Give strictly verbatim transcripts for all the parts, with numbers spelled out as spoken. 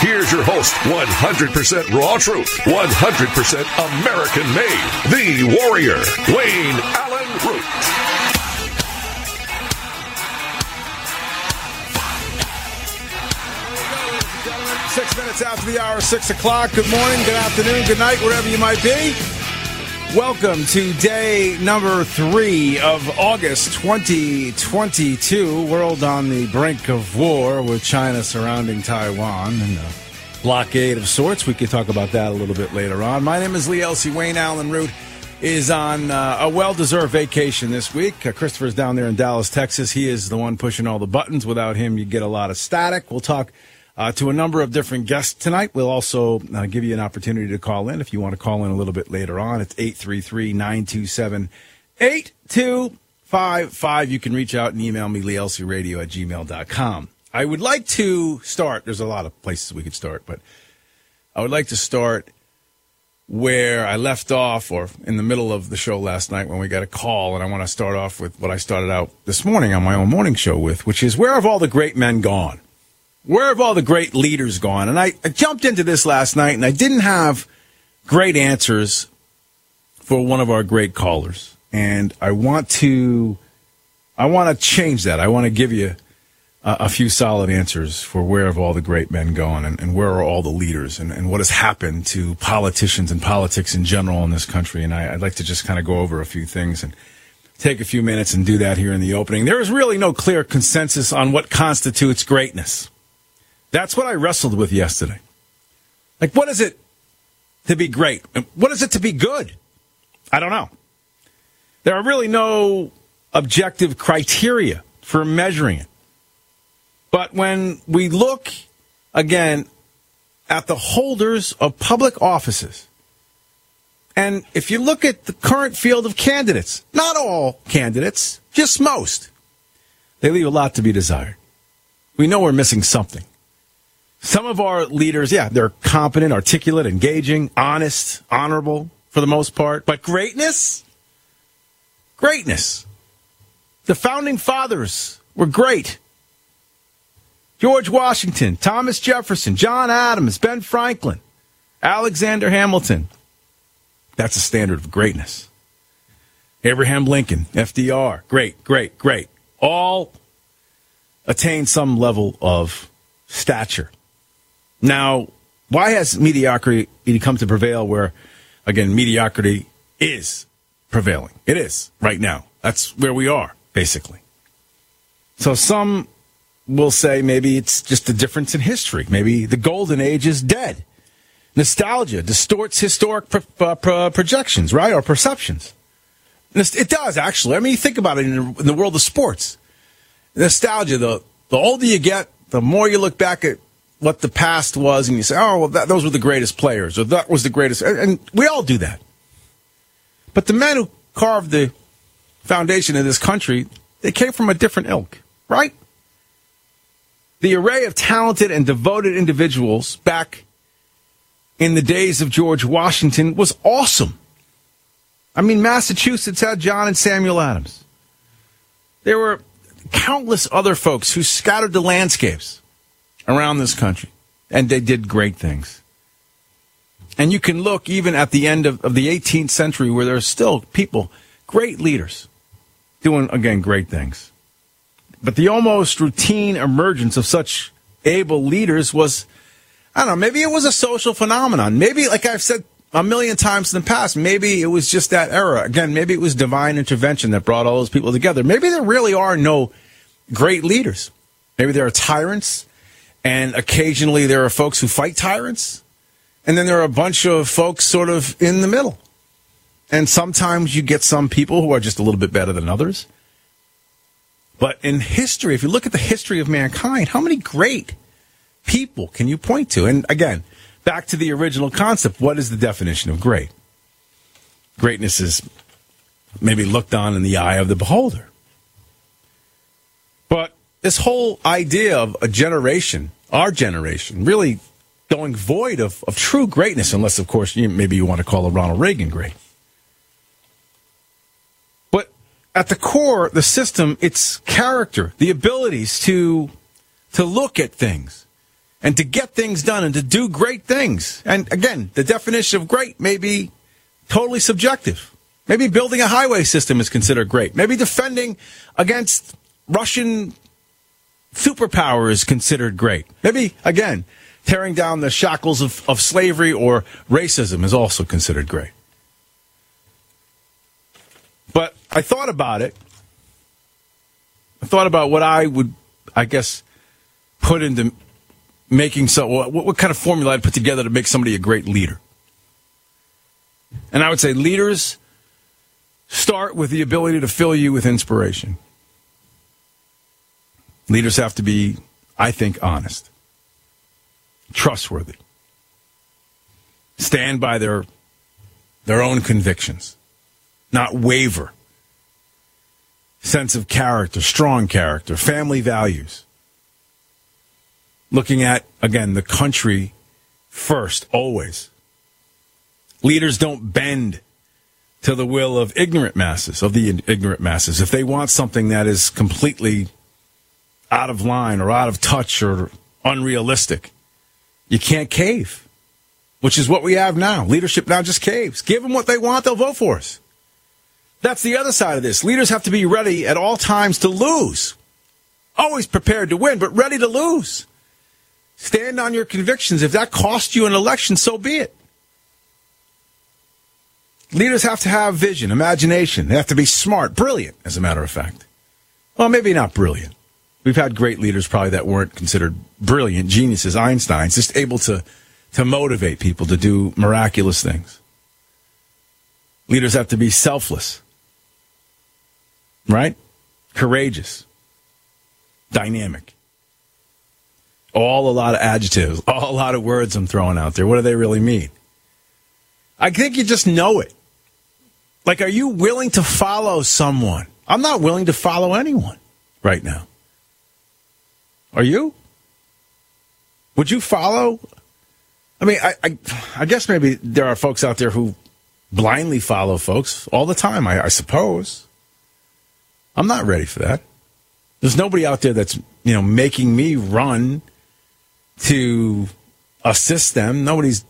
Here's your host, one hundred percent raw truth, one hundred percent American made, the warrior, Wayne Allyn Root. Six minutes after the hour, six o'clock. Good morning, good afternoon, good night, wherever you might be. Welcome to day number three of August twenty twenty-two. World on the brink of war with China surrounding Taiwan and a blockade of sorts. We could talk about that a little bit later on. My name is Lee Elsie. Wayne Allyn Root is on uh, a well-deserved vacation this week. Uh, Christopher's down there in Dallas, Texas. He is the one pushing all the buttons. Without him, you get a lot of static. We'll talk Uh, to a number of different guests tonight. We'll also uh, give you an opportunity to call in if you want to call in a little bit later on. It's eight three three, nine two seven, eight two five five. You can reach out and email me, lee elsie radio at gmail dot com. I would like to start, there's a lot of places we could start, but I would like to start where I left off or in the middle of the show last night when we got a call, and I want to start off with what I started out this morning on my own morning show with, which is where have all the great men gone? Where have all the great leaders gone? And I, I jumped into this last night, and I didn't have great answers for one of our great callers. And I want to I want to change that. I want to give you a, a few solid answers for where have all the great men gone, and, and where are all the leaders, and, and what has happened to politicians and politics in general in this country. And I, I'd like to just kind of go over a few things and take a few minutes and do that here in the opening. There is really no clear consensus on what constitutes greatness. That's what I wrestled with yesterday. Like, what is it to be great? What is it to be good? I don't know. There are really no objective criteria for measuring it. But when we look, again, at the holders of public offices, and if you look at the current field of candidates, not all candidates, just most, they leave a lot to be desired. We know we're missing something. Some of our leaders, yeah, they're competent, articulate, engaging, honest, honorable for the most part. But greatness? Greatness. The founding fathers were great. George Washington, Thomas Jefferson, John Adams, Ben Franklin, Alexander Hamilton. That's a standard of greatness. Abraham Lincoln, F D R, great, great, great. All attained some level of stature. Now, why has mediocrity come to prevail where, again, mediocrity is prevailing? It is right now. That's where we are, basically. So some will say maybe it's just a difference in history. Maybe the golden age is dead. Nostalgia distorts historic pro- pro- pro- projections, right, or perceptions. It does, actually. I mean, you think about it in the world of sports. Nostalgia, the, the older you get, the more you look back at what the past was, and you say, oh, well, that, those were the greatest players, or that was the greatest. And, and we all do that. But the men who carved the foundation of this country, they came from a different ilk, right? The array of talented and devoted individuals back in the days of George Washington was awesome. I mean, Massachusetts had John and Samuel Adams. There were countless other folks who scattered the landscapes around this country, and they did great things. And you can look even at the end of, of the eighteenth century where there are still people, great leaders, doing, again, great things. But the almost routine emergence of such able leaders was, I don't know, maybe it was a social phenomenon. Maybe, like I've said a million times in the past. Maybe it was just that era. Again, maybe it was divine intervention that brought all those people together. Maybe there really are no great leaders. Maybe there are tyrants, and occasionally there are folks who fight tyrants, and then there are a bunch of folks sort of in the middle. And sometimes you get some people who are just a little bit better than others. But in history, if you look at the history of mankind, how many great people can you point to? And again, back to the original concept, what is the definition of great? Greatness is maybe looked on in the eye of the beholder. But this whole idea of a generation, our generation, really going void of, of true greatness, unless, of course, you, maybe you want to call a Ronald Reagan great. At the core, the system, its character, the abilities to to look at things and to get things done and to do great things. And again, the definition of great may be totally subjective. Maybe building a highway system is considered great. Maybe defending against Russian superpower is considered great. Maybe, again, tearing down the shackles of, of slavery or racism is also considered great. But I thought about it. I thought about what I would, I guess, put into making so. What, what kind of formula I'd put together to make somebody a great leader. And I would say leaders start with the ability to fill you with inspiration. Leaders have to be, I think, honest, trustworthy, stand by their their own convictions. Not waver. Sense of character, strong character, family values. Looking at, again, the country first, always. Leaders don't bend to the will of ignorant masses, of the ignorant masses. If they want something that is completely out of line or out of touch or unrealistic, you can't cave, which is what we have now. Leadership now just caves. Give them what they want, they'll vote for us. That's the other side of this. Leaders have to be ready at all times to lose. Always prepared to win, but ready to lose. Stand on your convictions. If that costs you an election, so be it. Leaders have to have vision, imagination. They have to be smart, brilliant, as a matter of fact. Well, maybe not brilliant. We've had great leaders probably that weren't considered brilliant, geniuses, Einsteins, just able to, to motivate people to do miraculous things. Leaders have to be selfless. Right? Courageous. Dynamic. All a lot of adjectives. All a lot of words I'm throwing out there. What do they really mean? I think you just know it. Like, are you willing to follow someone? I'm not willing to follow anyone right now. Are you? Would you follow? I mean, I, I, I guess maybe there are folks out there who blindly follow folks all the time, I, I suppose. I'm not ready for that. There's nobody out there that's, you know, making me run to assist them. Nobody's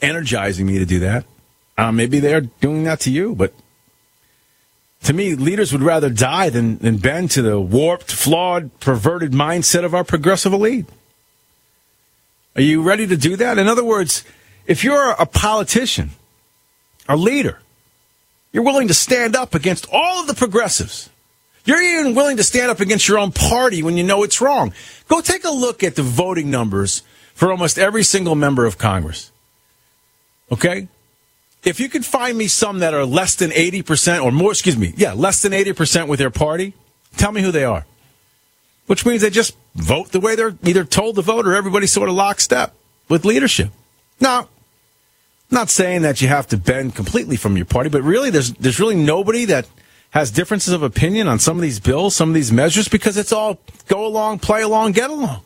energizing me to do that. Uh, maybe they're doing that to you, but to me, leaders would rather die than, than bend to the warped, flawed, perverted mindset of our progressive elite. Are you ready to do that? In other words, if you're a politician, a leader, you're willing to stand up against all of the progressives. You're even willing to stand up against your own party when you know it's wrong. Go take a look at the voting numbers for almost every single member of Congress. Okay? If you could find me some that are less than eighty percent or more, excuse me, yeah, less than eighty percent with their party, tell me who they are. Which means they just vote the way they're either told to vote or everybody's sort of lockstep with leadership. Now, not saying that you have to bend completely from your party, but really there's there's really nobody that has differences of opinion on some of these bills, some of these measures, because it's all go along, play along, get along.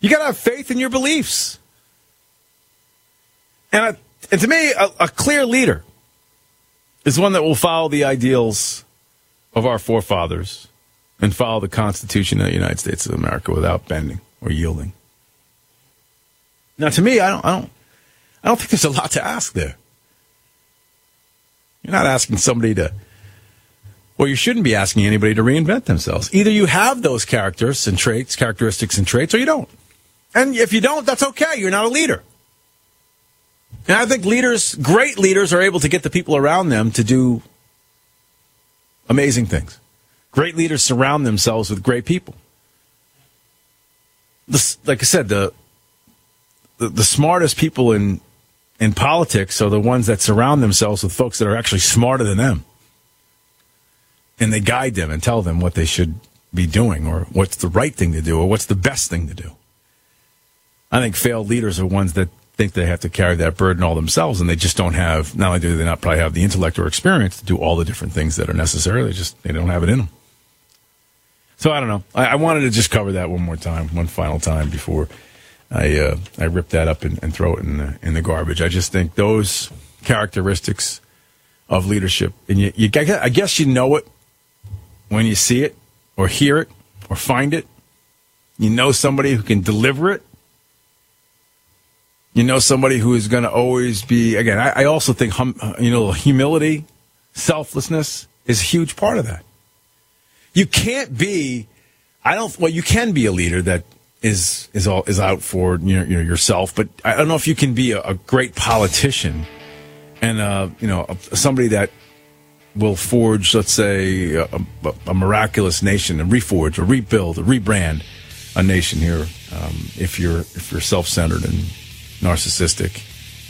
You got to have faith in your beliefs. And, I, and to me, a, a clear leader is one that will follow the ideals of our forefathers and follow the Constitution of the United States of America without bending or yielding. Now, to me, I don't... I don't I don't think there's a lot to ask there. You're not asking somebody to, well, you shouldn't be asking anybody to reinvent themselves. Either you have those characters and traits, characteristics and traits, or you don't. And if you don't, that's okay. You're not a leader. And I think leaders, great leaders, are able to get the people around them to do amazing things. Great leaders surround themselves with great people. This, like I said, the, the the smartest people in in politics are the ones that surround themselves with folks that are actually smarter than them. And they guide them and tell them what they should be doing or what's the right thing to do or what's the best thing to do. I think failed leaders are ones that think they have to carry that burden all themselves, and they just don't have, not only do they not probably have the intellect or experience to do all the different things that are necessary, they just they don't have it in them. So I don't know. I, I wanted to just cover that one more time, one final time before I uh, I rip that up and, and throw it in the, in the garbage. I just think those characteristics of leadership, and you, you I guess you know it when you see it or hear it or find it. You know somebody who can deliver it. You know somebody who is going to always be, again, I, I also think, hum, you know, humility, selflessness is a huge part of that. You can't be, I don't, well, you can be a leader that is is all is out for you know, you know yourself, but I don't know if you can be a, a great politician and, uh, you know, a, somebody that will forge, let's say, a, a, a miraculous nation and reforge or rebuild or rebrand a nation here um, if you're if you're self-centered and narcissistic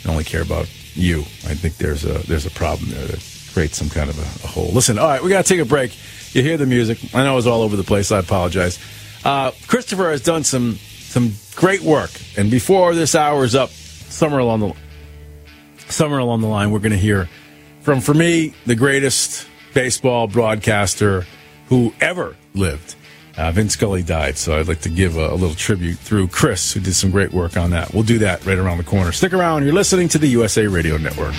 and only care about you. I think there's a there's a problem there that creates some kind of a, a hole. Listen, all right, we got to take a break. You hear the music. I know it's all over the place. I apologize. Uh, Christopher has done some some great work, and before this hour is up, somewhere along the somewhere along the line, we're going to hear from, for me, the greatest baseball broadcaster who ever lived. Uh, Vin Scully died, so I'd like to give a, a little tribute through Chris, who did some great work on that. We'll do that right around the corner. Stick around. You're listening to the U S A Radio Network.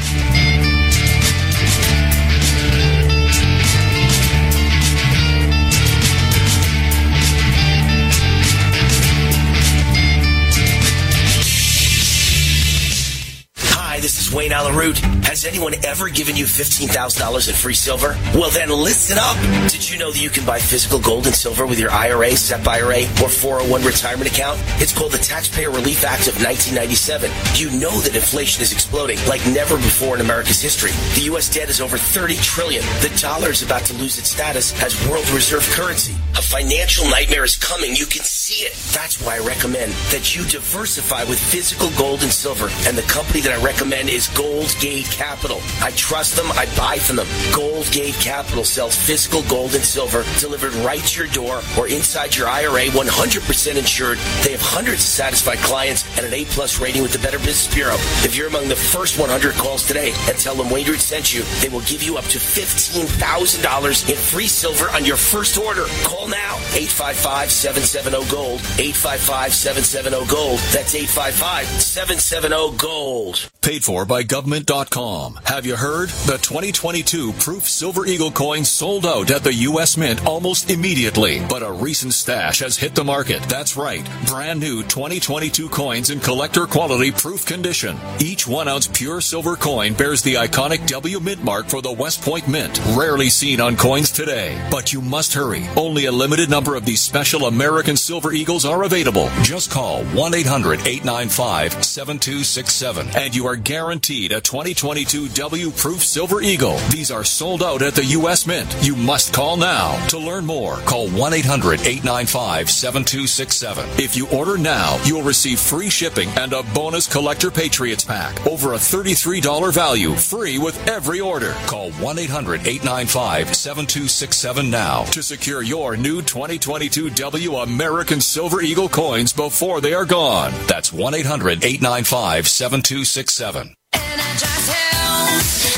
Wayne Allyn Root. Has anyone ever given you fifteen thousand dollars in free silver? Well, then listen up. Did you know that you can buy physical gold and silver with your I R A, S E P I R A, or four oh one retirement account? It's called the Taxpayer Relief Act of nineteen ninety-seven. You know that inflation is exploding like never before in America's history. The U S debt is over thirty trillion dollars. The dollar is about to lose its status as world reserve currency. A financial nightmare is coming. You can see it. That's why I recommend that you diversify with physical gold and silver. And the company that I recommend is Goldgate Capital. I trust them. I buy from them. Goldgate Capital sells physical gold and silver delivered right to your door or inside your I R A, one hundred percent insured. They have hundreds of satisfied clients and an A-plus rating with the Better Business Bureau. If you're among the first one hundred calls today and tell them Wayne Root sent you, they will give you up to fifteen thousand dollars in free silver on your first order. Call now. eight five five, seven seven zero, GOLD. eight five five, seven seven zero, GOLD. That's eight five five, seven seven zero, GOLD. Paid for by government dot com. Have you heard? The twenty twenty-two Proof Silver Eagle coin sold out at the U S Mint almost immediately, but a recent stash has hit the market. That's right. Brand new twenty twenty-two coins in collector quality proof condition. Each one ounce pure silver coin bears the iconic W Mint mark for the West Point Mint, rarely seen on coins today. But you must hurry. Only a limited number of these special American Silver Eagles are available. Just call one eight hundred, eight nine five, seven two six seven and you are guaranteed a twenty twenty-two W Proof Silver Eagle. These are sold out at the U S Mint. You must call now. To learn more, call one eight hundred, eight nine five, seven two six seven. If you order now, you'll receive free shipping and a bonus Collector Patriots pack. Over a thirty-three dollars value, free with every order. Call one eight hundred, eight nine five, seven two six seven now to secure your new twenty twenty-two W American Silver Eagle coins before they are gone. That's one eight hundred, eight nine five, seven two six seven. And I just help.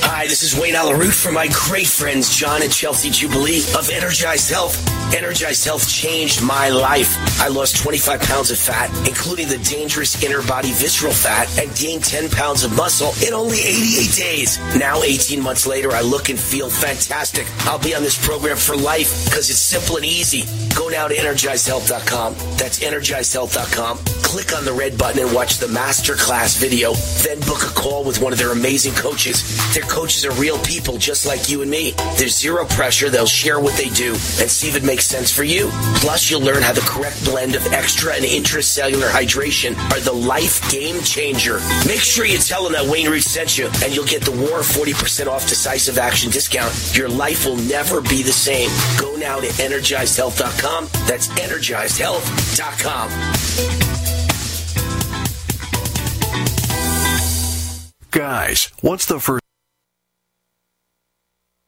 Hi, this is Wayne Allyn Root for my great friends John and Chelsea Jubilee of Energized Health. Energized Health changed my life. I lost twenty-five pounds of fat, including the dangerous inner body visceral fat, and gained ten pounds of muscle in only eighty-eight days. Now, eighteen months later, I look and feel fantastic. I'll be on this program for life because it's simple and easy. Go now to energized health dot com. That's energized health dot com. Click on the red button and watch the masterclass video. Then book a call with one of their amazing coaches. Their coaches These are real people just like you and me. There's zero pressure. They'll share what they do and see if it makes sense for you. Plus, you'll learn how the correct blend of extra and intracellular hydration are the life game changer. Make sure you tell them that Wayne Root sent you, and you'll get the war forty percent off decisive action discount. Your life will never be the same. Go now to energized health dot com. That's energized health dot com. Guys, what's the first...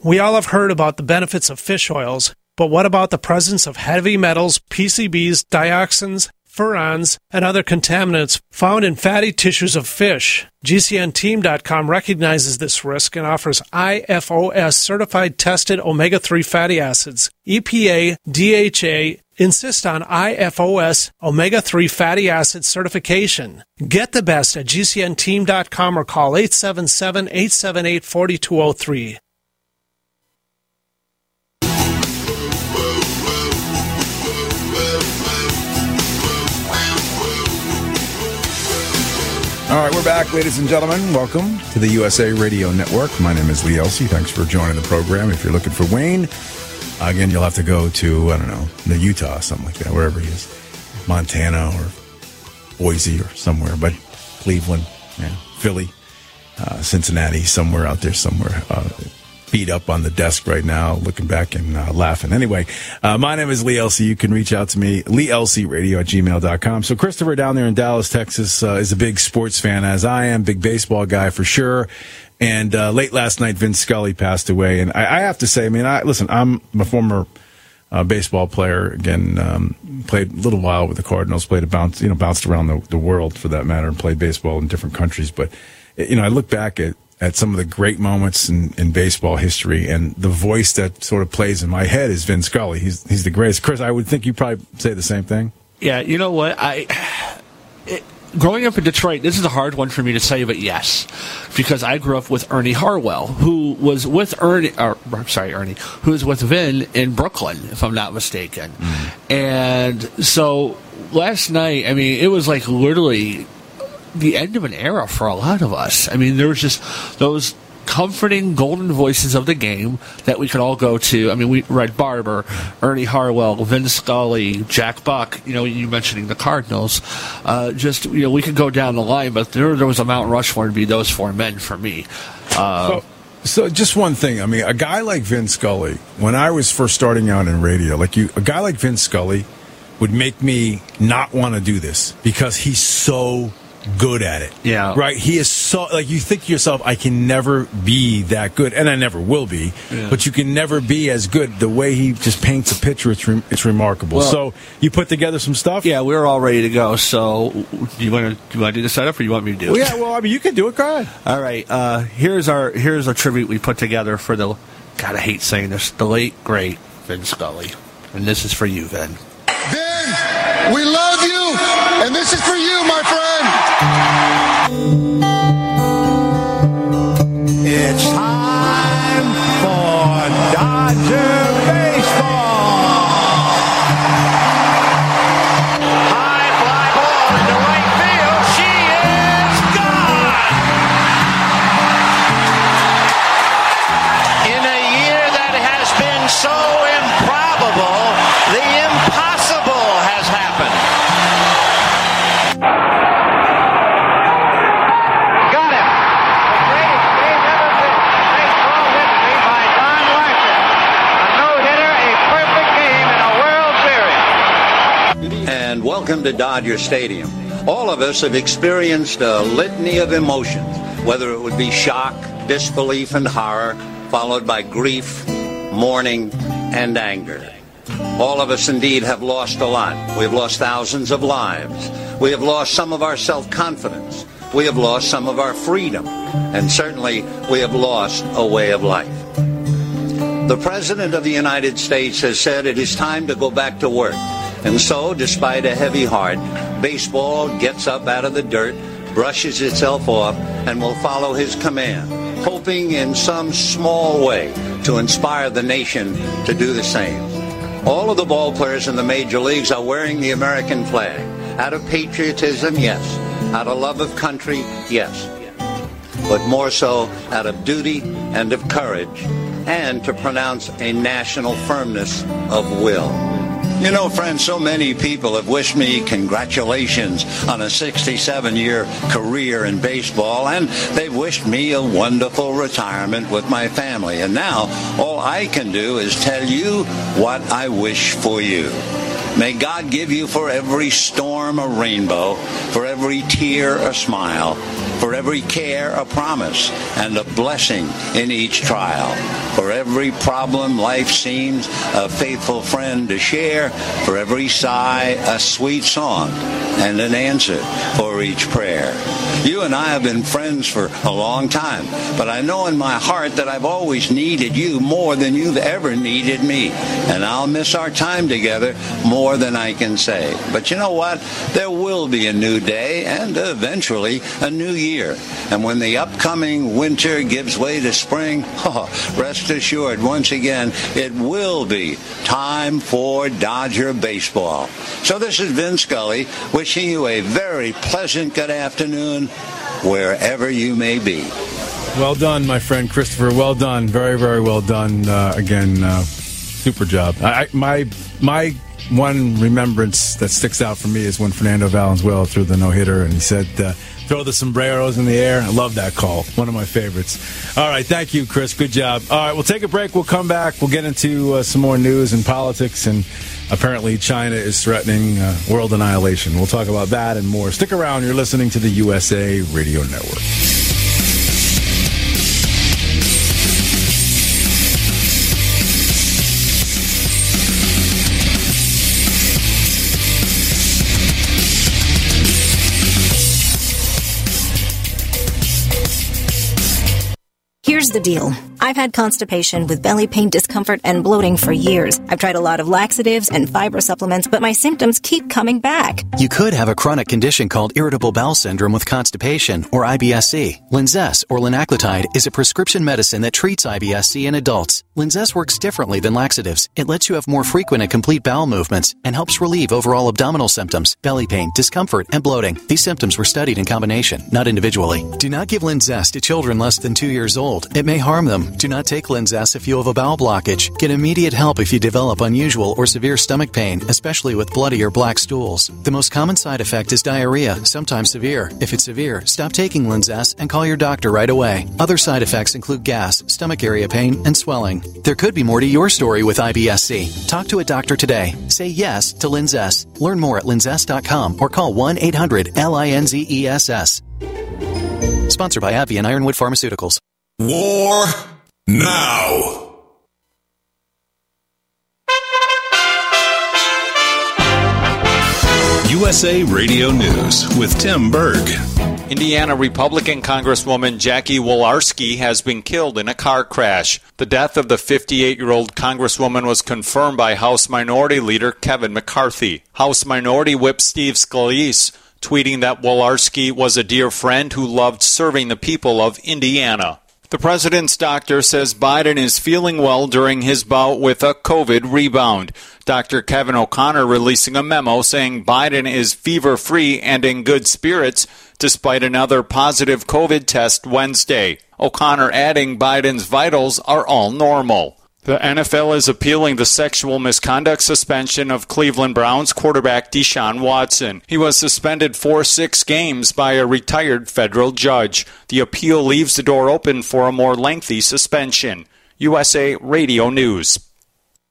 We all have heard about the benefits of fish oils, but what about the presence of heavy metals, P C Bs, dioxins, furans, and other contaminants found in fatty tissues of fish? G C N team dot com recognizes this risk and offers I F O S-certified tested omega three fatty acids. E P A, D H A, insist on I F O S omega three fatty acid certification. Get the best at G C N team dot com or call eight seven seven, eight seven eight, four two zero three. All right, we're back, ladies and gentlemen. Welcome to the U S A Radio Network. My name is Lee Elsie. Thanks for joining the program. If you're looking for Wayne, again, you'll have to go to, I don't know, the Utah, something like that, wherever he is, Montana or Boise or somewhere, but Cleveland, yeah, Philly, uh, Cincinnati, somewhere out there, somewhere. Uh, beat up on the desk right now, looking back and uh, laughing. Anyway, uh, my name is Lee Elsie. You can reach out to me, lee elsie radio at gmail dot com. So Christopher down there in Dallas, Texas, uh, is a big sports fan, as I am, big baseball guy for sure. And uh, late last night, Vin Scully passed away. And I, I have to say, I mean, I listen, I'm a former uh, baseball player. Again, um, played a little while with the Cardinals, played a bounce, you know, bounced around the, the world for that matter, and played baseball in different countries. But, you know, I look back at at some of the great moments in, in baseball history, and the voice that sort of plays in my head is Vin Scully. He's he's the greatest. Chris, I would think you probably say the same thing. Yeah, you know what? I it, growing up in Detroit, this is a hard one for me to say, but yes, because I grew up with Ernie Harwell, who was with Ernie. Or, sorry, Ernie, who was with Vin in Brooklyn, if I'm not mistaken. Mm. And so last night, I mean, it was like literally the end of an era for a lot of us. I mean, there was just those comforting golden voices of the game that we could all go to. I mean, we Red Barber, Ernie Harwell, Vin Scully, Jack Buck, you know, you mentioning the Cardinals. Uh, just, you know, we could go down the line, but there, there was a Mount Rushmore to be those four men for me. Uh, so, so just one thing. I mean, a guy like Vin Scully, when I was first starting out in radio, like you, a guy like Vin Scully would make me not want to do this because he's so good at it. Yeah. Right? He is so, like, you think to yourself, I can never be that good, and I never will be, yeah. But you can never be as good. The way he just paints a picture, it's, re- it's remarkable. Well, so, you put together some stuff? Yeah, we're all ready to go, so do you want to do, do the setup, or you want me to do it? Well, yeah, well, I mean, you can do it, go ahead. All right, uh, here's our here's a tribute we put together for the, God, I hate saying this, the late, great Vin Scully. And this is for you, Vin. Vin, we love you, and this is for you, my friend. It's time for welcome to Dodger Stadium. All of us have experienced a litany of emotions, whether it would be shock, disbelief, and horror, followed by grief, mourning, and anger. All of us indeed have lost a lot. We have lost thousands of lives. We have lost some of our self-confidence. We have lost some of our freedom. And certainly we have lost a way of life. The President of the United States has said it is time to go back to work. And so, despite a heavy heart, baseball gets up out of the dirt, brushes itself off, and will follow his command, hoping in some small way to inspire the nation to do the same. All of the ball players in the major leagues are wearing the American flag. Out of patriotism, yes. Out of love of country, yes. But more so out of duty and of courage, and to pronounce a national firmness of will. You know, friends, so many people have wished me congratulations on a sixty-seven-year career in baseball, and they've wished me a wonderful retirement with my family. And now, all I can do is tell you what I wish for you. May God give you for every storm a rainbow, for every tear a smile, for every care a promise, and a blessing in each trial. For every problem life seems, a faithful friend to share. For every sigh, a sweet song, and an answer for each prayer. You and I have been friends for a long time, but I know in my heart that I've always needed you more than you've ever needed me. And I'll miss our time together more than I can say. But you know what? There will be a new day and eventually a new year. And when the upcoming winter gives way to spring, oh, rest assured, once again, it will be time for Dodger baseball. So this is Vin Scully wishing you a very pleasant good afternoon wherever you may be. Well done, my friend Christopher. Well done. Very, very well done. Uh, again, uh, super job. I, my my one remembrance that sticks out for me is when Fernando Valenzuela threw the no-hitter, and he said... Uh, Throw the sombreros in the air. I love that call. One of my favorites. All right. Thank you, Chris. Good job. All right. We'll take a break. We'll come back. We'll get into uh, some more news and politics. And apparently China is threatening uh, world annihilation. We'll talk about that and more. Stick around. You're listening to the U S A Radio Network. Here's the deal. I've had constipation with belly pain, discomfort, and bloating for years. I've tried a lot of laxatives and fiber supplements, but my symptoms keep coming back. You could have a chronic condition called irritable bowel syndrome with constipation, or I B S C. Linzess, or linaclotide, is a prescription medicine that treats I B S C in adults. Linzess works differently than laxatives. It lets you have more frequent and complete bowel movements and helps relieve overall abdominal symptoms, belly pain, discomfort, and bloating. These symptoms were studied in combination, not individually. Do not give Linzess to children less than two years old. It may harm them. Do not take Linzess if you have a bowel blockage. Get immediate help if you develop unusual or severe stomach pain, especially with bloody or black stools. The most common side effect is diarrhea, sometimes severe. If it's severe, stop taking Linzess and call your doctor right away. Other side effects include gas, stomach area pain, and swelling. There could be more to your story with I B S C. Talk to a doctor today. Say yes to Linzess. Learn more at linzess dot com or call one eight hundred L I N Z E S S. Sponsored by AbbVie and Ironwood Pharmaceuticals. War now! U S A Radio News with Tim Berg. Indiana Republican Congresswoman Jackie Wolarski has been killed in a car crash. The death of the fifty-eight-year-old Congresswoman was confirmed by House Minority Leader Kevin McCarthy. House Minority Whip Steve Scalise tweeting that Wolarski was a dear friend who loved serving the people of Indiana. The president's doctor says Biden is feeling well during his bout with a COVID rebound. Doctor Kevin O'Connor releasing a memo saying Biden is fever-free and in good spirits despite another positive COVID test Wednesday. O'Connor adding Biden's vitals are all normal. The N F L is appealing the sexual misconduct suspension of Cleveland Browns quarterback Deshaun Watson. He was suspended for six games by a retired federal judge. The appeal leaves the door open for a more lengthy suspension. U S A Radio News.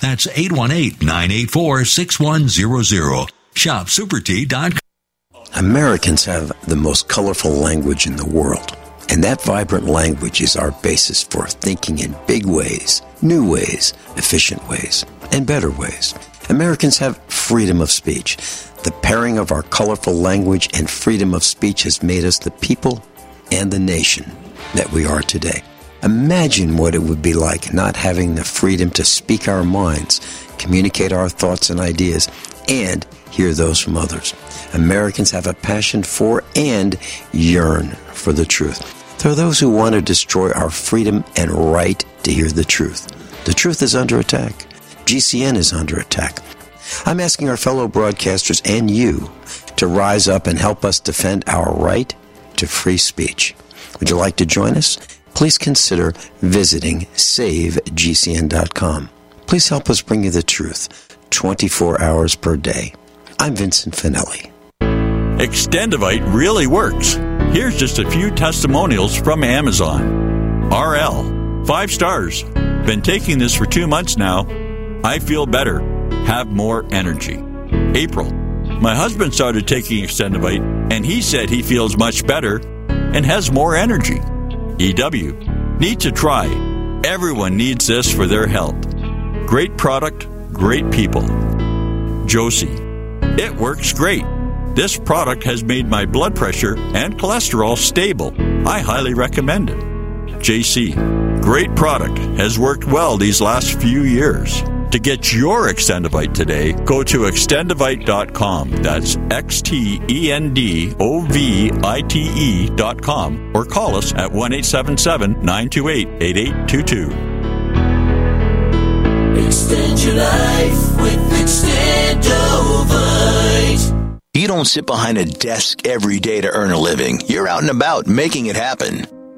That's eight one eight, nine eight four, six one zero zero. shop super tea dot com. Americans have the most colorful language in the world, and that vibrant language is our basis for thinking in big ways, new ways, efficient ways, and better ways. Americans have freedom of speech. The pairing of our colorful language and freedom of speech has made us the people and the nation that we are today. Imagine what it would be like not having the freedom to speak our minds, communicate our thoughts and ideas, and hear those from others. Americans have a passion for and yearn for the truth. There are those who want to destroy our freedom and right to hear the truth. The truth is under attack. G C N is under attack. I'm asking our fellow broadcasters and you to rise up and help us defend our right to free speech. Would you like to join us? Please consider visiting save G C N dot com. Please help us bring you the truth twenty-four hours per day. I'm Vincent Finelli. Extendivite really works. Here's just a few testimonials from Amazon. R L, five stars. Been taking this for two months now. I feel better. Have more energy. April, my husband started taking Extendivite, and he said he feels much better and has more energy. E W, need to try. Everyone needs this for their health. Great product, great people. Josie, it works great. This product has made my blood pressure and cholesterol stable. I highly recommend it. J C, great product, has worked well these last few years. To get your Extendivite today, go to extendivite dot com. That's X T E N D O V I T E dot com, or call us at one eight seven seven, nine two eight, eight eight two two. Extend your life with Extendivite. You don't sit behind a desk every day to earn a living. You're out and about making it happen.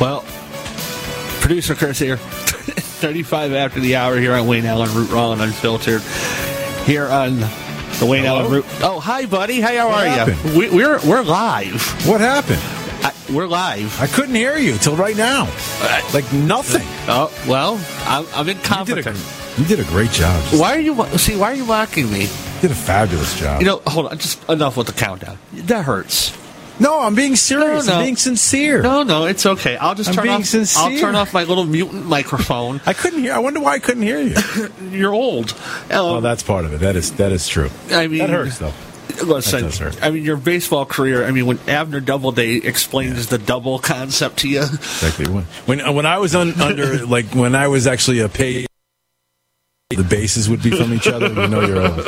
Well, producer Chris here, thirty-five after the hour here on Wayne Allyn Root Raw and Unfiltered. Here on the Wayne Hello? Allyn Root. Oh, hi, buddy. Hey, how what are happened? you? We, we're we're live. What happened? I, we're live. I couldn't hear you till right now. Uh, like nothing. Oh well, I'm, I'm incompetent. You did, a, you did a great job. Why are you see? Why are you mocking me? You did a fabulous job. You know, hold on. Just enough with the countdown. That hurts. No, I'm being serious. No, no. I'm being sincere. No, no, it's okay. I'll just I'm turn being off. Sincere. I'll turn off my little mutant microphone. I couldn't hear. I wonder why I couldn't hear you. You're old. Um, oh, that's part of it. That is that is true. I mean, that hurts though. Listen, I mean, your baseball career, I mean, when Abner Doubleday explains yeah. the double concept to you. Exactly. When, when I was un, under, like, when I was actually a pay, the bases would be from each other. You know you're old.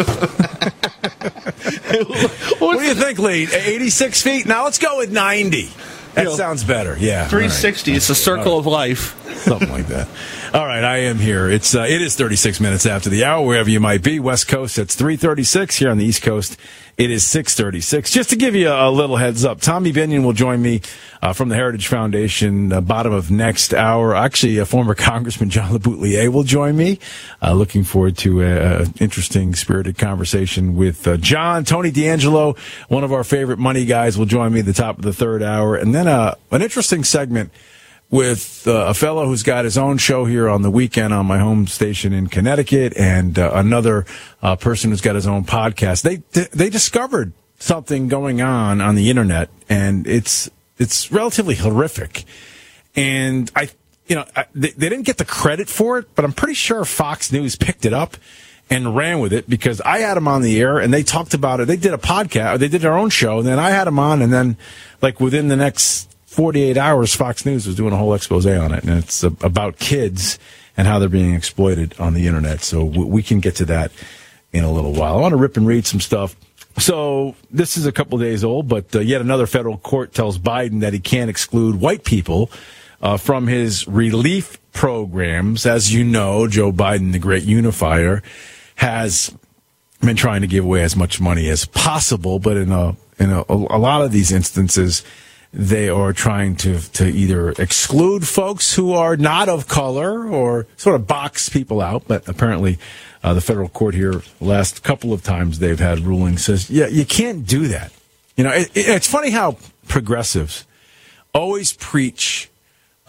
What do you think, Lee? eighty-six feet? Now let's go with ninety. That you know, sounds better, yeah. three sixty, right. It's the circle right. of life. Something like that. All right, I am here. It's uh, it is thirty-six minutes after the hour, wherever you might be. West Coast, it's three thirty-six. Here on the East Coast, it is six thirty-six. Just to give you a, a little heads up, Tommy Binion will join me uh, from the Heritage Foundation, uh, bottom of next hour. Actually, a former Congressman, John LeBoutillier, will join me. Uh, looking forward to an interesting, spirited conversation with uh, John. Tony D'Angelo, one of our favorite money guys, will join me at the top of the third hour. And then And uh, an interesting segment with uh, a fellow who's got his own show here on the weekend on my home station in Connecticut, and uh, another uh, person who's got his own podcast. They they discovered something going on on the internet, and it's it's relatively horrific. And I, you know, I, they, they didn't get the credit for it, but I'm pretty sure Fox News picked it up and ran with it, because I had him on the air and they talked about it. They did a podcast, or they did their own show, and then I had him on, and then like within the next forty-eight hours, Fox News was doing a whole expose on it, and it's about kids and how they're being exploited on the internet. So we can get to that in a little while. I want to rip and read some stuff. So this is a couple of days old, but uh, yet another federal court tells Biden that he can't exclude white people uh, from his relief programs. As you know, Joe Biden, the great unifier, has been trying to give away as much money as possible, but in a in a, a lot of these instances, they are trying to to either exclude folks who are not of color or sort of box people out. But apparently, uh, the federal court here, last couple of times they've had rulings, says, yeah, you can't do that. You know, it, it, it's funny how progressives always preach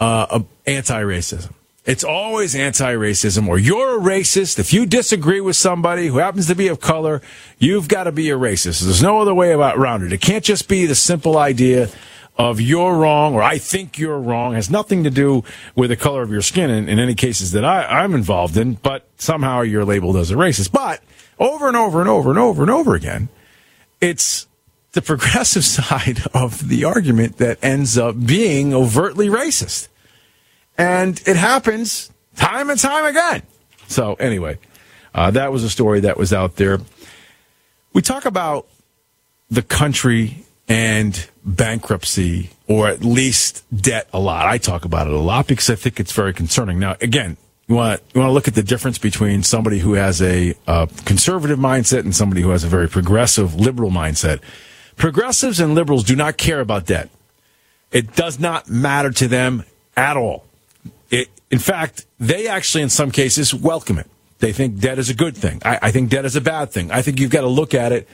uh, anti-racism. It's always anti-racism, or you're a racist. If you disagree with somebody who happens to be of color, you've got to be a racist. There's no other way about around it. It can't just be the simple idea of you're wrong or I think you're wrong. It has nothing to do with the color of your skin in, in any cases that I, I'm involved in, but somehow you're labeled as a racist. But over and over and over and over and over again, it's the progressive side of the argument that ends up being overtly racist. And it happens time and time again. So anyway, uh, that was a story that was out there. We talk about the country and bankruptcy, or at least debt, a lot. I talk about it a lot because I think it's very concerning. Now, again, you want you want to look at the difference between somebody who has a uh, conservative mindset and somebody who has a very progressive, liberal mindset. Progressives and liberals do not care about debt. It does not matter to them at all. It, in fact, they actually, in some cases, welcome it. They think debt is a good thing. I, I think debt is a bad thing. I think you've got to look at it.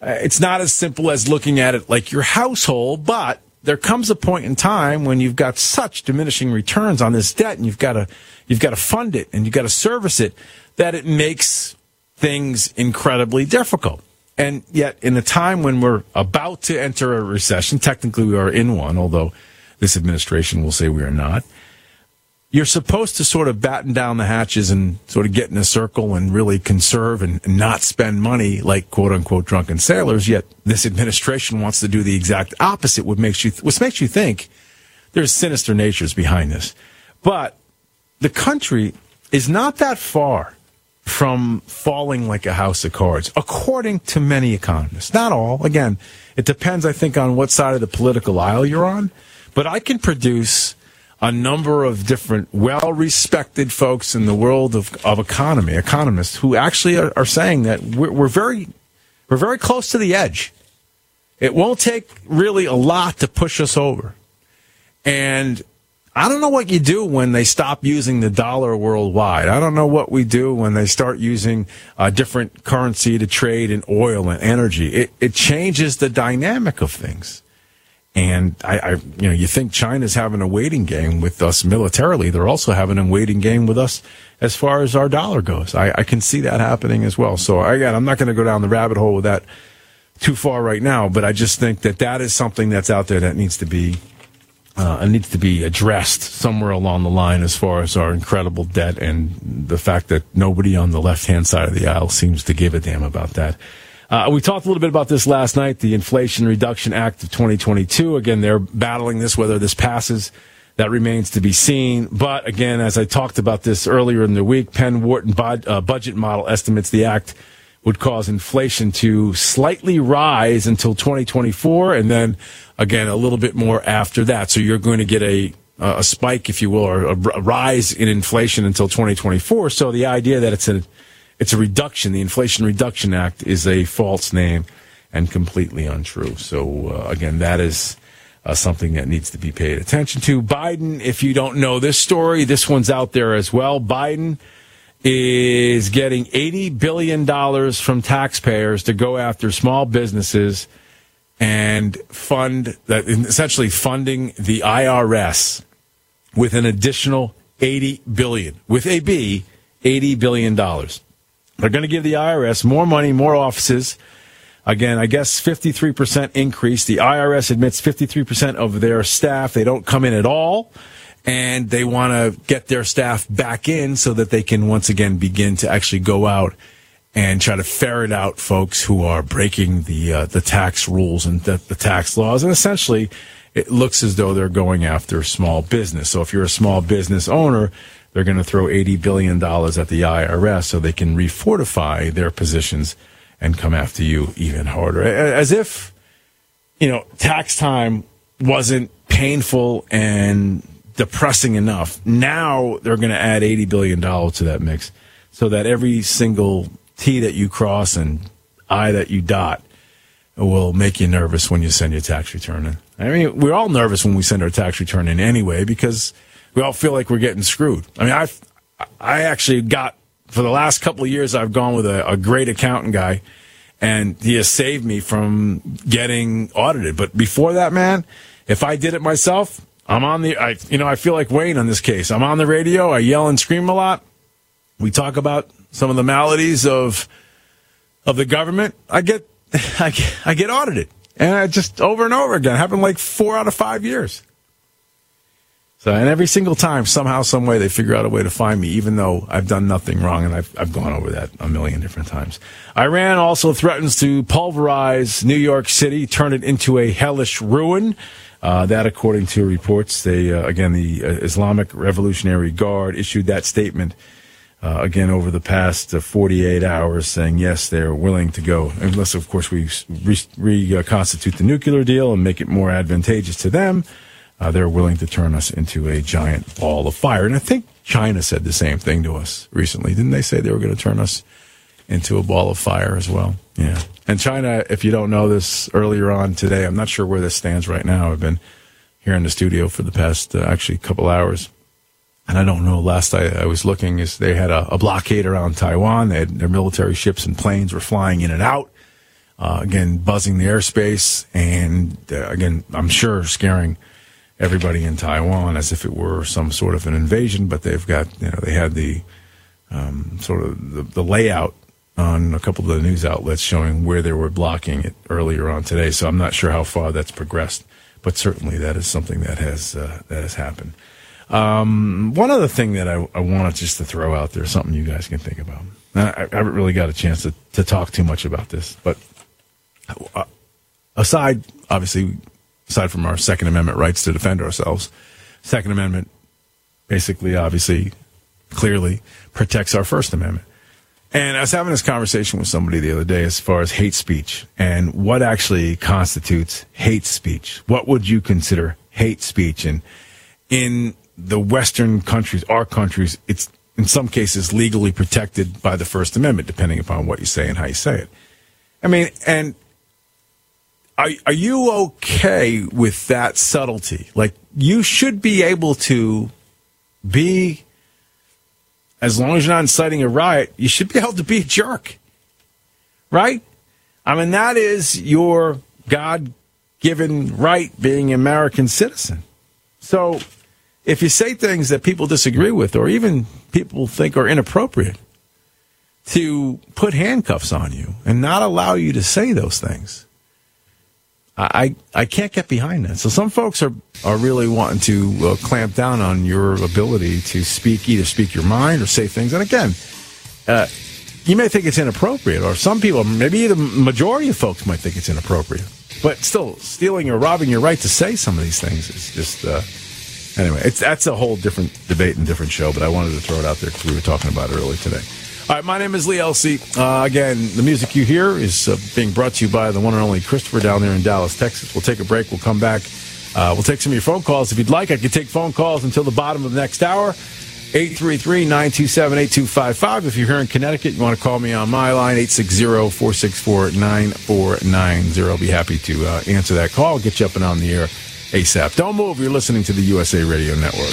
Uh, it's not as simple as looking at it like your household, but there comes a point in time when you've got such diminishing returns on this debt, and you've got to you've got to fund it and you've got to service it, that it makes things incredibly difficult. And yet, in a time when we're about to enter a recession, technically we are in one, although this administration will say we are not. You're supposed to sort of batten down the hatches and sort of get in a circle and really conserve and not spend money like quote-unquote drunken sailors, yet this administration wants to do the exact opposite, which makes you, which makes you think there's sinister natures behind this. But the country is not that far from falling like a house of cards, according to many economists. Not all. Again, it depends, I think, on what side of the political aisle you're on. But I can produce a number of different well-respected folks in the world of, of economy, economists, who actually are, are saying that we're, we're very we're very close to the edge. It won't take really a lot to push us over. And I don't know what you do when they stop using the dollar worldwide. I don't know what we do when they start using a different currency to trade in oil and energy. It, it changes the dynamic of things. And I, I, you know, you think China's having a waiting game with us militarily. They're also having a waiting game with us as far as our dollar goes. I, I can see that happening as well. So I, I'm not going to go down the rabbit hole with that too far right now, but I just think that that is something that's out there that needs to be uh, needs to be addressed somewhere along the line as far as our incredible debt and the fact that nobody on the left-hand side of the aisle seems to give a damn about that. Uh, we talked a little bit about this last night, the Inflation Reduction Act of twenty twenty-two. Again, they're battling this, whether this passes. That remains to be seen. But again, as I talked about this earlier in the week, Penn-Wharton bod, uh, budget model estimates the act would cause inflation to slightly rise until twenty twenty-four, and then, again, a little bit more after that. So you're going to get a a spike, if you will, or a rise in inflation until twenty twenty-four. So the idea that it's a, it's a reduction, the Inflation Reduction Act, is a false name and completely untrue. So, uh, again, that is... Uh, something that needs to be paid attention to. Biden, if you don't know this story, this one's out there as well. Biden is getting eighty billion dollars from taxpayers to go after small businesses and fund that, essentially funding the I R S with an additional eighty billion dollars, with a B, eighty billion dollars. They're going to give the I R S more money, more offices. Again, I guess fifty-three percent increase. The I R S admits fifty-three percent of their staff, they don't come in at all, and they want to get their staff back in so that they can once again begin to actually go out and try to ferret out folks who are breaking the uh, the tax rules and the, the tax laws. And essentially, it looks as though they're going after small business. So if you're a small business owner, they're going to throw eighty billion dollars at the I R S so they can refortify their positions and come after you even harder. As if, you know, tax time wasn't painful and depressing enough. Now they're going to add eighty billion dollars to that mix so that every single T that you cross and I that you dot will make you nervous when you send your tax return in. I mean, we're all nervous when we send our tax return in anyway because we all feel like we're getting screwed. I mean, I I actually got... For the last couple of years, I've gone with a, a great accountant guy, and he has saved me from getting audited. But before that, man, if I did it myself, I'm on the, I, you know, I feel like Wayne on this case. I'm on the radio. I yell and scream a lot. We talk about some of the maladies of of the government. I get, I get, I get audited, and I just over and over again. It happened like four out of five years. So, and every single time, somehow, some way, they figure out a way to find me, even though I've done nothing wrong, and I've I've gone over that a million different times. Iran also threatens to pulverize New York City, turn it into a hellish ruin. Uh, that, according to reports, they uh, again the uh, Islamic Revolutionary Guard issued that statement uh, again over the past uh, forty-eight hours, saying yes, they're willing to go, unless of course we reconstitute the nuclear deal and make it more advantageous to them. Uh, they're willing to turn us into a giant ball of fire. And I think China said the same thing to us recently. Didn't they say they were going to turn us into a ball of fire as well? Yeah. And China, if you don't know this, earlier on today, I'm not sure where this stands right now. I've been here in the studio for the past, uh, actually, couple hours. And I don't know, last I, I was looking, is they had a, a blockade around Taiwan. They had, their military ships and planes were flying in and out, uh, again, buzzing the airspace. And, uh, again, I'm sure scaring everybody in Taiwan as if it were some sort of an invasion, but they've got, you know, they had the um, sort of the, the layout on a couple of the news outlets showing where they were blocking it earlier on today. So I'm not sure how far that's progressed, but certainly that is something that has uh, that has happened. Um, one other thing that I, I wanted just to throw out there, something you guys can think about. I, I haven't really got a chance to, to talk too much about this, but uh, aside, obviously, aside from our Second Amendment rights to defend ourselves, Second Amendment basically, obviously, clearly protects our First Amendment. And I was having this conversation with somebody the other day as far as hate speech and what actually constitutes hate speech. What would you consider hate speech? And in the Western countries, our countries, it's in some cases legally protected by the First Amendment, depending upon what you say and how you say it. I mean, and... Are, are you okay with that subtlety? Like, you should be able to be, as long as you're not inciting a riot, you should be able to be a jerk, right? I mean, that is your God-given right, being an American citizen. So if you say things that people disagree with or even people think are inappropriate, to put handcuffs on you and not allow you to say those things I, I can't get behind that. So some folks are, are really wanting to uh, clamp down on your ability to speak, either speak your mind or say things. And again, uh, you may think it's inappropriate, or some people, maybe the majority of folks might think it's inappropriate. But still, stealing or robbing your right to say some of these things is just... Uh, anyway, it's, that's a whole different debate and different show, but I wanted to throw it out there because we were talking about it earlier today. All right, my name is Lee Elsie. Uh, again, the music you hear is uh, being brought to you by the one and only Christopher down there in Dallas, Texas. We'll take a break. We'll come back. Uh, we'll take some of your phone calls if you'd like. I could take phone calls until the bottom of the next hour. eight three three, nine two seven, eight two five five. If you're here in Connecticut, you want to call me on my line, eight six zero, four six four, nine four nine zero. I'll be happy to uh, answer that call. I'll get you up and on the air ASAP. Don't move. You're listening to the U S A Radio Network.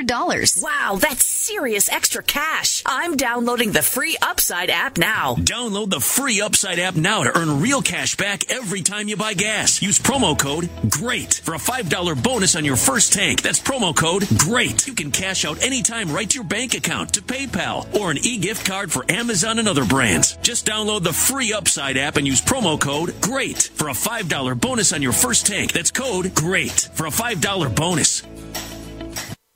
dollars. Wow, that's serious extra cash. I'm downloading the free Upside app now. Download the free Upside app now to earn real cash back every time you buy gas. Use promo code GREAT for a five dollars bonus on your first tank. That's promo code GREAT. You can cash out anytime right to your bank account, to PayPal, or an e-gift card for Amazon and other brands. Just download the free Upside app and use promo code GREAT for a five dollars bonus on your first tank. That's code GREAT for a five dollars bonus.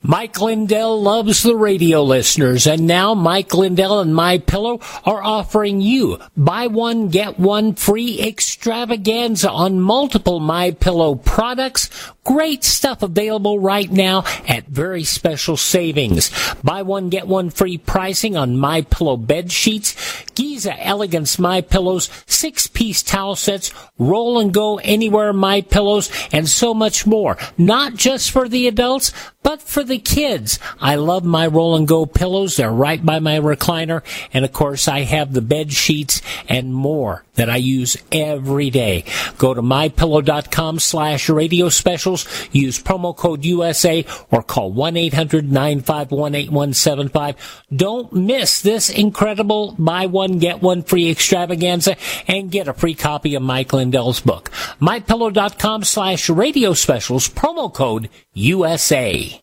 Mike Lindell loves the radio listeners, and now Mike Lindell and MyPillow are offering you buy one, get one free extravaganza on multiple MyPillow products. Great stuff available right now at very special savings. Buy one, get one free pricing on MyPillow bed sheets, Giza Elegance MyPillows, six-piece towel sets, Roll and Go Anywhere MyPillows, and so much more. Not just for the adults, but for the kids. I love my Roll and Go pillows. They're right by my recliner. And of course, I have the bed sheets and more that I use every day. Go to MyPillow.com slash radio specials. Use promo code U S A or call one eight hundred, nine five one, eight one seven five. Don't miss this incredible buy one, get one free extravaganza and get a free copy of Mike Lindell's book. MyPillow.com slash radio specials, promo code U S A.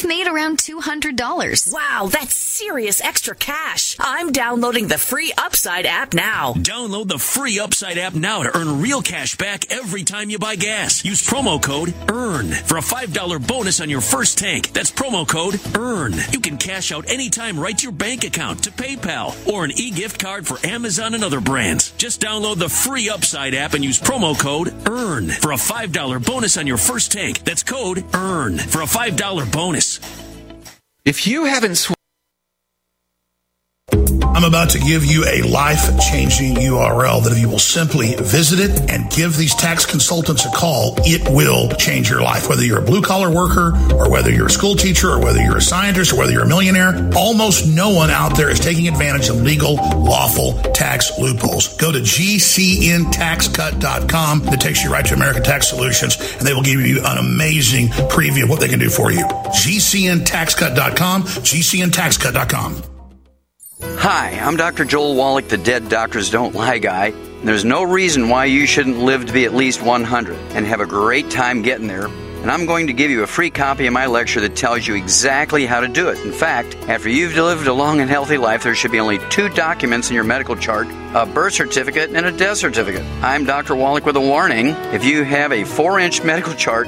made around two hundred dollars. Wow, that's serious extra cash. I'm downloading the free Upside app now. Download the free Upside app now to earn real cash back every time you buy gas. Use promo code EARN for a five dollars bonus on your first tank. That's promo code EARN. You can cash out anytime right to your bank account, to PayPal, or an e-gift card for Amazon and other brands. Just download the free Upside app and use promo code EARN for a five dollars bonus on your first tank. That's code EARN for a five dollars bonus. If you haven't sw- I'm about to give you a life-changing U R L that if you will simply visit it and give these tax consultants a call, it will change your life. Whether you're a blue-collar worker or whether you're a school teacher or whether you're a scientist or whether you're a millionaire, almost no one out there is taking advantage of legal, lawful tax loopholes. Go to G C N tax cut dot com. That takes you right to American Tax Solutions, and they will give you an amazing preview of what they can do for you. G C N tax cut dot com, G C N tax cut dot com. Hi, I'm Doctor Joel Wallach, the Dead Doctors Don't Lie guy. There's no reason why you shouldn't live to be at least one hundred and have a great time getting there. And I'm going to give you a free copy of my lecture that tells you exactly how to do it. In fact, after you've lived a long and healthy life, there should be only two documents in your medical chart, a birth certificate and a death certificate. I'm Doctor Wallach with a warning. If you have a four-inch medical chart,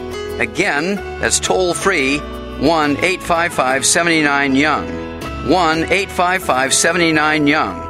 Again, that's toll-free one eight five five seven nine YOUNG. one eight five five seven nine YOUNG.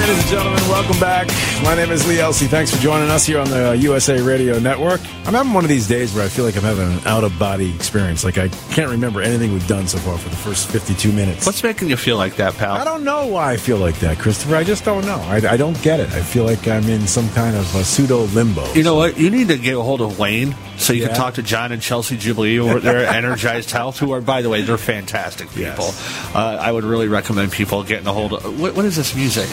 Ladies and gentlemen, welcome back. My name is Lee Elsie. Thanks for joining us here on the U S A Radio Network. I'm having one of these days where I feel like I'm having an out-of-body experience. Like, I can't remember anything we've done so far for the first fifty-two minutes. What's making you feel like that, pal? I don't know why I feel like that, Christopher. I just don't know. I, I don't get it. I feel like I'm in some kind of a pseudo-limbo. You know so. what? You need to get a hold of Wayne so you yeah. can talk to John and Chelsea Jubilee over there at Energized Health, who are, by the way, they're fantastic people. Yes. Uh, I would really recommend people getting a hold of... What, what is this music?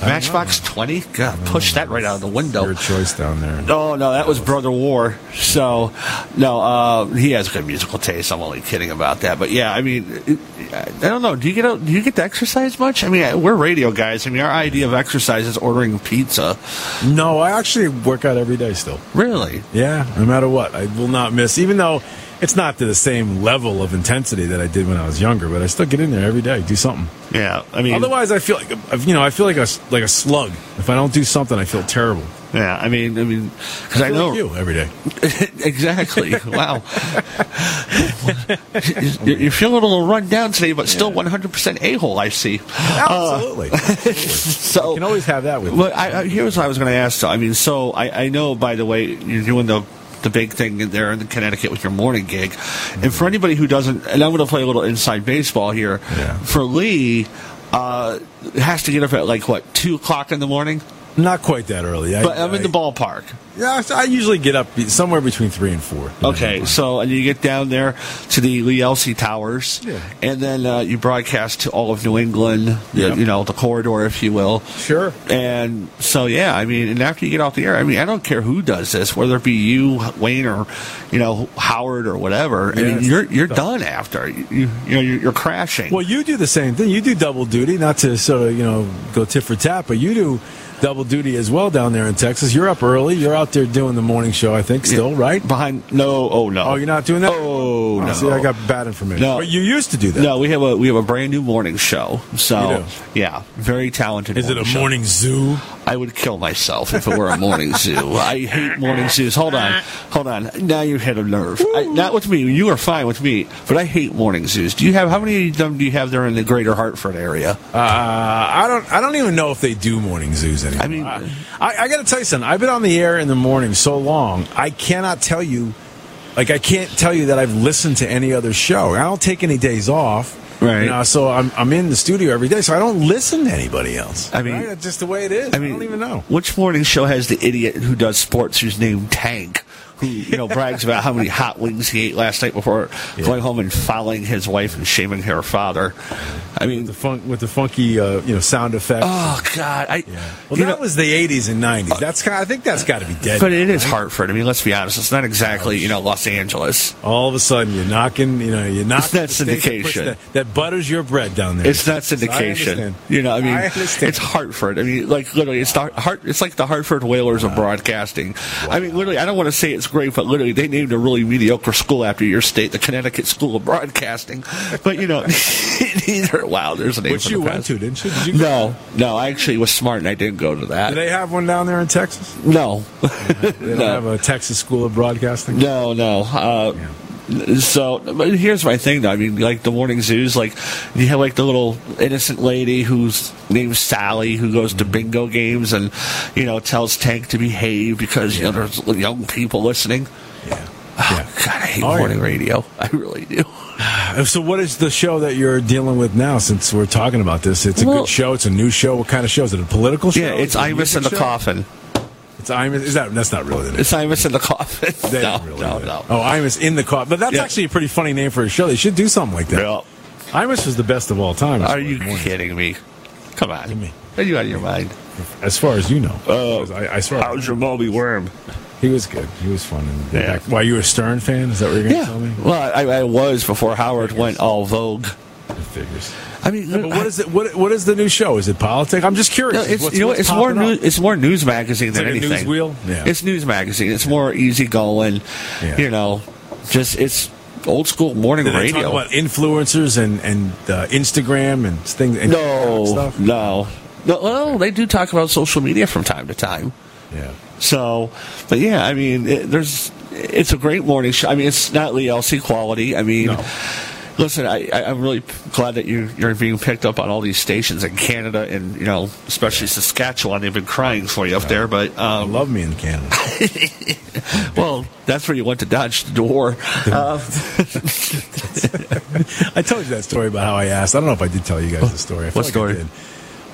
Matchbox twenty? God, push that right out of the window. Your choice down there. No, no, that was Brother War. So, no, uh, he has good musical taste. I'm only kidding about that. But, yeah, I mean, it, I don't know. Do you get a, do you get to exercise much? I mean, we're radio guys. I mean, our idea of exercise is ordering pizza. No, I actually work out every day still. Really? Yeah, no matter what. I will not miss, even though... It's not to the same level of intensity that I did when I was younger, but I still get in there every day, do something. Yeah, I mean, otherwise I feel like you know I feel like a like a slug. If I don't do something, I feel terrible. Yeah, I mean, I mean, because I, I know like you every day. Exactly. Wow. you, you feel a little run down today, but still one hundred percent a hole. I see. Absolutely. Uh, Absolutely. So you can always have that with you. But I, I, here's what I was going to ask. Though. I mean, so I, I know. By the way, you're doing the. the big thing in there in Connecticut with your morning gig. Mm-hmm. And for anybody who doesn't, and I'm going to play a little inside baseball here. Yeah. For Lee, uh, has to get up at like, what, two o'clock in the morning? Not quite that early. But I, I'm I, in the ballpark. Yeah, I usually get up somewhere between three and four. Okay, so and you get down there to the Lee Elsie Towers, yeah. and then uh, you broadcast to all of New England, yep. you know, the corridor, if you will. Sure. And so, yeah, I mean, and after you get off the air, I mean, I don't care who does this, whether it be you, Wayne, or, you know, Howard or whatever. I yeah, mean, you're you're done after. You, you, you know, you're, you're crashing. Well, you do the same thing. You do double duty, not to sort of, you know, go tit for tat, but you do double duty as well down there in Texas. You're up early. You're out there doing the morning show, I think, still, yeah. right? Behind, no, oh, no. Oh, you're not doing that? Oh, oh no. See, I got bad information. No. But you used to do that. No, we have a we have a brand new morning show. So, yeah, very talented Is it a show. Morning zoo? I would kill myself if it were a morning zoo. I hate morning zoos. Hold on. Hold on. Now you hit a nerve. I, not with me. You are fine with me, but I hate morning zoos. Do you have, how many of them do you have there in the greater Hartford area? Uh, I don't I don't even know if they do morning zoos anymore. I mean, I, I, I got to tell you something. I've been on the air in the morning so long, I cannot tell you, like, I can't tell you that I've listened to any other show. I don't take any days off. Right. You know, so I'm I'm in the studio every day, so I don't listen to anybody else. I mean, right? That's just the way it is. I, mean, I don't even know. Which morning show has the idiot who does sports who's named Tank, who you know brags about how many hot wings he ate last night before yeah. going home and fouling his wife and shaming her father? I mean, with the, fun- with the funky uh, you know sound effects. Oh God! I, yeah. Well, that know, was the eighties and nineties. That's kind of, I think that's got to be dead. But now, it is right? Hartford. I mean, let's be honest. It's not exactly you know Los Angeles. All of a sudden, you're knocking. You know, you're knocking. It's not syndication. That, that butters your bread down there. It's not syndication. You know, I mean, I it's Hartford. I mean, like literally, it's the Hart. It's like the Hartford Whalers wow. of broadcasting. Wow. I mean, literally, I don't want to say it's great, but literally, they named a really mediocre school after your state, the Connecticut School of Broadcasting. But you know, neither. Wow, there's a name. Which you the went to, didn't you? Did you go no, no. I actually was smart and I didn't go to that. Do they have one down there in Texas? No, they don't no. have a Texas School of Broadcasting. No, no. Uh, yeah. So, but here's my thing, though. I mean, like the morning zoos, like you have like the little innocent lady who's named Sally who goes to bingo games and, you know, tells Tank to behave because, you know, there's young people listening. Yeah. Oh, yeah. God, I hate All morning right. radio. I really do. So what is the show that you're dealing with now since we're talking about this? It's a well, good show. It's a new show. What kind of show? Is it a political show? Yeah, it's Imus in the show? Coffin. It's Imus. Is that, that's not really the name. It's Imus in the Coffin. No, really no, no. It. Oh, Imus in the Coffin. But that's yeah. actually a pretty funny name for a show. They should do something like that. Yeah. Imus was the best of all time. Are you kidding me? Come on. Me. Are you out of your mind? As far as you know. Oh, uh, I, I swear. How's your Moby Worm? He was good. He was fun. Yeah. Why, you were a Stern fan? Is that what you're going to yeah. tell me? Well, I, I was before Howard went all vogue. It figures. I mean, no, but what is it? What what is the new show? Is it politics? I'm just curious. No, it's what's, you know, what's it's more news, it's more news magazine it's than like anything. A news wheel? Yeah. It's news magazine. It's more easy going. Yeah. You know, just it's old school morning Did radio. They talk about influencers and and uh, Instagram and things. And no, stuff? no, no. Well, they do talk about social media from time to time. Yeah. So, but yeah, I mean, it, there's, it's a great morning show. I mean, it's not Lee Elsie quality. I mean, no. listen, I, I, I'm really glad that you, you're being picked up on all these stations in Canada and, you know, especially Saskatchewan. They've been crying for you up there, but. Um, love me in Canada. Well, that's where you went to dodge the door. Uh, I told you that story about how I asked. I don't know if I did tell you guys the story. I what like story? I did.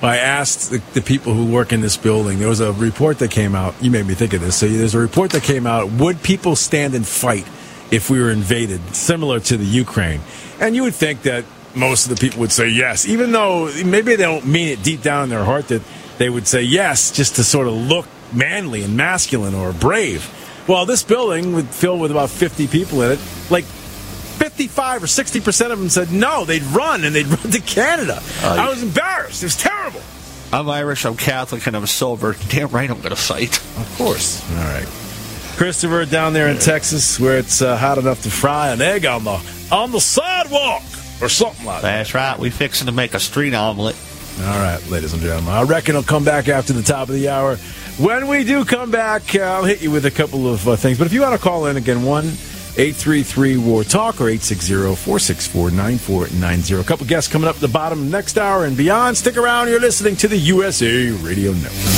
I asked the, the people who work in this building. There was a report that came out. You made me think of this. So there's a report that came out. Would people stand and fight if we were invaded, similar to the Ukraine? And you would think that most of the people would say yes, even though maybe they don't mean it deep down in their heart that they would say yes just to sort of look manly and masculine or brave. Well, this building would fill with about fifty people in it, like fifty-five or sixty percent of them said no, they'd run, and they'd run to Canada. Uh, I was embarrassed. It was terrible. I'm Irish, I'm Catholic, and I'm sober. Damn right I'm going to fight. Of course. All right. Christopher, down there in Texas, where it's uh, hot enough to fry an egg on the on the sidewalk or something like that. That's right. We fixing to make a street omelet. All right, ladies and gentlemen. I reckon I'll come back after the top of the hour. When we do come back, uh, I'll hit you with a couple of uh, things. But if you want to call in again, one... eight three three war talk or eight six zero four six four nine four nine zero. A couple guests coming up at the bottom next hour and beyond. Stick around. You're listening to the U S A Radio Network.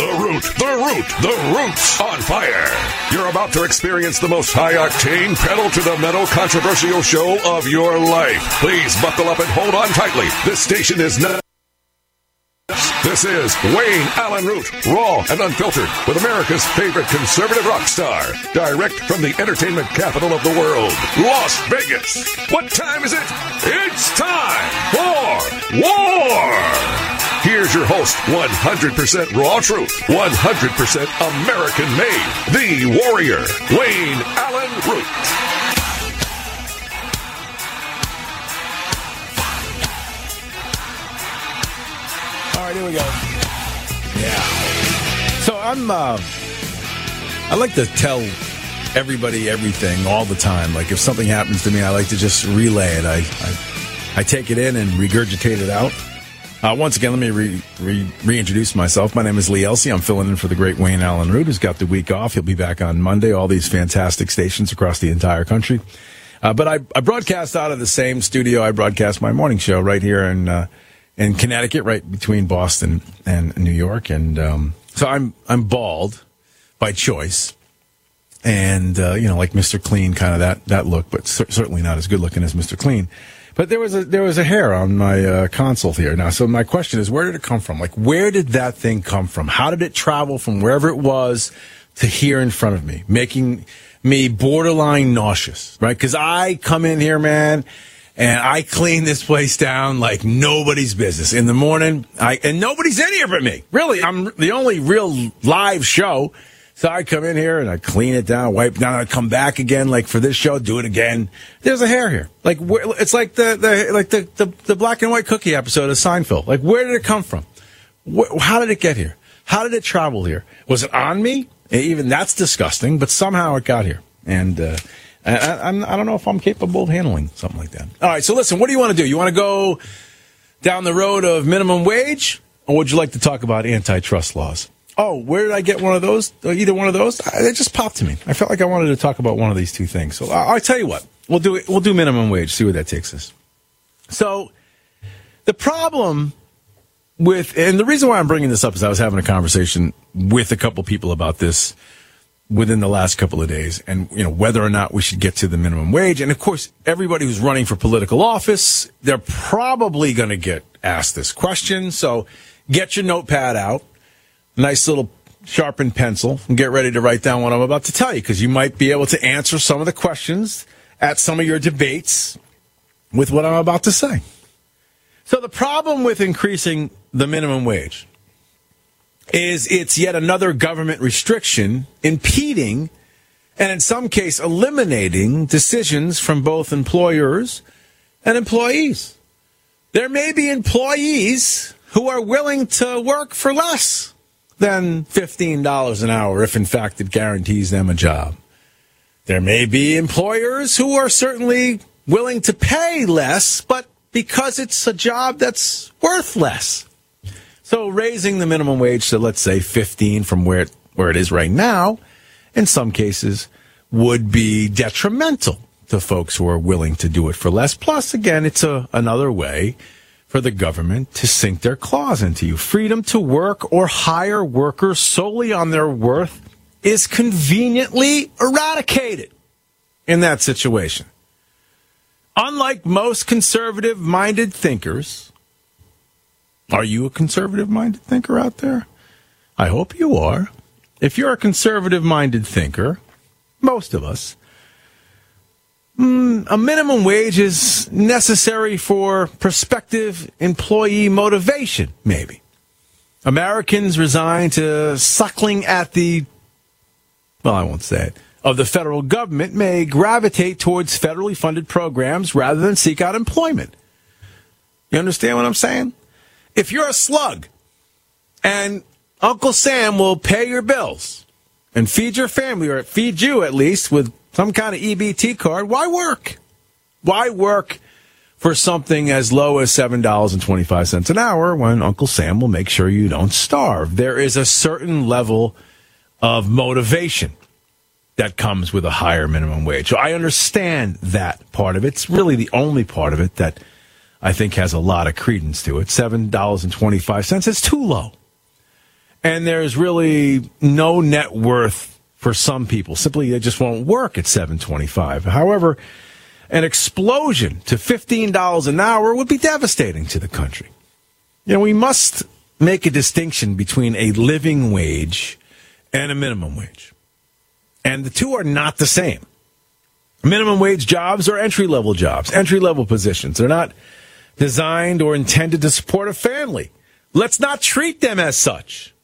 The Root, the Root's on fire. You're about to experience the most high-octane, pedal-to-the-metal, controversial show of your life. Please buckle up and hold on tightly. This station is not... This is Wayne Allyn Root, raw and unfiltered, with America's favorite conservative rock star, direct from the entertainment capital of the world, Las Vegas. What time is it? It's time for war. Here's your host, one hundred percent raw truth, one hundred percent American made, the warrior, Wayne Allyn Root. we go. Yeah. So I'm, uh, I like to tell everybody everything all the time. Like if something happens to me, I like to just relay it. I, I, I take it in and regurgitate it out. Uh, once again, let me re, re, reintroduce myself. My name is Lee Elsie. I'm filling in for the great Wayne Allyn Root, who's got the week off. He'll be back on Monday. All these fantastic stations across the entire country. Uh, but I, I broadcast out of the same studio. I broadcast my morning show right here in uh, in Connecticut, right between Boston and New York. And um, so I'm I'm bald by choice, and uh, you know, like Mister Clean, kind of that that look, but cer- certainly not as good looking as Mister Clean. But there was a there was a hair on my uh, console here now. So my question is, where did it come from? Like, where did that thing come from? How did it travel from wherever it was to here in front of me, making me borderline nauseous, right? Because I come in here, man, and I clean this place down like nobody's business. In the morning, I and nobody's in here but me. Really, I'm the only real live show. So I come in here and I clean it down, wipe down, I come back again, like for this show, do it again. There's a hair here. Like it's like the, the like the, the the black and white cookie episode of Seinfeld. Like, where did it come from? Where, how did it get here? How did it travel here? Was it on me? Even that's disgusting, but somehow it got here. And uh, I, I, I don't know if I'm capable of handling something like that. All right, so listen, what do you want to do? You want to go down the road of minimum wage, or would you like to talk about antitrust laws? Oh, where did I get one of those? Either one of those? It just popped to me. I felt like I wanted to talk about one of these two things. So I'll tell you what. We'll do it. We'll do minimum wage. See where that takes us. So the problem with, and the reason why I'm bringing this up is I was having a conversation with a couple people about this within the last couple of days, and you know, whether or not we should get to the minimum wage. And of course, everybody who's running for political office, they're probably going to get asked this question. So get your notepad out. Nice little sharpened pencil, and get ready to write down what I'm about to tell you, because you might be able to answer some of the questions at some of your debates with what I'm about to say. So the problem with increasing the minimum wage is it's yet another government restriction impeding and in some case eliminating decisions from both employers and employees. There may be employees who are willing to work for less than fifteen dollars an hour, if in fact it guarantees them a job. There may be employers who are certainly willing to pay less, but because it's a job that's worth less. So raising the minimum wage to, let's say, fifteen from where it, where it is right now, in some cases, would be detrimental to folks who are willing to do it for less. Plus, again, it's a, another way for the government to sink their claws into you. Freedom to work or hire workers solely on their worth is conveniently eradicated in that situation. Unlike most conservative-minded thinkers, are you a conservative-minded thinker out there? I hope you are. If you're a conservative-minded thinker, most of us, a minimum wage is necessary for prospective employee motivation, maybe. Americans resign to suckling at the, well, I won't say it, of the federal government may gravitate towards federally funded programs rather than seek out employment. You understand what I'm saying? If you're a slug and Uncle Sam will pay your bills and feed your family, or feed you at least, with some kind of E B T card, why work? Why work for something as low as seven dollars and twenty-five cents an hour when Uncle Sam will make sure you don't starve? There is a certain level of motivation that comes with a higher minimum wage. So I understand that part of it. It's really the only part of it that I think has a lot of credence to it. seven dollars and twenty-five cents is too low. And there's really no net worth for some people. Simply, they just won't work at seven twenty-five. However, an explosion to fifteen dollars an hour would be devastating to the country. You know, we must make a distinction between a living wage and a minimum wage. And the two are not the same. Minimum wage jobs are entry-level jobs, entry-level positions. They're not designed or intended to support a family. Let's not treat them as such.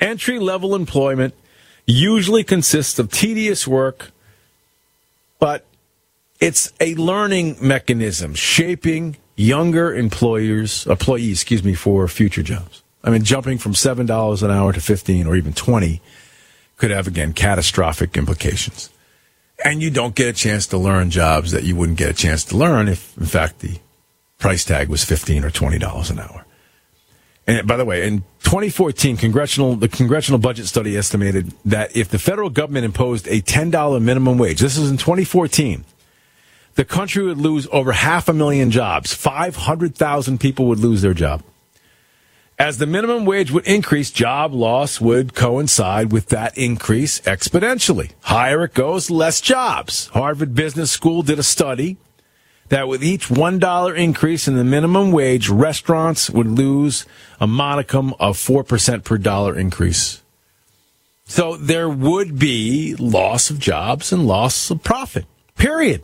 Entry-level employment usually consists of tedious work, but it's a learning mechanism shaping younger employers, employees, excuse me, for future jobs. I mean, jumping from seven dollars an hour to fifteen or even twenty could have, again, catastrophic implications. And you don't get a chance to learn jobs that you wouldn't get a chance to learn if, in fact, the price tag was fifteen or twenty dollars an hour. And by the way, in twenty fourteen, congressional the Congressional Budget Study estimated that if the federal government imposed a ten dollars minimum wage, this is in twenty fourteen, the country would lose over half a million jobs. five hundred thousand people would lose their job. As the minimum wage would increase, job loss would coincide with that increase exponentially. Higher it goes, less jobs. Harvard Business School did a study that with each one dollar increase in the minimum wage, restaurants would lose a modicum of four percent per dollar increase. So there would be loss of jobs and loss of profit, period.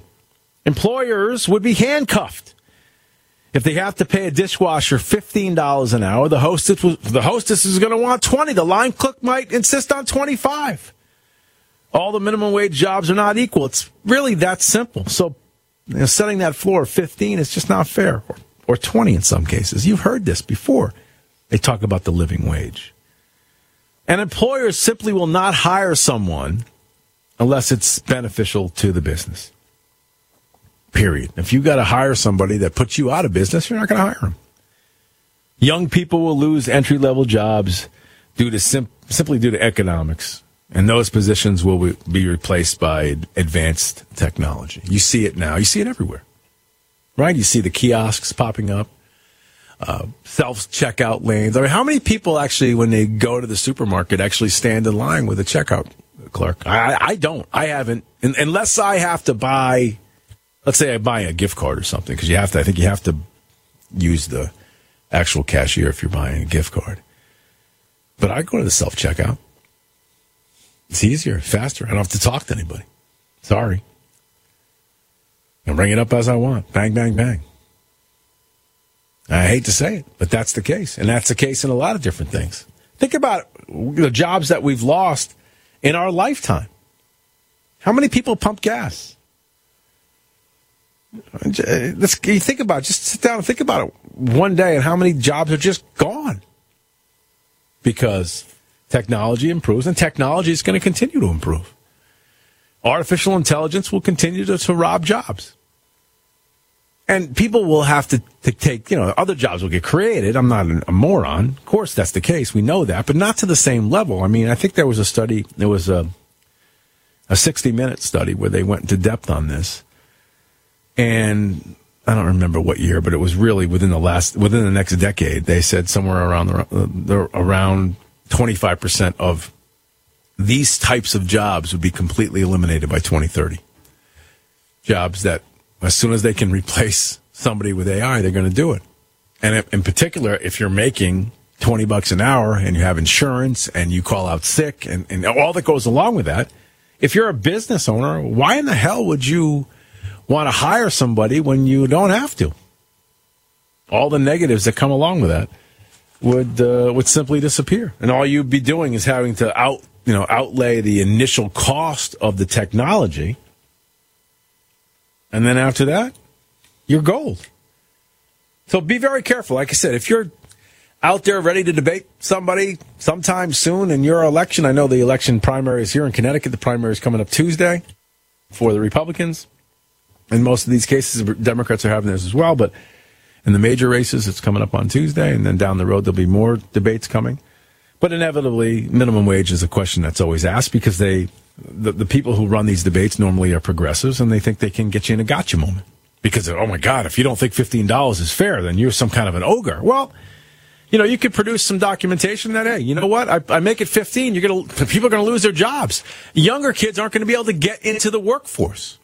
Employers would be handcuffed. If they have to pay a dishwasher fifteen dollars an hour, the hostess, was, the hostess is going to want twenty dollars. The line cook might insist on twenty-five dollars. All the minimum wage jobs are not equal. It's really that simple. So, you know, setting that floor of fifteen is just not fair, or, or twenty in some cases. You've heard this before. They talk about the living wage. And employers simply will not hire someone unless it's beneficial to the business. Period. If you got to hire somebody that puts you out of business, you're not going to hire them. Young people will lose entry-level jobs due to sim- simply due to economics. And those positions will be replaced by advanced technology. You see it now. You see it everywhere, right? You see the kiosks popping up, uh, self-checkout lanes. I mean, how many people actually, when they go to the supermarket, actually stand in line with a checkout clerk? I, I don't. I haven't. And, unless I have to buy, let's say I buy a gift card or something, because you have to, I think you have to use the actual cashier if you're buying a gift card. But I go to the self-checkout. It's easier, faster. I don't have to talk to anybody. Sorry. I bring it up as I want. Bang, bang, bang. I hate to say it, but that's the case. And that's the case in a lot of different things. Think about the jobs that we've lost in our lifetime. How many people pump gas? Let's you think about it. Just sit down and think about it one day and how many jobs are just gone. Because technology improves, and technology is going to continue to improve. Artificial intelligence will continue to, to rob jobs. And people will have to, to take, you know, other jobs will get created. I'm not a moron. Of course, that's the case. We know that, but not to the same level. I mean, I think there was a study, there was a a sixty-minute study where they went into depth on this. And I don't remember what year, but it was really within the last, within the next decade, they said somewhere around the, the around, twenty-five percent of these types of jobs would be completely eliminated by twenty thirty. Jobs that, as soon as they can replace somebody with A I, they're going to do it. And in particular, if you're making twenty bucks an hour and you have insurance and you call out sick and, and all that goes along with that, if you're a business owner, why in the hell would you want to hire somebody when you don't have to? All the negatives that come along with that would uh, would simply disappear. And all you'd be doing is having to out you know outlay the initial cost of the technology. And then after that, you're gold. So be very careful. Like I said, if you're out there ready to debate somebody sometime soon in your election, I know the election primary is here in Connecticut. The primary is coming up Tuesday for the Republicans. In most of these cases, Democrats are having this as well, but in the major races, it's coming up on Tuesday, and then down the road, there'll be more debates coming. But inevitably, minimum wage is a question that's always asked because they, the, the people who run these debates normally are progressives, and they think they can get you in a gotcha moment. Because, oh, my God, if you don't think fifteen dollars is fair, then you're some kind of an ogre. Well, you know, you could produce some documentation that, hey, you know what, I, I make it fifteen dollars, you're gonna, people are going to lose their jobs. Younger kids aren't going to be able to get into the workforce.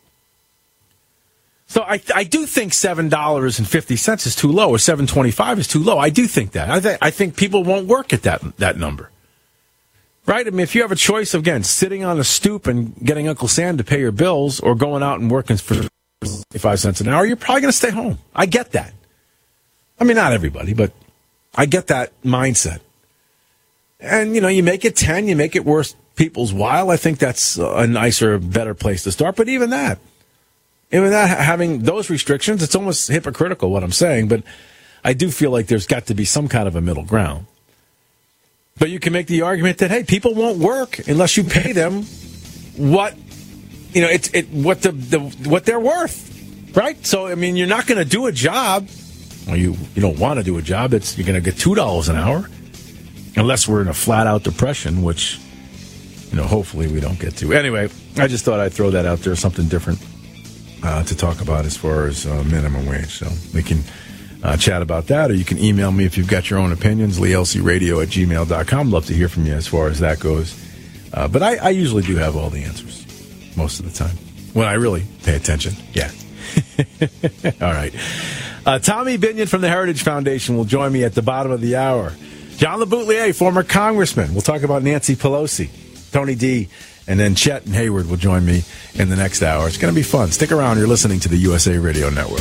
So I I do think seven dollars and fifty cents is too low, or seven twenty-five is too low. I do think that. I, th- I think people won't work at that that number. Right? I mean, if you have a choice of, again, sitting on a stoop and getting Uncle Sam to pay your bills or going out and working for twenty-five cents an hour, you're probably going to stay home. I get that. I mean, not everybody, but I get that mindset. And, you know, you make it ten, you make it worth people's while. I think that's a nicer, better place to start. But even that. And without having those restrictions, it's almost hypocritical what I'm saying, but I do feel like there's got to be some kind of a middle ground. But you can make the argument that, hey, people won't work unless you pay them what you know it's it what the, the what they're worth, right? So I mean, you're not going to do a job, or you you don't want to do a job that's you're going to get two dollars an hour, unless we're in a flat out depression, which you know hopefully we don't get to. Anyway, I just thought I'd throw that out there, something different uh, to talk about as far as uh, minimum wage. So we can. Uh, chat about that, or you can email me if you've got your own opinions, lee elsie radio at gmail dot com. Love to hear from you as far as that goes. Uh, but I, I usually do have all the answers most of the time when I really pay attention. Yeah. All right. Uh, Tommy Binion from the Heritage Foundation will join me at the bottom of the hour. John LeBoutillier, former congressman. We'll talk about Nancy Pelosi, Tony D, and then Chet and Hayward will join me in the next hour. It's going to be fun. Stick around. You're listening to the U S A Radio Network.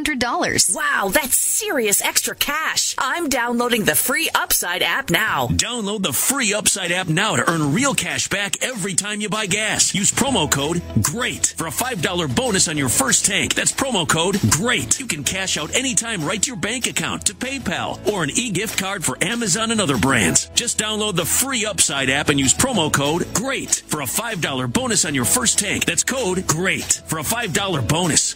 dollars. Wow, that's serious extra cash. I'm downloading the free Upside app now. Download the free Upside app now to earn real cash back every time you buy gas. Use promo code GREAT for a five dollars bonus on your first tank. That's promo code GREAT. You can cash out anytime right to your bank account, to PayPal, or an e-gift card for Amazon and other brands. Just download the free Upside app and use promo code GREAT for a five dollars bonus on your first tank. That's code GREAT for a five dollars bonus.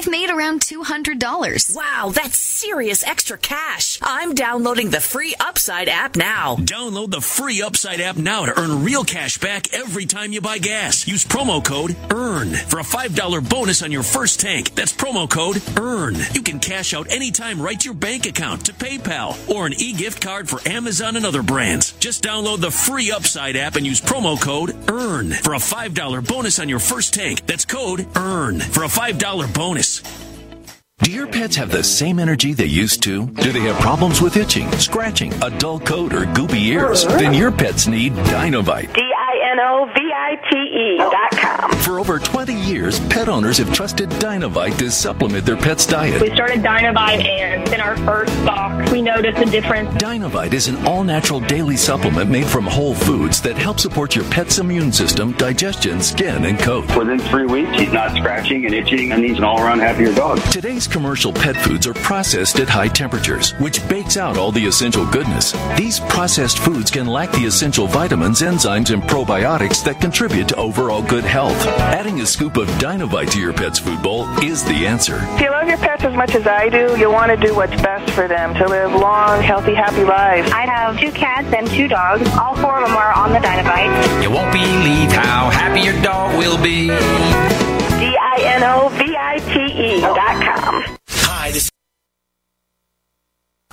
I've made around two hundred dollars. Wow, that's serious extra cash. I'm downloading the free Upside app now. Download the free Upside app now to earn real cash back every time you buy gas. Use promo code EARN for a five dollars bonus on your first tank. That's promo code EARN. You can cash out anytime right to your bank account, to PayPal, or an e-gift card for Amazon and other brands. Just download the free Upside app and use promo code EARN for a five dollars bonus on your first tank. That's code EARN for a five dollars bonus. Do your pets have the same energy they used to? Do they have problems with itching, scratching, a dull coat, or goopy ears? Then your pets need Dinovite. D I N O V I T E dot com. For over twenty years, pet owners have trusted Dinovite to supplement their pet's diet. We started Dinovite, and in our first box, we noticed a difference. Dinovite is an all-natural daily supplement made from whole foods that helps support your pet's immune system, digestion, skin, and coat. Within three weeks, he's not scratching and itching, and he's an all-around happier dog. Today's commercial pet foods are processed at high temperatures, which bakes out all the essential goodness. These processed foods can lack the essential vitamins, enzymes, and probiotics that contribute to overall good health. Adding a scoop of Dinovite to your pet's food bowl is the answer. If you love your pets as much as I do, you'll want to do what's best for them to live long, healthy, happy lives. I have two cats and two dogs. All four of them are on the Dinovite. You won't believe how happy your dog will be. D I N O V I T E oh. dot com. Hi, this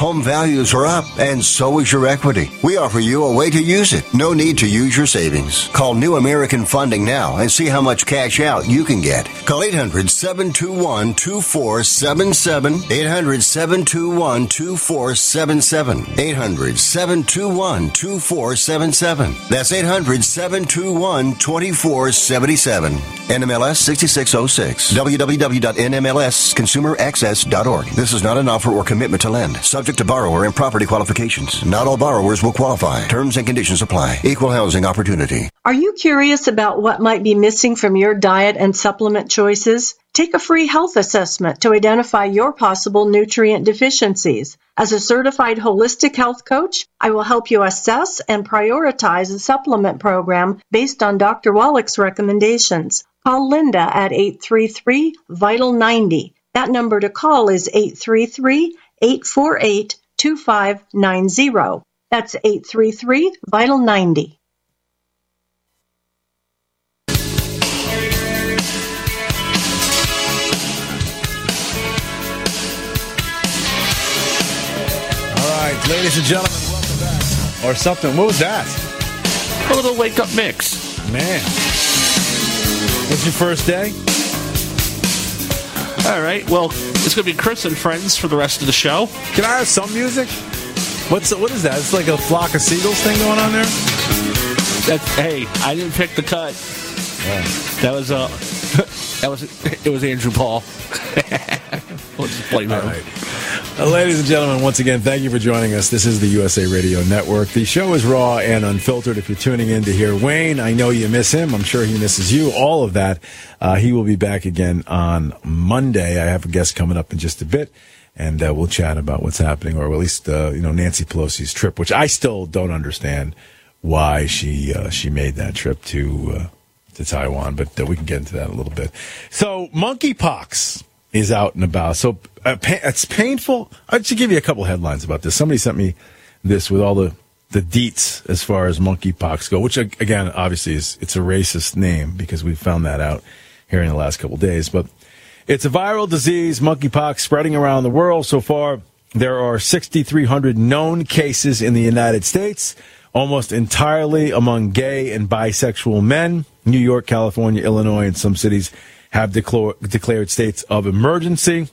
Home values are up, and so is your equity. We offer you a way to use it. No need to use your savings. Call New American Funding now and see how much cash out you can get. Call eight hundred, seven two one, two four seven seven. eight hundred, seven two one, two four seven seven. eight hundred, seven two one, two four seven seven. That's eight hundred, seven two one, two four seven seven. N M L S sixty-six oh six. w w w dot n m l s consumer access dot org. This is not an offer or commitment to lend. Subject to borrower and property qualifications. Not all borrowers will qualify. Terms and conditions apply. Equal housing opportunity. Are you curious about what might be missing from your diet and supplement choices? Take a free health assessment to identify your possible nutrient deficiencies. As a certified holistic health coach, I will help you assess and prioritize a supplement program based on Doctor Wallach's recommendations. Call Linda at eight three three, vital ninety. That number to call is eight three three, eight four eight, two five nine zero. That's eight three three, vital ninety. Ladies and gentlemen, welcome back. Or something. What was that? A little wake-up mix. Man. What's your first day? All right. Well, it's going to be Chris and Friends for the rest of the show. Can I have some music? What's What is that? It's like a flock of seagulls thing going on there? That, hey, I didn't pick the cut. Yeah. That was uh, that was it was Andrew Paul. We'll just blame him. All right. Well, ladies and gentlemen, once again, thank you for joining us. This is the U S A Radio Network. The show is raw and unfiltered. If you're tuning in to hear Wayne, I know you miss him. I'm sure he misses you. All of that. Uh, he will be back again on Monday. I have a guest coming up in just a bit, and uh, we'll chat about what's happening, or at least uh, you know, Nancy Pelosi's trip, which I still don't understand why she uh, she made that trip to uh, to Taiwan. But uh, we can get into that in a little bit. So, monkeypox is out and about. So uh, pa- it's painful. I should give you a couple headlines about this. Somebody sent me this with all the, the deets as far as monkeypox go, which again, obviously is, it's a racist name because we found that out here in the last couple of days, but it's a viral disease, monkeypox, spreading around the world. So far, there are six thousand three hundred known cases in the United States, almost entirely among gay and bisexual men. New York, California, Illinois, and some cities have declare, declared states of emergency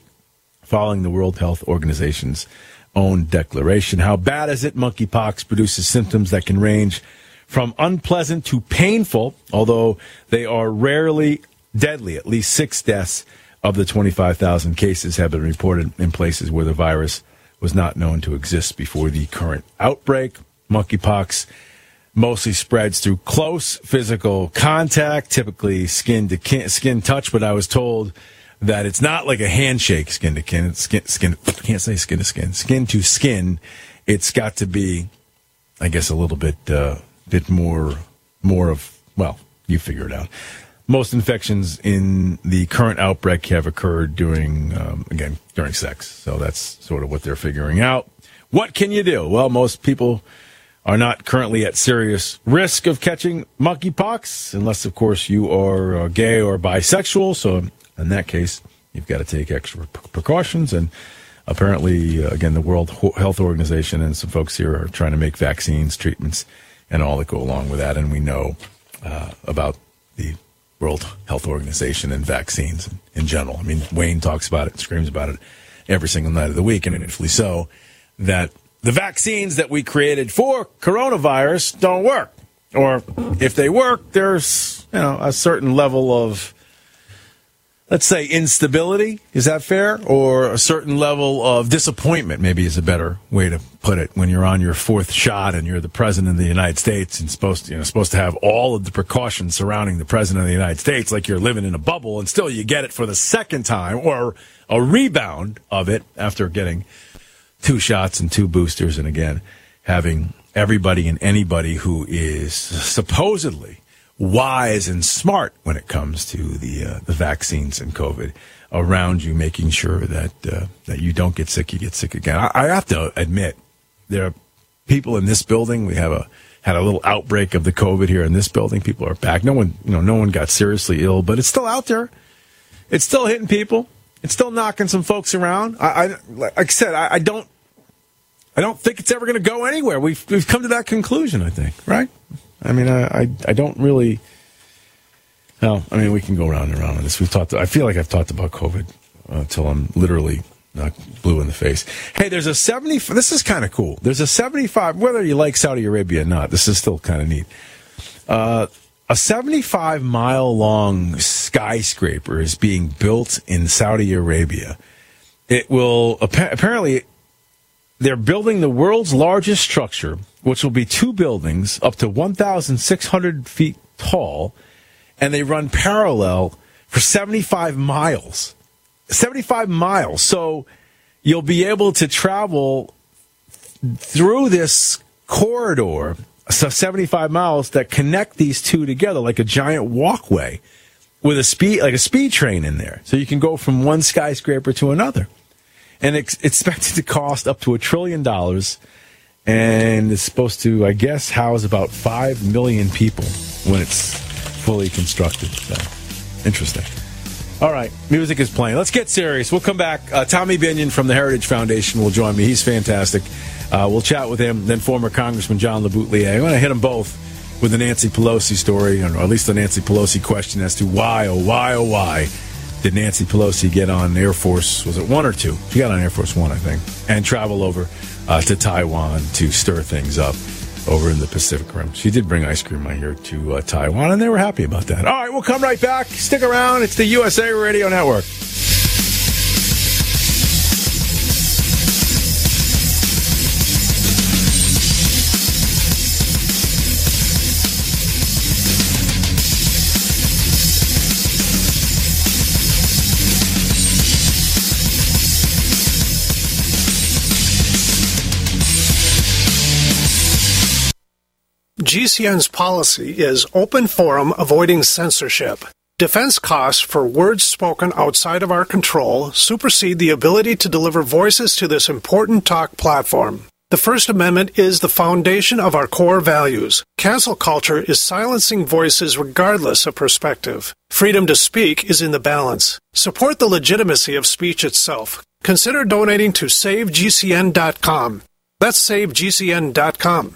following the World Health Organization's own declaration. How bad is it? Monkeypox produces symptoms that can range from unpleasant to painful, although they are rarely deadly. At least six deaths of the twenty-five thousand cases have been reported in places where the virus was not known to exist before the current outbreak. Monkeypox mostly spreads through close physical contact, typically skin to kin, skin touch. But I was told that it's not like a handshake, skin to kin, skin, skin. I can't say skin to skin, skin to skin. It's got to be, I guess, a little bit, uh, bit more, more of. Well, you figure it out. Most infections in the current outbreak have occurred during, um, again, during sex. So that's sort of what they're figuring out. What can you do? Well, most people are not currently at serious risk of catching monkeypox, unless, of course, you are uh, gay or bisexual. So in that case, you've got to take extra p- precautions. And apparently, uh, again, the World Health Organization and some folks here are trying to make vaccines, treatments, and all that go along with that. And we know uh, about the World Health Organization and vaccines in, in general. I mean, Wayne talks about it, screams about it every single night of the week, and inevitably so, that the vaccines that we created for coronavirus don't work. Or if they work, there's, you know, a certain level of, let's say, instability. Is that fair? Or a certain level of disappointment, maybe, is a better way to put it, when you're on your fourth shot and you're the president of the United States and supposed to, you know, supposed to have all of the precautions surrounding the president of the United States, like you're living in a bubble, and still you get it for the second time, or a rebound of it after getting two shots and two boosters, and again, having everybody and anybody who is supposedly wise and smart when it comes to the uh, the vaccines and COVID around you, making sure that uh, that you don't get sick, you get sick again. I, I have to admit, there are people in this building. We have a had a little outbreak of the COVID here in this building. People are back. No one, you know, no one got seriously ill, but it's still out there. It's still hitting people. It's still knocking some folks around. I, I like I said, I, I don't I don't think it's ever going to go anywhere. We've we've come to that conclusion, I think, right? I mean, I I, I don't really. No, I mean, we can go round and round on this. We've talked. I feel like I've talked about COVID until uh, I'm literally not blue in the face. Hey, there's a seventy. This is kind of cool. There's a seventy-five. Whether you like Saudi Arabia or not, this is still kind of neat. Uh, a seventy-five mile long skyscraper is being built in Saudi Arabia. It will ap- apparently. They're building the world's largest structure, which will be two buildings up to one thousand six hundred feet tall, and they run parallel for seventy-five miles. seventy-five miles. So you'll be able to travel through this corridor, so seventy-five miles, that connect these two together like a giant walkway with a speed, like a speed train in there. So you can go from one skyscraper to another. And it's expected to cost up to a trillion dollars, and it's supposed to, I guess, house about five million people when it's fully constructed. So, interesting. All right, music is playing. Let's get serious. We'll come back. Uh, Tommy Binion from the Heritage Foundation will join me. He's fantastic. Uh, we'll chat with him. Then former Congressman John LeBoutillier. I'm going to hit them both with the Nancy Pelosi story, or at least the Nancy Pelosi question as to why, oh why, oh why. Did Nancy Pelosi get on Air Force, was it one or two? She got on Air Force One, I think, and travel over uh, to Taiwan to stir things up over in the Pacific Rim. She did bring ice cream right here to uh, Taiwan, and they were happy about that. All right, we'll come right back. Stick around. It's the U S A Radio Network. G C N's policy is open forum, avoiding censorship. Defense costs for words spoken outside of our control supersede the ability to deliver voices to this important talk platform. The First Amendment is the foundation of our core values. Cancel culture is silencing voices regardless of perspective. Freedom to speak is in the balance. Support the legitimacy of speech itself. Consider donating to save G C N dot com. That's save G C N dot com.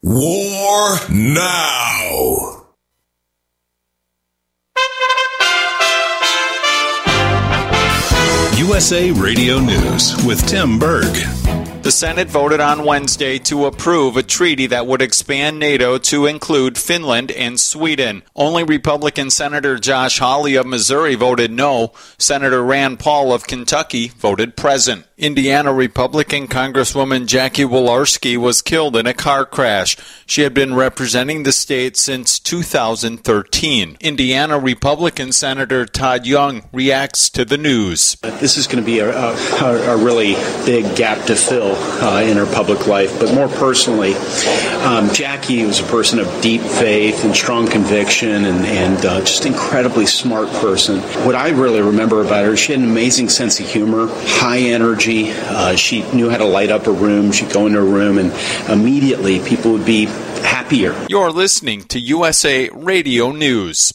War now. U S A Radio News with Tim Berg. The Senate voted on Wednesday to approve a treaty that would expand NATO to include Finland and Sweden. Only Republican Senator Josh Hawley of Missouri voted no. Senator Rand Paul of Kentucky voted present. Indiana Republican Congresswoman Jackie Walorski was killed in a car crash. She had been representing the state since two thousand thirteen. Indiana Republican Senator Todd Young reacts to the news. This is going to be a, a, a really big gap to fill uh, in her public life, but more personally, um, Jackie was a person of deep faith and strong conviction, and, and uh, just incredibly smart person. What I really remember about her, she had an amazing sense of humor, high energy. Uh, she knew how to light up a room. She'd go into a room and immediately people would be happier. You're listening to U S A Radio News.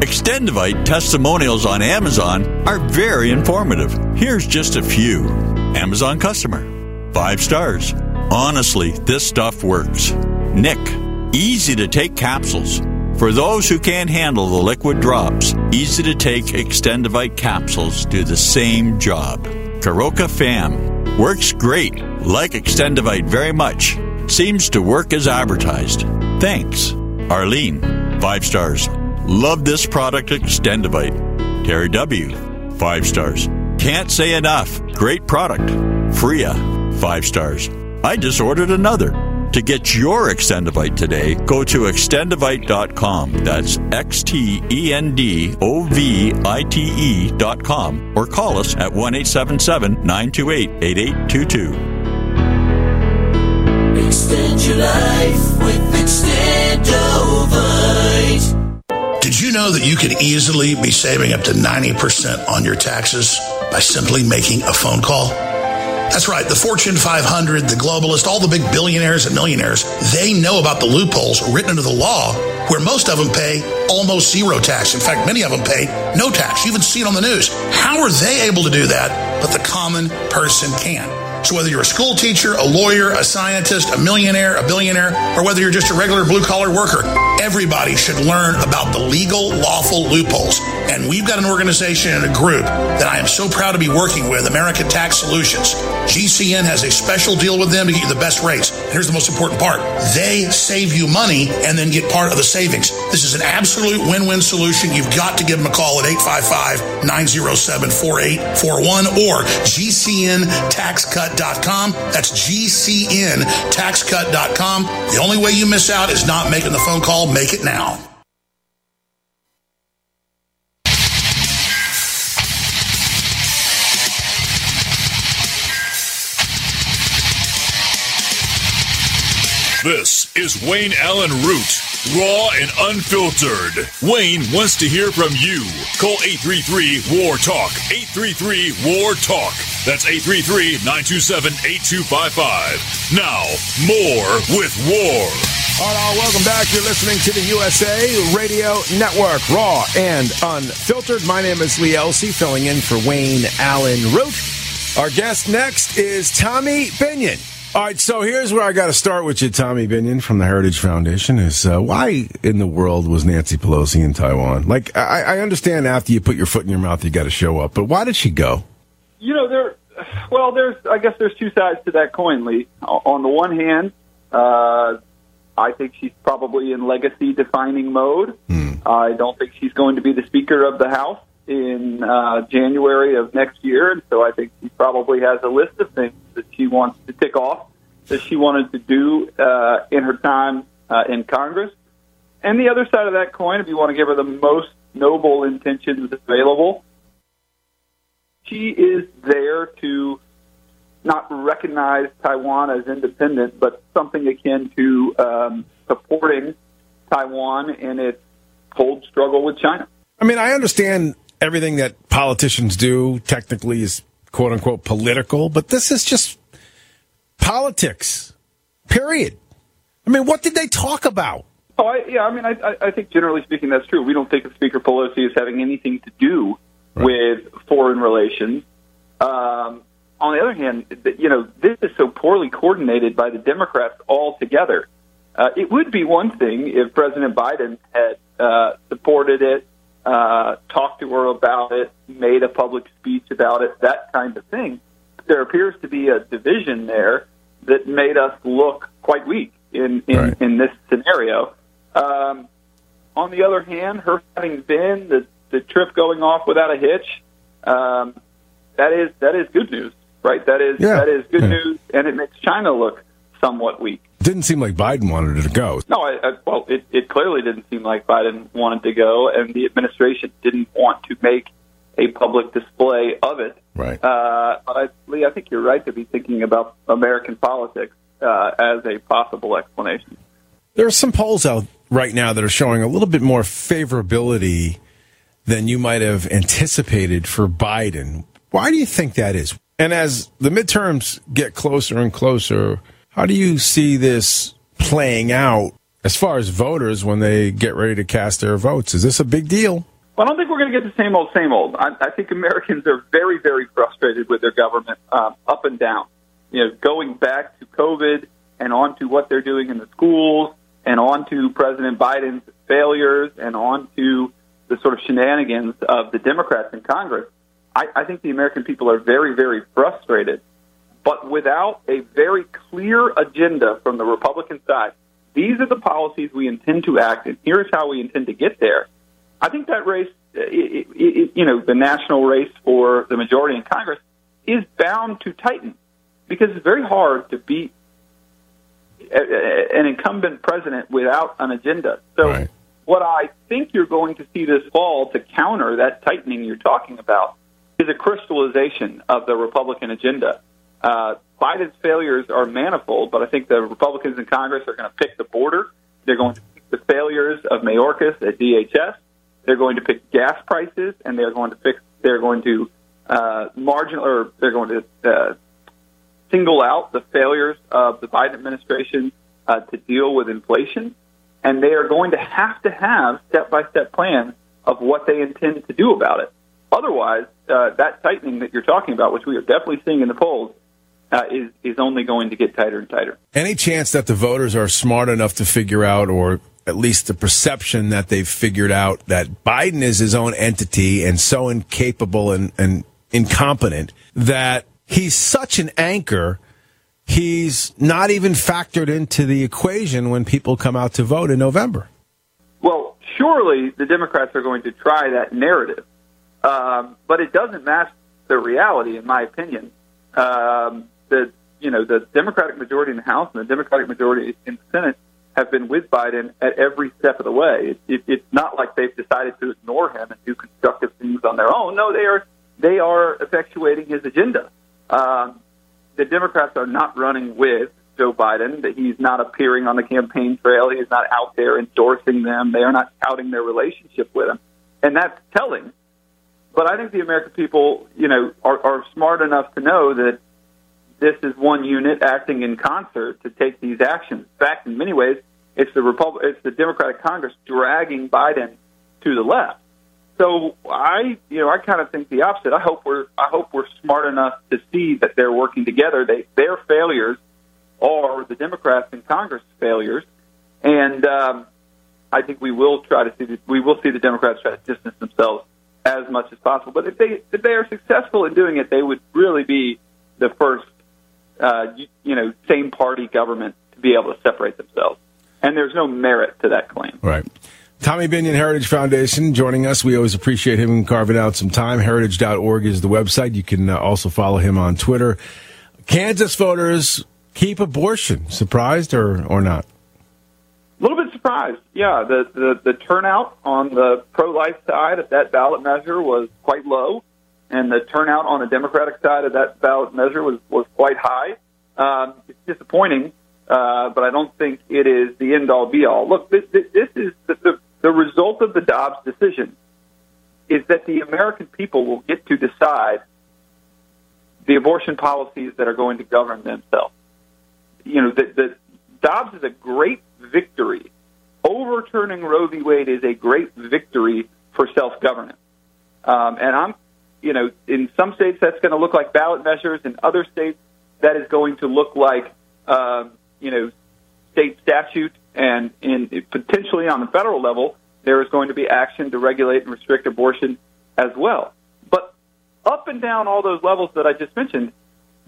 Extendivite testimonials on Amazon are very informative. Here's just a few. Amazon customer, five stars. Honestly, this stuff works. Nick, easy to take capsules. For those who can't handle the liquid drops, easy to take Extendivite capsules do the same job. Karoka Fam, works great. Like Extendivite very much. Seems to work as advertised. Thanks. Arlene, five stars. Love this product, Extendivite. Terry W., five stars. Can't say enough. Great product. Freya, five stars. I just ordered another. To get your Extendivite today, go to Extendivite dot com. That's X T E N D O V I T E dot com. Or call us at one eight seven seven, nine two eight, eight eight two two. Extend your life with Extendivite. Did you know that you could easily be saving up to ninety percent on your taxes by simply making a phone call? That's right. The Fortune five hundred, the globalists, all the big billionaires and millionaires, they know about the loopholes written into the law where most of them pay almost zero tax. In fact, many of them pay no tax. You even see it on the news. How are they able to do that? But the common person can't. So whether you're a school teacher, a lawyer, a scientist, a millionaire, a billionaire, or whether you're just a regular blue-collar worker, everybody should learn about the legal, lawful loopholes. And we've got an organization and a group that I am so proud to be working with, American Tax Solutions. G C N has a special deal with them to get you the best rates. And here's the most important part. They save you money and then get part of the savings. This is an absolute win-win solution. You've got to give them a call at eight five five, nine zero seven, four eight four one or G C N tax cut dot com. That's G C N tax cut dot com. The only way you miss out is not making the phone call. Make it now. This is Wayne Allyn Root. Raw and unfiltered. Wayne wants to hear from you. Call eight three three, W A R, TALK. eight three three, W A R, TALK. That's eight three three, nine two seven, eight two five five. Now, more with War. All right, welcome back. You're listening to the U S A Radio Network, Raw and Unfiltered. My name is Lee Elsie, filling in for Wayne Allyn Root. Our guest next is Tommy Binion. All right, so here's where I got to start with you, Tommy Binion from the Heritage Foundation, is uh, why in the world was Nancy Pelosi in Taiwan? Like, I, I understand after you put your foot in your mouth, you got to show up, but why did she go? You know, there. Well, there's. I guess there's two sides to that coin, Lee. On the one hand, uh, I think she's probably in legacy-defining mode. Hmm. I don't think she's going to be the Speaker of the House in uh, January of next year, and so I think she probably has a list of things that she wants to tick off, that she wanted to do uh, in her time uh, in Congress. And the other side of that coin, if you want to give her the most noble intentions available, she is there to not recognize Taiwan as independent, but something akin to um, supporting Taiwan in its cold struggle with China. I mean, I understand everything that politicians do technically is quote unquote political, but this is just politics, period. I mean, what did they talk about? Oh, I, yeah, I mean, I, I think generally speaking, that's true. We don't think of Speaker Pelosi as having anything to do right. with foreign relations. Um, on the other hand, you know, this is so poorly coordinated by the Democrats altogether. Uh, it would be one thing if President Biden had uh, supported it, uh, talked to her about it, made a public speech about it, that kind of thing. There appears to be a division there that made us look quite weak in, in, right. in this scenario. Um, on the other hand, her having been the, the trip going off without a hitch, um, that is that is good news, right? That is yeah. that is good yeah. news, and it makes China look somewhat weak. Didn't seem like Biden wanted it to go. No, I, I, well, it, it clearly didn't seem like Biden wanted to go, and the administration didn't want to make a public display of it. Right. Uh, but I, Lee, I think you're right to be thinking about American politics uh, as a possible explanation. There are some polls out right now that are showing a little bit more favorability than you might have anticipated for Biden. Why do you think that is? And as the midterms get closer and closer, how do you see this playing out as far as voters when they get ready to cast their votes? Is this a big deal? Well, I don't think we're going to get the same old, same old. I, I think Americans are very, very frustrated with their government uh, up and down. You know, going back to COVID and on to what they're doing in the schools and on to President Biden's failures and on to the sort of shenanigans of the Democrats in Congress. I, I think the American people are very, very frustrated. But without a very clear agenda from the Republican side, these are the policies we intend to act, and here's how we intend to get there. I think that race, it, it, you know, the national race for the majority in Congress is bound to tighten because it's very hard to beat an incumbent president without an agenda. So right. what I think you're going to see this fall to counter that tightening you're talking about is a crystallization of the Republican agenda. Uh, Biden's failures are manifold, but I think the Republicans in Congress are going to pick the border. They're going to pick the failures of Mayorkas at D H S. They're going to pick gas prices, and they're going to fix. They're going to uh, marginal, or they're going to uh, single out the failures of the Biden administration uh, to deal with inflation, and they are going to have to have step-by-step plans of what they intend to do about it. Otherwise, uh, that tightening that you're talking about, which we are definitely seeing in the polls, uh, is is only going to get tighter and tighter. Any chance that the voters are smart enough to figure out, or at least the perception that they've figured out, that Biden is his own entity and so incapable and, and incompetent that he's such an anchor, he's not even factored into the equation when people come out to vote in November? Well, surely the Democrats are going to try that narrative, um, but it doesn't match the reality, in my opinion. Um, the, you know, the Democratic majority in the House and the Democratic majority in the Senate have been with Biden at every step of the way. It, it, it's not like they've decided to ignore him and do constructive things on their own. No, they are they are effectuating his agenda. Um, the Democrats are not running with Joe Biden. That he's not appearing on the campaign trail. He is not out there endorsing them. They are not touting their relationship with him, and that's telling. But I think the American people, you know, are, are smart enough to know that this is one unit acting in concert to take these actions. In fact, in many ways, it's the Republic, it's the Democratic Congress dragging Biden to the left. So I, you know, I kind of think the opposite. I hope we're, I hope we're smart enough to see that they're working together. They, their failures are the Democrats in Congress' failures, and um, I think we will try to see, the, we will see the Democrats try to distance themselves as much as possible. But if they, if they are successful in doing it, they would really be the first. Uh, you, you know, same party government to be able to separate themselves. And there's no merit to that claim. Right. Tommy Binion, Heritage Foundation, joining us. We always appreciate him carving out some time. heritage dot org is the website. You can uh, also follow him on Twitter. Kansas voters keep abortion. Surprised or, or not? A little bit surprised. Yeah, the, the, the turnout on the pro-life side of that ballot measure was quite low. And the turnout on the Democratic side of that ballot measure was, was quite high. Um, it's disappointing, uh, but I don't think it is the end-all, be-all. Look, this, this, this is the, the, the result of the Dobbs decision. is that the American people will get to decide the abortion policies that are going to govern themselves. You know, the, the Dobbs is a great victory. Overturning Roe v. Wade is a great victory for self-governance. Um, and I'm, you know, in some states that's going to look like ballot measures. In other states, that is going to look like, uh, you know, state statute. And in potentially on the federal level, there is going to be action to regulate and restrict abortion as well. But up and down all those levels that I just mentioned,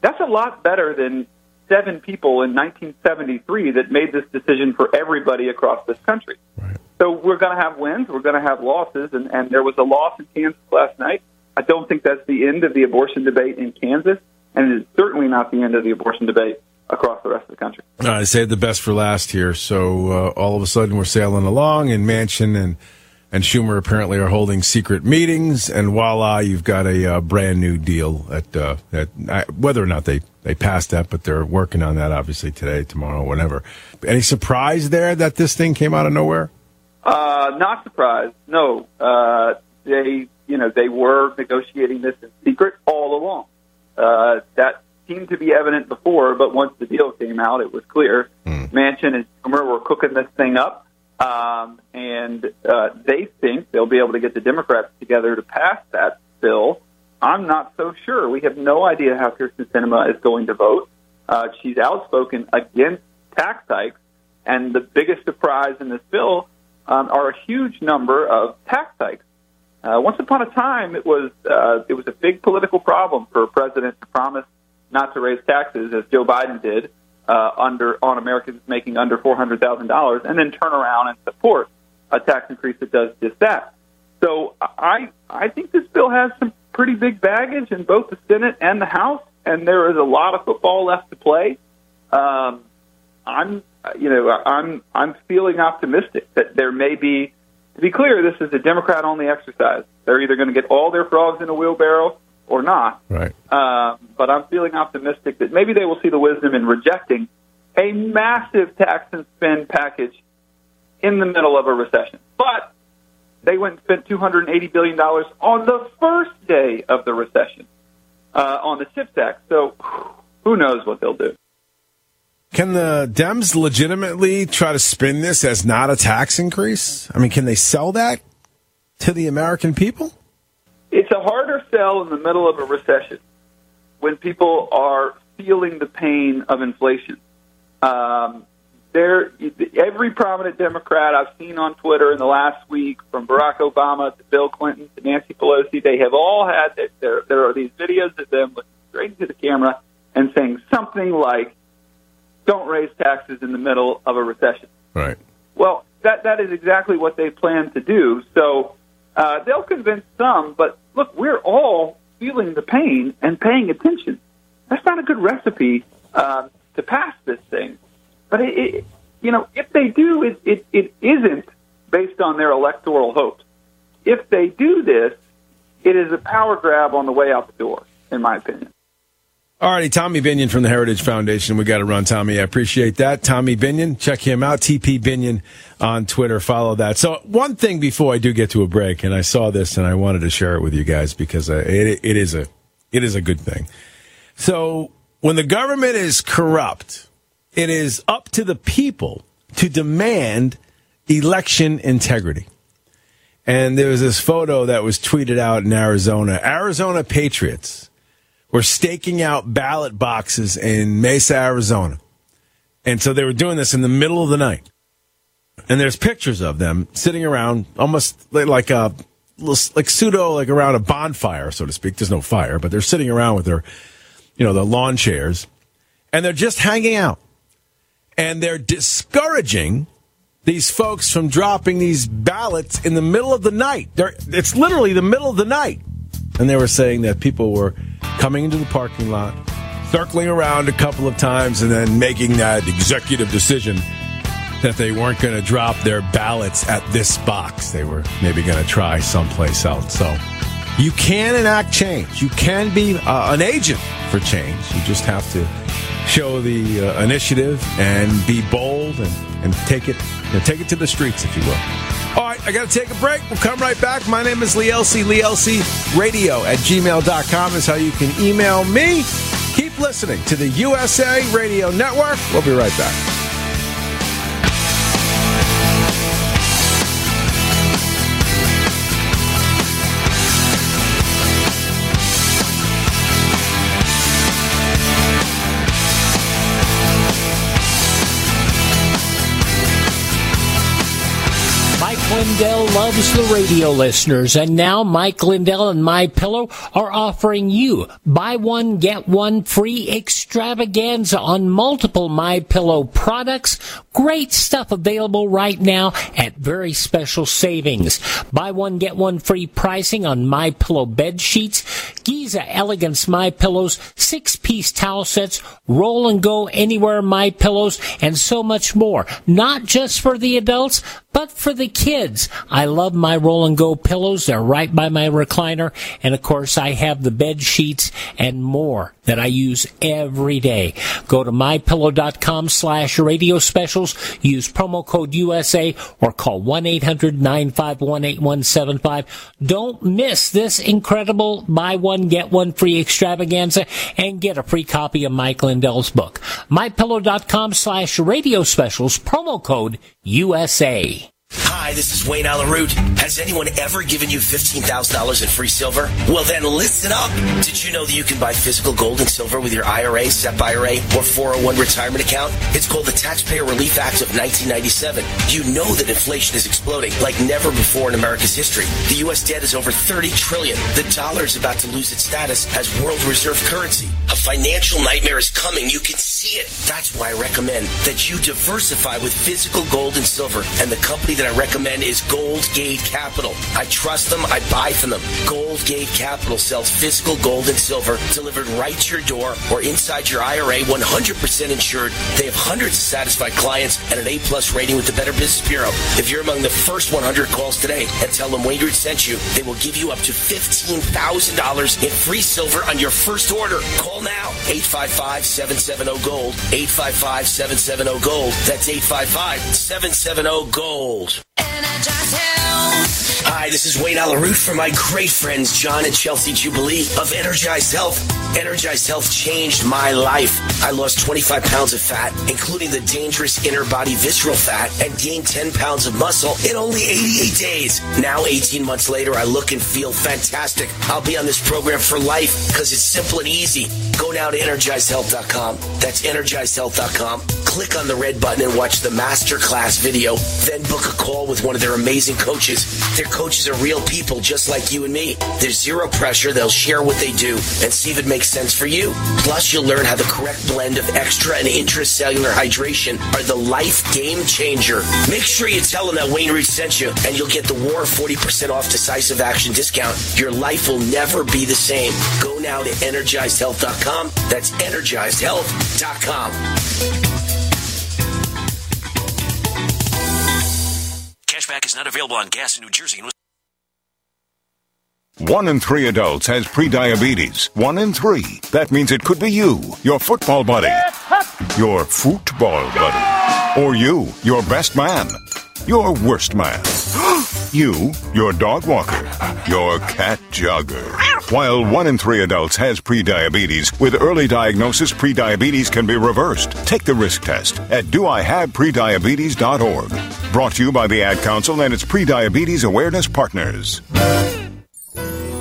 that's a lot better than seven people in nineteen seventy-three that made this decision for everybody across this country. Right. So we're going to have wins, we're going to have losses, and, and there was a loss in Kansas last night. I don't think that's the end of the abortion debate in Kansas, and it is certainly not the end of the abortion debate across the rest of the country. Uh, I saved the best for last here, so uh, all of a sudden we're sailing along, and Manchin and And Schumer apparently are holding secret meetings, and voila, you've got a uh, brand new deal. At, uh, at I, whether or not they, they passed that, but they're working on that obviously today, tomorrow, whenever. Any surprise there that this thing came out of nowhere? Uh, not surprised. No, uh, they you know they were negotiating this in secret all along. Uh, that seemed to be evident before, but once the deal came out, it was clear. Mm. Manchin and Schumer were cooking this thing up. Um, and uh, they think they'll be able to get the Democrats together to pass that bill. I'm not so sure. We have no idea how Kyrsten Sinema is going to vote. Uh, she's outspoken against tax hikes, and the biggest surprise in this bill um, are a huge number of tax hikes. Uh, once upon a time, it was uh, it was a big political problem for a president to promise not to raise taxes, as Joe Biden did. Uh, under on Americans making under four hundred thousand dollars, and then turn around and support a tax increase that does just that. So I I think this bill has some pretty big baggage in both the Senate and the House, and there is a lot of football left to play. Um, I'm you know I'm I'm feeling optimistic that there may be. To be clear, this is a Democrat-only exercise. They're either going to get all their frogs in a wheelbarrow or not, right? Uh, but I'm feeling optimistic that maybe they will see the wisdom in rejecting a massive tax and spend package in the middle of a recession. But they went and spent two hundred eighty billion dollars on the first day of the recession uh, on the CHIPS Act, so who knows what they'll do. Can the Dems legitimately try to spin this as not a tax increase? I mean, can they sell that to the American people? It's a harder sell in the middle of a recession when people are feeling the pain of inflation. Um, there, every prominent Democrat I've seen on Twitter in the last week, from Barack Obama to Bill Clinton to Nancy Pelosi, they have all had – there There are these videos of them looking straight into the camera and saying something like, don't raise taxes in the middle of a recession. Right. Well, that that is exactly what they plan to do. So uh, they'll convince some, but – look, we're all feeling the pain and paying attention. That's not a good recipe uh, to pass this thing. But, it, it, you know, if they do, it, it, it isn't based on their electoral hopes. If they do this, it is a power grab on the way out the door, in my opinion. All righty, Tommy Binion from the Heritage Foundation. We got to run, Tommy. I appreciate that. Tommy Binion, check him out. T P Binion on Twitter. Follow that. So one thing before I do get to a break, and I saw this and I wanted to share it with you guys because it, it is a it is a good thing. So when the government is corrupt, it is up to the people to demand election integrity. And there was this photo that was tweeted out in Arizona. Arizona Patriots were staking out ballot boxes in Mesa, Arizona. And so they were doing this in the middle of the night. And there's pictures of them sitting around almost like a like pseudo, like around a bonfire, so to speak. There's no fire, but they're sitting around with their, you know, the lawn chairs. And they're just hanging out. And they're discouraging these folks from dropping these ballots in the middle of the night. They're, it's literally the middle of the night. And they were saying that people were coming into the parking lot, circling around a couple of times, and then making that executive decision that they weren't going to drop their ballots at this box. They were maybe going to try someplace else. So you can enact change. You can be uh, an agent for change. You just have to show the uh, initiative and be bold and, and take it, you know, take it to the streets, if you will. All right, I got to take a break. We'll come right back. My name is Lee Elsie. Lee Elsie Radio at gmail dot com is how you can email me. Keep listening to the U S A Radio Network. We'll be right back. Mike Lindell loves the radio listeners, and now Mike Lindell and MyPillow are offering you buy one, get one free extravaganza on multiple MyPillow products. Great stuff available right now at very special savings. Buy one, get one free pricing on MyPillow bed sheets, Giza Elegance MyPillows, six-piece towel sets, roll and go anywhere MyPillows, and so much more. Not just for the adults, but for the kids. I love my roll and go pillows. They're right by my recliner. And of course, I have the bed sheets and more that I use every day. Go to MyPillow.com slash radio specials. Use promo code U S A or call one eight hundred nine five one eight one seven five. Don't miss this incredible buy one, get one free extravaganza and get a free copy of Mike Lindell's book. MyPillow.com slash radio specials, promo code U S A. Hi, this is Wayne Allyn Root. Has anyone ever given you fifteen thousand dollars in free silver? Well, then listen up. Did you know that you can buy physical gold and silver with your I R A, S E P I R A, or four oh one retirement account? It's called the Taxpayer Relief Act of nineteen ninety-seven. You know that inflation is exploding like never before in America's history. The U S debt is over thirty trillion dollars. The dollar is about to lose its status as world reserve currency. A financial nightmare is coming. You can see it. That's why I recommend that you diversify with physical gold and silver, and the company that I recommend is Goldgate Capital. I trust them. I buy from them. Goldgate Capital sells physical gold and silver delivered right to your door or inside your I R A, one hundred percent insured. They have hundreds of satisfied clients and an A-plus rating with the Better Business Bureau. If you're among the first one hundred calls today and tell them Wayne Root sent you, they will give you up to fifteen thousand dollars in free silver on your first order. Call now. eight five five seven seven zero GOLD. eight five five seven seven zero GOLD. That's eight five five seven seven zero GOLD. And I just held. Hi, this is Wayne Allyn Root for my great friends John and Chelsea Jubilee of Energized Health. Energized Health changed my life. I lost twenty-five pounds of fat, including the dangerous inner body visceral fat, and gained ten pounds of muscle in only eighty-eight days. Now, eighteen months later, I look and feel fantastic. I'll be on this program for life because it's simple and easy. Go now to energized health dot com. That's energized health dot com. Click on the red button and watch the masterclass video. Then book a call with one of their amazing coaches. Their coaches are real people just like you and me. There's zero pressure. They'll share what they do and see if it makes sense for you. Plus, you'll learn how the correct blend of extra and intracellular hydration are the life game changer. Make sure you tell them that Wayne Root sent you, and you'll get the war forty percent off decisive action discount. Your life will never be the same. Go now to energized health dot com. That's energized health dot com. Cashback is not available on gas in New Jersey. One in three adults has prediabetes. One in three. That means it could be you, your football buddy, your football buddy, or you, your best man, your worst man, you, your dog walker, your cat jogger. While one in three adults has prediabetes, with early diagnosis, prediabetes can be reversed. Take the risk test at do I have prediabetes dot org. Brought to you by the Ad Council and its Prediabetes Awareness Partners.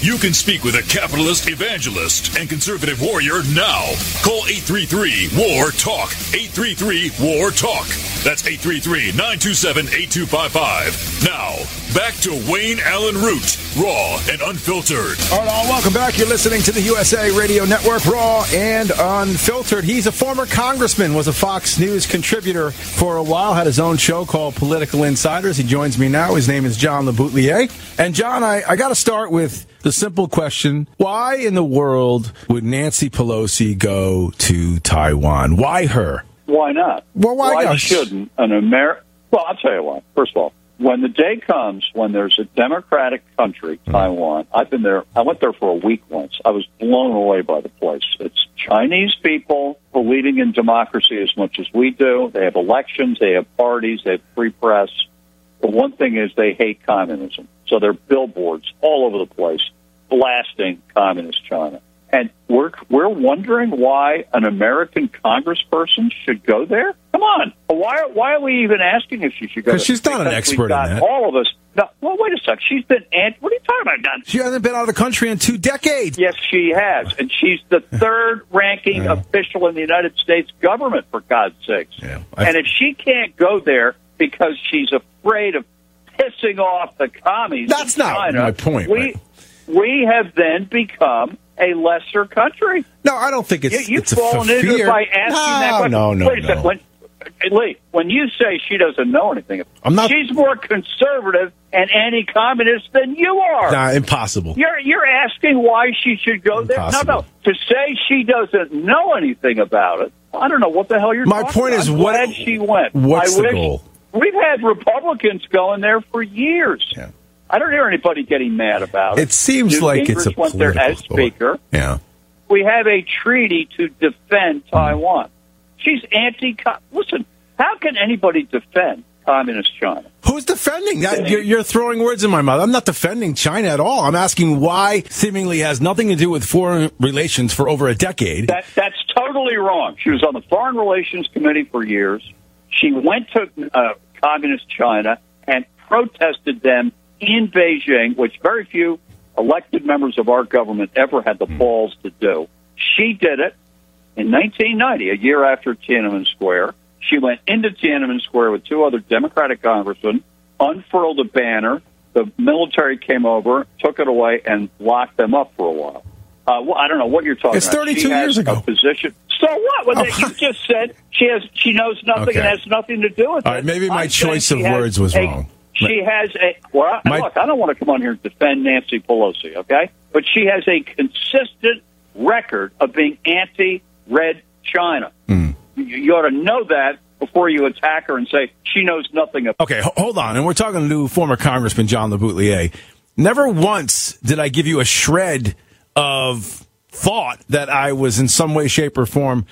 You can speak with a capitalist evangelist and conservative warrior now. Call eight three three W A R T A L K, eight three three W A R T A L K. That's eight three three, nine two seven, eight two five five. Now, back to Wayne Allyn Root, raw and unfiltered. All right, all, welcome back. You're listening to the U S A Radio Network, raw and unfiltered. He's a former congressman, was a Fox News contributor for a while, had his own show called Political Insiders. He joins me now. His name is John LeBoutillier. And, John, I, I got to start with the simple question, why in the world would Nancy Pelosi go to Taiwan? Why her? Why not? Well, why, why not? shouldn't an Amer? Well, I'll tell you why. First of all, when the day comes when there's a democratic country, mm. Taiwan, I've been there. I went there for a week once. I was blown away by the place. It's Chinese people believing in democracy as much as we do. They have elections. They have parties. They have free press. The one thing is they hate communism. So there are billboards all over the place blasting communist China. And we're, we're wondering why an American congressperson should go there? Come on. Why, why are we even asking if she should go there? Because she's not an expert on that. All of us. No, well, wait a sec. She's been anti. What are you talking about, Don? She hasn't been out of the country in two decades. Yes, she has. And she's the third-ranking yeah. official in the United States government, for God's sakes. Yeah, and if she can't go there because she's afraid of pissing off the commies. That's not China, my point. We, right? we have then become a lesser country. No, I don't think it's you, you've it's fallen a into fear. It by asking no, that question. No, no, Wait a no. Second. When, Lee, when you say she doesn't know anything, I'm not, she's more conservative and anti-communist than you are. Nah, impossible. You're you're asking why she should go impossible. there? No, no. To say she doesn't know anything about it, I don't know what the hell you're my talking about. My point is, I'm what, glad she went. What's I the wish, goal? We've had Republicans going there for years. Yeah. I don't hear anybody getting mad about it. It seems New like Congress it's a political went there as speaker. Yeah. We have a treaty to defend Taiwan. Mm. She's anti. Listen, how can anybody defend communist China? Who's defending that? You're, you're throwing words in my mouth. I'm not defending China at all. I'm asking why seemingly has nothing to do with foreign relations for over a decade. That, that's totally wrong. She was on the Foreign Relations Committee for years. She went to uh, communist China and protested them in Beijing, which very few elected members of our government ever had the balls to do. She did it in nineteen ninety, a year after Tiananmen Square. She went into Tiananmen Square with two other Democratic congressmen, unfurled a banner. The military came over, took it away, and locked them up for a while. Uh, well, I don't know what you're talking about. It's thirty-two years ago. Position. So what? Well, oh. You just said she has. She knows nothing okay. and has nothing to do with it. All right, maybe my I'm choice of words was a, wrong. She has a well. My, look, I don't want to come on here and defend Nancy Pelosi, okay? But she has a consistent record of being anti-red China. Mm. You, you ought to know that before you attack her and say she knows nothing about. Okay, hold on, and we're talking to former Congressman John LeBoutillier. Never once did I give you a shred of thought that I was in some way, shape, or form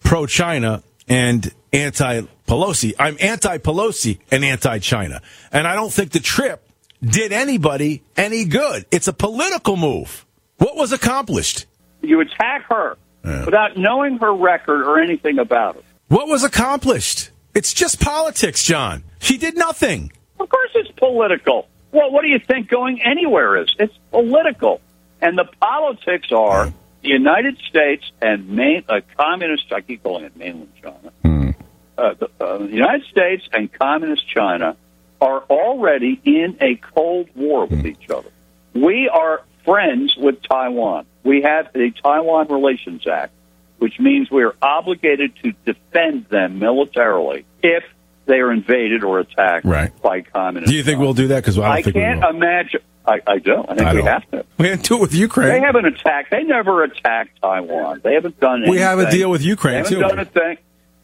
pro-China and anti-Pelosi. I'm anti-Pelosi and anti-China. And I don't think the trip did anybody any good. It's a political move. What was accomplished? You attack her yeah. without knowing her record or anything about it. What was accomplished? It's just politics, John. She did nothing. Of course it's political. Well, what do you think going anywhere is? It's political. And the politics are the United States and main, uh, communist, I keep calling it mainland China, mm. uh, the, uh, the United States and communist China are already in a Cold War with mm. each other. We are friends with Taiwan. We have the Taiwan Relations Act, which means we are obligated to defend them militarily if they are invaded or attacked right. by communists. Do you think China. We'll do that? Because well, I, I can't imagine. I, I don't. I think I don't. we have to. We have to do it with Ukraine. They haven't attacked. They never attacked Taiwan. They haven't done anything. We have a deal with Ukraine, too. They haven't too. done a thing.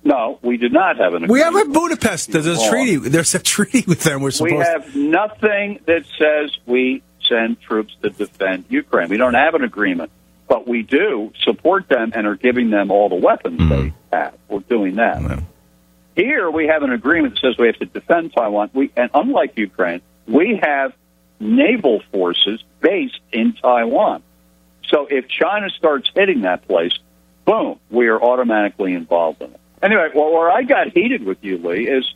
No, we did not have an agreement. We have a Budapest. There's a treaty. There's a treaty with them. We're supposed. We have nothing that says we send troops to defend Ukraine. We don't have an agreement, but we do support them and are giving them all the weapons mm. they have. We're doing that. Mm. Here we have an agreement that says we have to defend Taiwan. We and unlike Ukraine, we have naval forces based in Taiwan. So if China starts hitting that place, boom, we are automatically involved in it. Anyway, well, where I got heated with you, Lee, is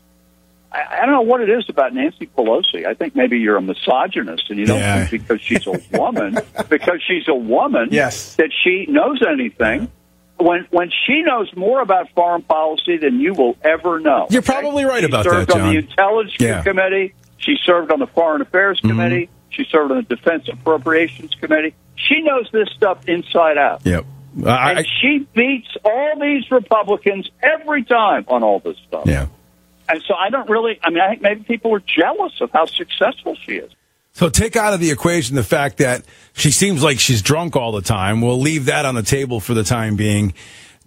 I, I don't know what it is about Nancy Pelosi. I think maybe you're a misogynist, and you don't yeah. think because she's a woman, because she's a woman, yes. that she knows anything. When when she knows more about foreign policy than you will ever know. You're probably right she about that, John. She served on the Intelligence yeah. Committee. She served on the Foreign Affairs Committee. Mm-hmm. She served on the Defense Appropriations Committee. She knows this stuff inside out. Yep. Uh, and I, she beats all these Republicans every time on all this stuff. Yeah. And so I don't really, I mean, I think maybe people are jealous of how successful she is. So take out of the equation the fact that she seems like she's drunk all the time. We'll leave that on the table for the time being.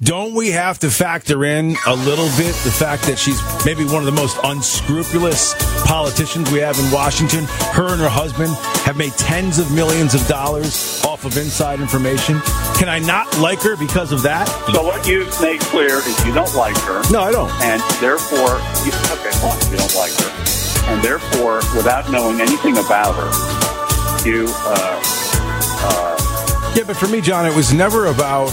Don't we have to factor in a little bit the fact that she's maybe one of the most unscrupulous politicians we have in Washington? Her and her husband have made tens of millions of dollars off of inside information. Can I not like her because of that? So what you've made clear is you don't like her. No, I don't. And therefore, you, okay, fine, you don't like her. And therefore, without knowing anything about her, you... Uh, uh, yeah, but for me, John, it was never about...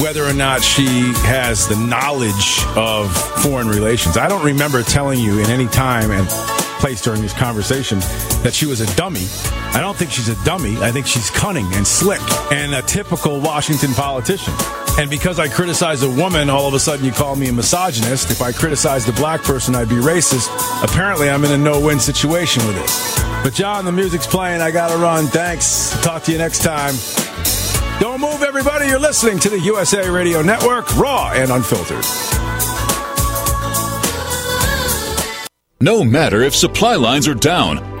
whether or not she has the knowledge of foreign relations. I don't remember telling you in any time and place during this conversation that she was a dummy. I don't think she's a dummy. I think she's cunning and slick and a typical Washington politician. And because I criticize a woman, all of a sudden you call me a misogynist. If I criticized a black person, I'd be racist. Apparently, I'm in a no-win situation with this. But, John, the music's playing. I gotta run. Thanks. Talk to you next time. Don't move, everybody. You're listening to the U S A Radio Network, raw and unfiltered. No matter if supply lines are down,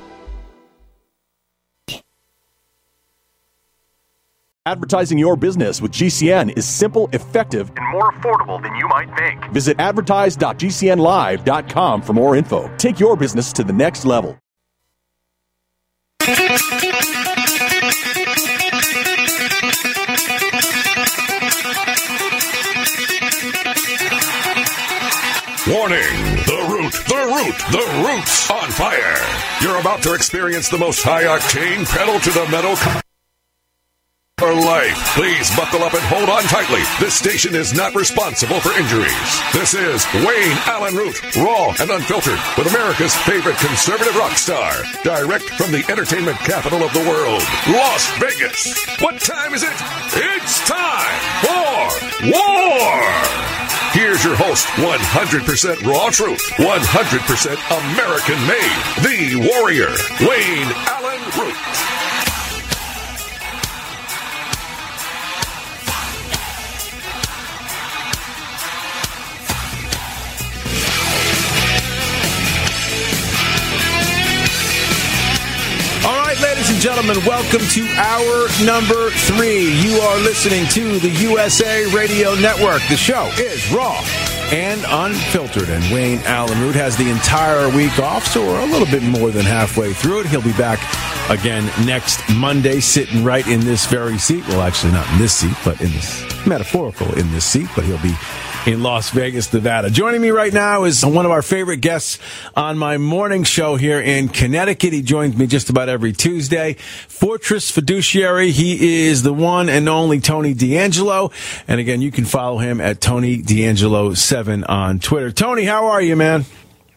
Advertising your business with G C N is simple, effective, and more affordable than you might think. Visit advertise dot g c n live dot com for more info. Take your business to the next level. Warning! The Root, The Root, The Root's on fire! You're about to experience the most high-octane pedal-to-the-metal... Co- life. Please buckle up and hold on tightly. This station is not responsible for injuries. This is Wayne Allyn Root, raw and unfiltered, with America's favorite conservative rock star, direct from the entertainment capital of the world, Las Vegas. What time is it? It's time for war! Here's your host, one hundred percent raw truth, one hundred percent American made, the warrior, Wayne Allyn Root. Ladies and gentlemen, welcome to hour number three. You are listening to the U S A Radio Network. The show is raw and unfiltered. And Wayne Allyn Root has the entire week off, so we're a little bit more than halfway through it. He'll be back again next Monday, sitting right in this very seat. Well, actually, not in this seat, but in this metaphorical in this seat, but he'll be in Las Vegas, Nevada. Joining me right now is one of our favorite guests on my morning show here in Connecticut. He joins me just about every Tuesday. Fortress Fiduciary. He is the one and only Tony D'Angelo. And again, you can follow him at Tony D'Angelo seven on Twitter. Tony, how are you, man?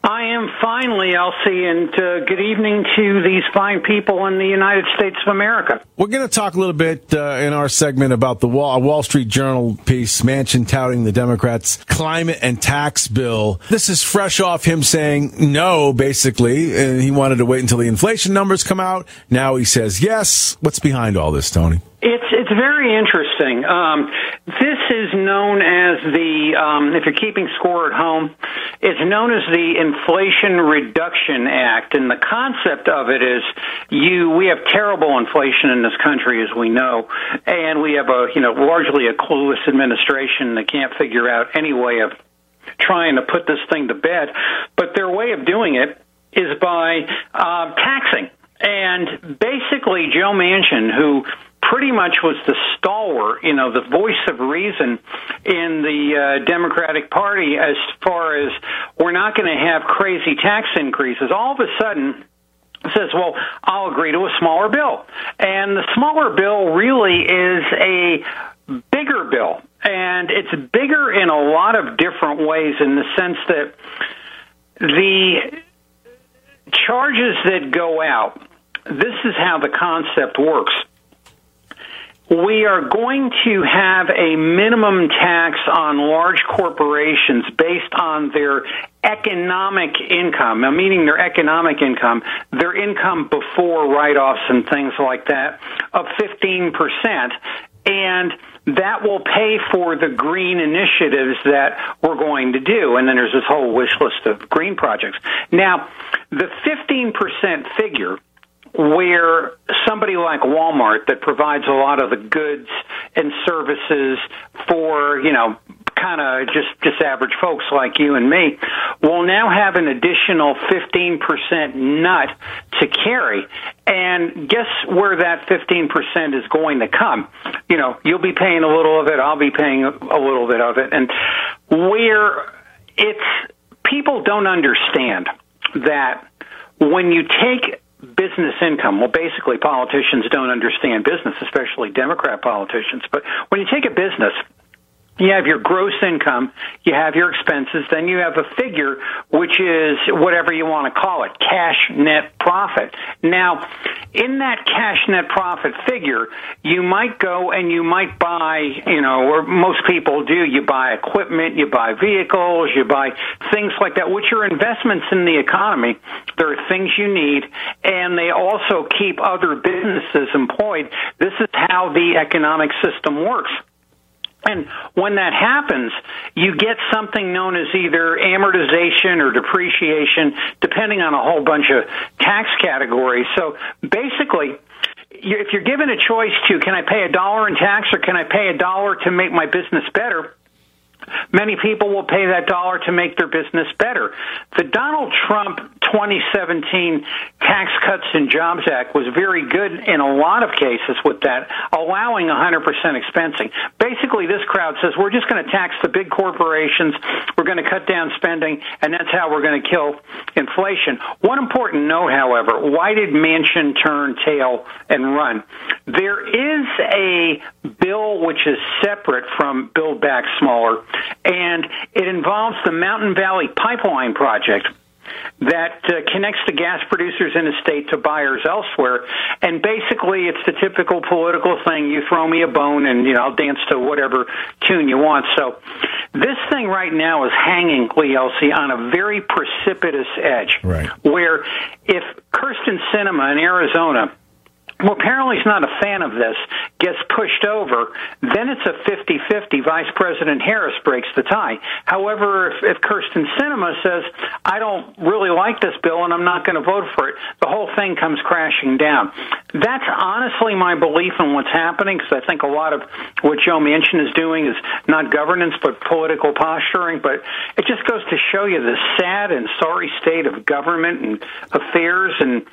I am finally, Elsie, and uh, good evening to these fine people in the United States of America. We're going to talk a little bit uh, in our segment about the Wall, Wall Street Journal piece, Manchin touting the Democrats' climate and tax bill. This is fresh off him saying no, basically, and he wanted to wait until the inflation numbers come out. Now he says yes. What's behind all this, Tony? It's it's very interesting. Um, this is known as the, um, if you're keeping score at home, it's known as the Inflation Reduction Act. And the concept of it is you we have terrible inflation in this country, as we know, and we have a, you know, largely a clueless administration that can't figure out any way of trying to put this thing to bed. But their way of doing it is by uh, taxing. And basically Joe Manchin, who pretty much was the stalwart, you know, the voice of reason in the uh, Democratic Party as far as we're not going to have crazy tax increases, all of a sudden says, well, I'll agree to a smaller bill. And the smaller bill really is a bigger bill. And it's bigger in a lot of different ways in the sense that the charges that go out, this is how the concept works. We are going to have a minimum tax on large corporations based on their economic income, now meaning their economic income, their income before write-offs and things like that, of fifteen percent. And that will pay for the green initiatives that we're going to do. And then there's this whole wish list of green projects. Now, the fifteen percent figure, where somebody like Walmart that provides a lot of the goods and services for, you know, kind of just, just average folks like you and me, will now have an additional fifteen percent nut to carry. And guess where that fifteen percent is going to come? You know, you'll be paying a little of it, I'll be paying a little bit of it. And where it's, people don't understand that when you take business income. Well, basically, politicians don't understand business, especially Democrat politicians. But when you take a business, you have your gross income, you have your expenses, then you have a figure, which is whatever you want to call it, cash net profit. Now, in that cash net profit figure, you might go and you might buy, you know, or most people do, you buy equipment, you buy vehicles, you buy things like that, which are investments in the economy. There are things you need, and they also keep other businesses employed. This is how the economic system works. And when that happens, you get something known as either amortization or depreciation, depending on a whole bunch of tax categories. So basically, if you're given a choice to, can I pay a dollar in tax or can I pay a dollar to make my business better? Many people will pay that dollar to make their business better. The Donald Trump twenty seventeen Tax Cuts and Jobs Act was very good in a lot of cases with that, allowing one hundred percent expensing. Basically, this crowd says, we're just going to tax the big corporations, we're going to cut down spending, and that's how we're going to kill inflation. One important note, however, why did Manchin turn tail and run? There is a bill which is separate from Build Back Smaller, and it involves the Mountain Valley Pipeline Project that uh, connects the gas producers in a state to buyers elsewhere. And basically, it's the typical political thing. You throw me a bone and, you know, I'll dance to whatever tune you want. So this thing right now is hanging, Lee Elsie, on a very precipitous edge, right, where if Kyrsten Sinema in Arizona, who apparently is not a fan of this, gets pushed over, then it's a fifty-fifty. Vice President Harris breaks the tie. However, if, if Kyrsten Sinema says, I don't really like this bill and I'm not going to vote for it, the whole thing comes crashing down. That's honestly my belief in what's happening, because I think a lot of what Joe Manchin is doing is not governance but political posturing. But it just goes to show you the sad and sorry state of government and affairs and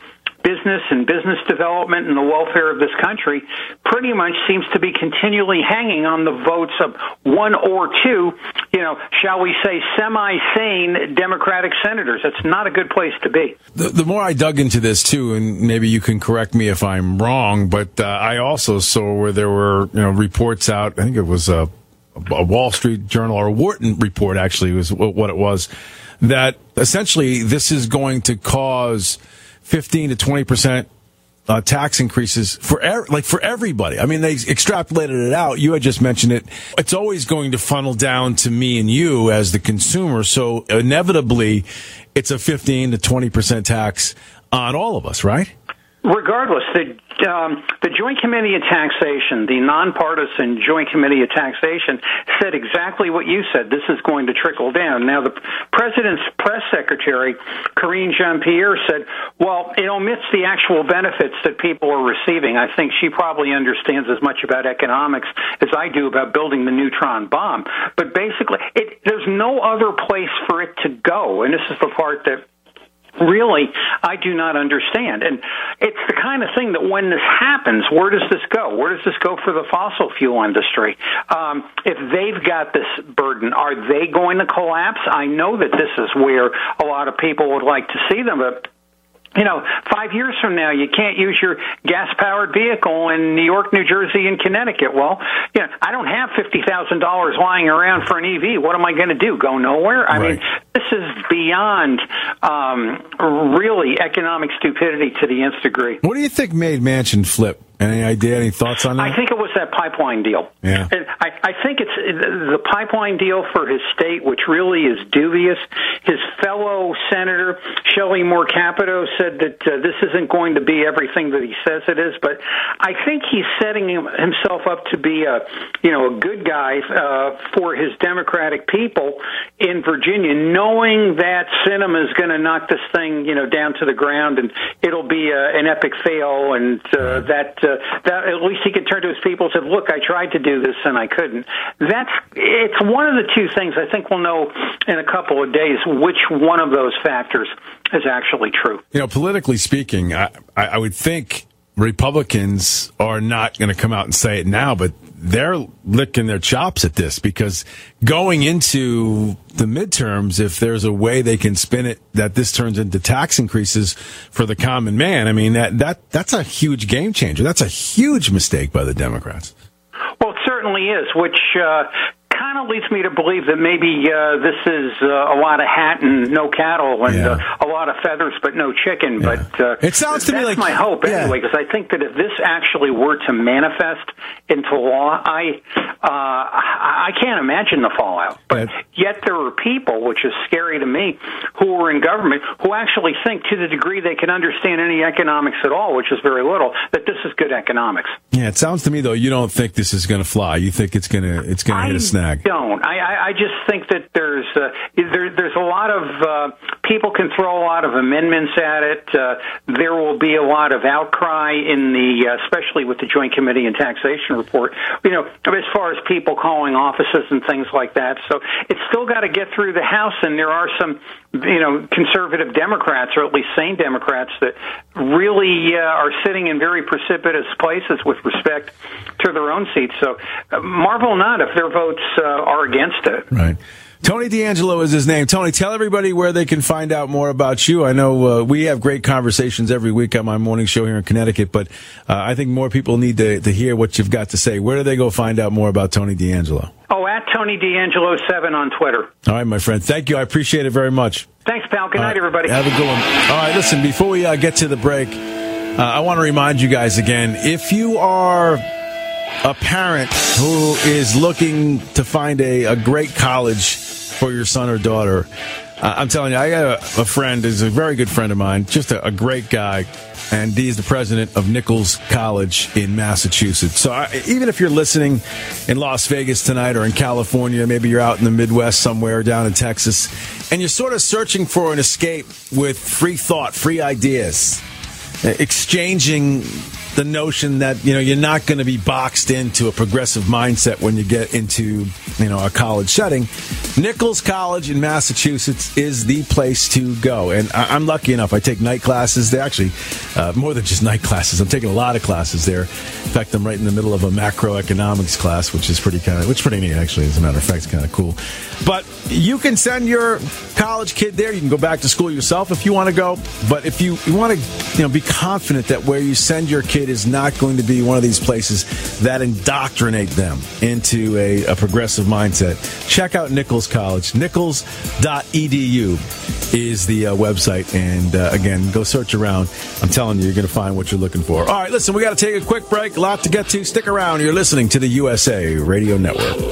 business and business development and the welfare of this country pretty much seems to be continually hanging on the votes of one or two, you know, shall we say, semi-sane Democratic senators. That's not a good place to be. The, the more I dug into this, too, and maybe you can correct me if I'm wrong, but uh, I also saw where there were, you know, reports out, I think it was a, a Wall Street Journal or a Wharton report, actually, was what it was, that essentially this is going to cause fifteen to twenty percent uh, tax increases for er- like for everybody. I mean, they extrapolated it out. You had just mentioned it. It's always going to funnel down to me and you as the consumer. So inevitably, it's a fifteen to twenty percent tax on all of us, right? Regardless, the, um, the Joint Committee of Taxation, the nonpartisan Joint Committee of Taxation, said exactly what you said. This is going to trickle down. Now, the President's press secretary, Karine Jean-Pierre, said, well, it omits the actual benefits that people are receiving. I think she probably understands as much about economics as I do about building the neutron bomb. But basically, it, there's no other place for it to go, and this is the part that really, I do not understand. And it's the kind of thing that when this happens, where does this go? Where does this go for the fossil fuel industry? Um, if they've got this burden, are they going to collapse? I know that this is where a lot of people would like to see them, but you know, five years from now, you can't use your gas-powered vehicle in New York, New Jersey, and Connecticut. Well, you know, I don't have fifty thousand dollars lying around for an E V. What am I going to do? Go nowhere? I right. mean, this is beyond um, really economic stupidity to the nth degree. What do you think made Manchin flip? Any idea, any thoughts on that? I think it was that pipeline deal. Yeah. And I, I think it's the pipeline deal for his state, which really is dubious. His fellow senator, Shelley Moore Capito, said that uh, this isn't going to be everything that he says it is, but I think he's setting him, himself up to be a, you know, a good guy uh, for his Democratic people in Virginia, knowing that Sinema is going to knock this thing, you know, down to the ground, and it'll be uh, an epic fail, and uh, that... Uh, That at least he could turn to his people and say, look, I tried to do this and I couldn't. That's it's one of the two things. I think we'll know in a couple of days which one of those factors is actually true. You know, politically speaking, I, I would think Republicans are not going to come out and say it now, but they're licking their chops at this because going into the midterms, if there's a way they can spin it that this turns into tax increases for the common man, I mean, that that that's a huge game changer. That's a huge mistake by the Democrats. Well, it certainly is, which uh, kind of leads me to believe that maybe uh, this is uh, a lot of hat and no cattle and yeah. uh, a lot of feathers but no chicken. Yeah. But uh, it sounds to that's me like my hope yeah. anyway, because I think that if this actually were to manifest into law, I uh, I can't imagine the fallout. But yet there are people, which is scary to me, who are in government who actually think, to the degree they can understand any economics at all, which is very little, that this is good economics. Yeah, it sounds to me though you don't think this is going to fly. You think it's going to it's going to hit a snag. I don't. I, I just think that there's uh, there, there's a lot of uh, people can throw a lot of amendments at it. Uh, there will be a lot of outcry in the, uh, especially with the Joint Committee and Taxation report. You know, as far as people calling offices and things like that. So it's still got to get through the House, and there are some, you know, conservative Democrats or at least sane Democrats that really uh, are sitting in very precipitous places with respect to their own seats. So uh, marvel not if their votes Uh, are against it. Right. Tony D'Angelo is his name. Tony, tell everybody where they can find out more about you. I know uh, we have great conversations every week on my morning show here in Connecticut, but uh, I think more people need to, to hear what you've got to say. Where do they go find out more about Tony D'Angelo? Oh, at Tony D'Angelo seven on Twitter. All right, my friend. Thank you. I appreciate it very much. Thanks, pal. Good All night, right. everybody. Have a good one. All right, listen, before we uh, get to the break, uh, I want to remind you guys again, if you are a parent who is looking to find a, a great college for your son or daughter, uh, I'm telling you, I got a, a friend, is a very good friend of mine, just a, a great guy, and he's the president of Nichols College in Massachusetts. So I, even if you're listening in Las Vegas tonight or in California, maybe you're out in the Midwest somewhere down in Texas, and you're sort of searching for an escape with free thought, free ideas, exchanging the notion that, you know, you're not going to be boxed into a progressive mindset when you get into, you know, a college setting. Nichols College in Massachusetts is the place to go. And I- I'm lucky enough. I take night classes. They actually, uh, more than just night classes. I'm taking a lot of classes there. In fact, I'm right in the middle of a macroeconomics class, which is pretty kind of, which is pretty neat, actually. As a matter of fact, it's kind of cool. But you can send your college kid there. You can go back to school yourself if you want to go. But if you, you want to, you know, be confident that where you send your kid is not going to be one of these places that indoctrinate them into a, a progressive mindset, check out Nichols College. Nichols dot e d u is the uh, website. And uh, again, go search around. I'm telling you, you're going to find what you're looking for. All right, listen, we got to take a quick break. A lot to get to. Stick around. You're listening to the U S A Radio Network.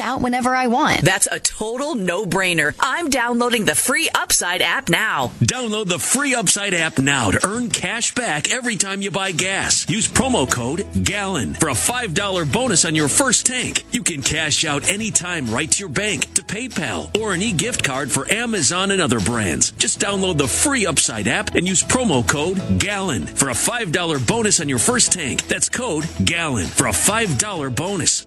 out whenever I want. That's a total no-brainer. I'm downloading the free Upside app now. Download the free Upside app now to earn cash back every time you buy gas. Use promo code GALLON for a five dollars bonus on your first tank. You can cash out anytime right to your bank, to PayPal, or an e-gift card for Amazon and other brands. Just download the free Upside app and use promo code GALLON for a five dollars bonus on your first tank. That's code GALLON for a five dollars bonus.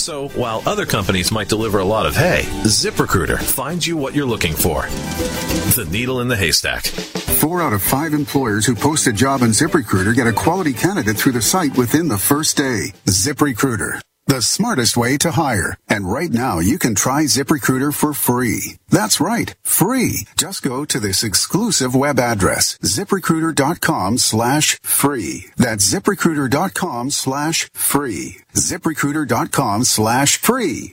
So while other companies might deliver a lot of hay, ZipRecruiter finds you what you're looking for. The needle in the haystack. Four out of five employers who post a job on ZipRecruiter get a quality candidate through the site within the first day. ZipRecruiter, the smartest way to hire. And right now, you can try ZipRecruiter for free. That's right, free. Just go to this exclusive web address, zip recruiter dot com slash free. That's zip recruiter dot com slash free. zip recruiter dot com slash free.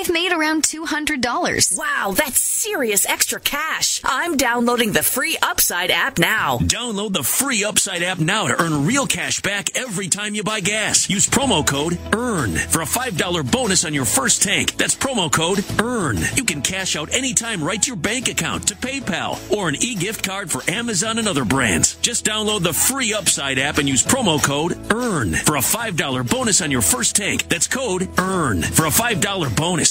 I've made around two hundred dollars. Wow, that's serious extra cash. I'm downloading the free Upside app now. Download the free Upside app now to earn real cash back every time you buy gas. Use promo code EARN for a five dollars bonus on your first tank. That's promo code EARN. You can cash out anytime right to your bank account, to PayPal, or an e-gift card for Amazon and other brands. Just download the free Upside app and use promo code EARN for a five dollars bonus on your first tank. That's code EARN for a five dollars bonus.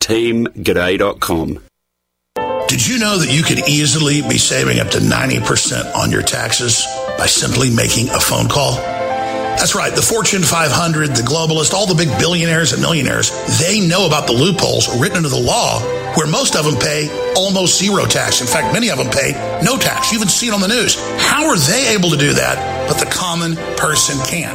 team g'day dot com. Did you know that you could easily be saving up to ninety percent on your taxes by simply making a phone call? That's right. The Fortune five hundred, the globalists, all the big billionaires and millionaires, they know about the loopholes written into the law where most of them pay almost zero tax. In fact, many of them pay no tax. You even see it on the news. How are they able to do that? But the common person can.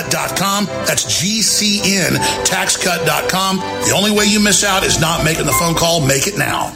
dot com. That's G C N tax cut dot com. The only way you miss out is not making the phone call. Make it now.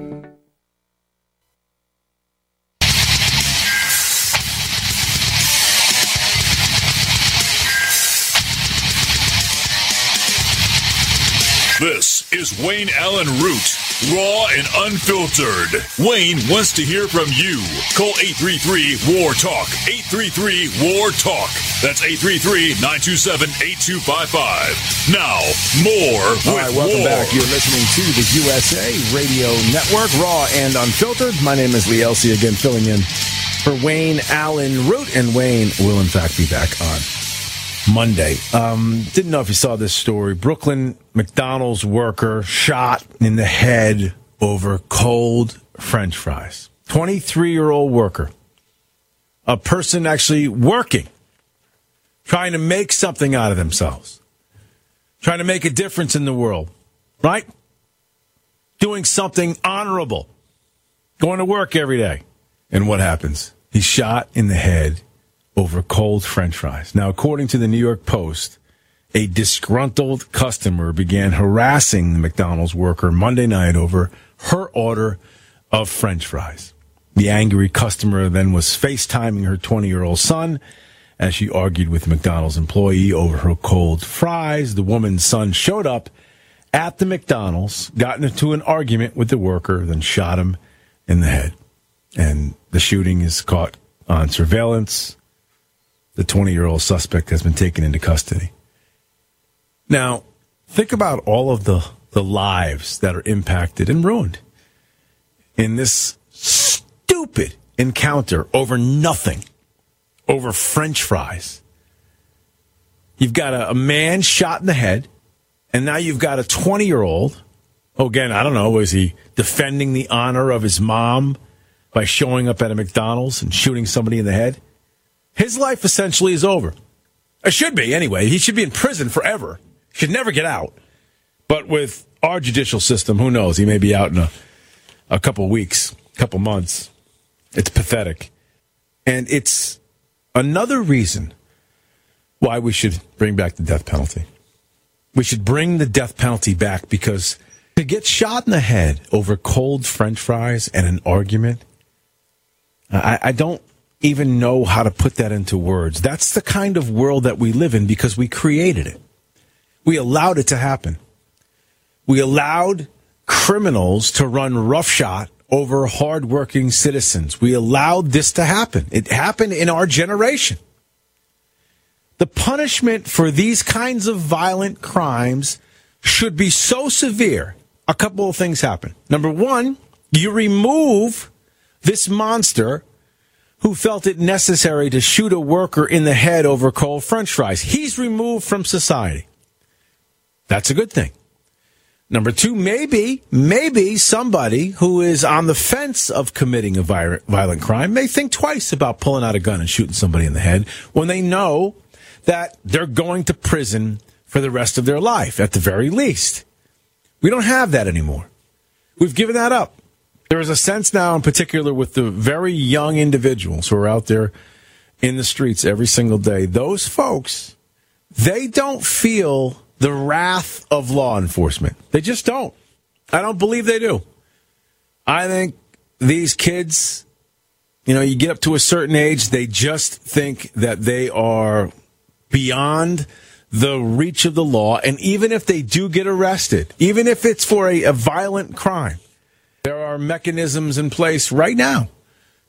This is Wayne Allyn Root, raw and unfiltered. Wayne wants to hear from you. Call eight three three, W A R, TALK, eight three three, W A R, TALK. That's eight three three, nine two seven, eight two five five. Now, more with All right, welcome War. Back. You're listening to the U S A Radio Network, raw and unfiltered. My name is Lee Elsie, again filling in for Wayne Allyn Root, and Wayne will, in fact, be back on Monday. Um, didn't know if you saw this story. Brooklyn McDonald's worker shot in the head over cold French fries. twenty-three-year-old worker. A person actually working, trying to make something out of themselves, trying to make a difference in the world, right? Doing something honorable, going to work every day. And what happens? He's shot in the head over cold French fries. Now, according to the New York Post, a disgruntled customer began harassing the McDonald's worker Monday night over her order of French fries. The angry customer then was FaceTiming her twenty-year-old son as she argued with the McDonald's employee over her cold fries. The woman's son showed up at the McDonald's, got into an argument with the worker, then shot him in the head. And the shooting is caught on surveillance. The twenty-year-old suspect has been taken into custody. Now, think about all of the, the lives that are impacted and ruined in this stupid encounter over nothing, over French fries. You've got a, a man shot in the head, and now you've got a twenty-year-old. Oh, again, I don't know, was he defending the honor of his mom by showing up at a McDonald's and shooting somebody in the head? His life essentially is over. It should be, anyway. He should be in prison forever. Should never get out. But with our judicial system, who knows? He may be out in a, a couple weeks, couple months. It's pathetic. And it's another reason why we should bring back the death penalty. We should bring the death penalty back because to get shot in the head over cold French fries and an argument, I, I don't even know how to put that into words. That's the kind of world that we live in because we created it. We allowed it to happen. We allowed criminals to run roughshod over hardworking citizens. We allowed this to happen. It happened in our generation. The punishment for these kinds of violent crimes should be so severe. A couple of things happen. Number one, you remove this monster who felt it necessary to shoot a worker in the head over cold French fries. He's removed from society. That's a good thing. Number two, maybe, maybe somebody who is on the fence of committing a violent crime may think twice about pulling out a gun and shooting somebody in the head when they know that they're going to prison for the rest of their life, at the very least. We don't have that anymore. We've given that up. There is a sense now, in particular, with the very young individuals who are out there in the streets every single day. Those folks, they don't feel the wrath of law enforcement. They just don't. I don't believe they do. I think these kids, you know, you get up to a certain age, they just think that they are beyond the reach of the law. And even if they do get arrested, even if it's for a, a violent crime, there are mechanisms in place right now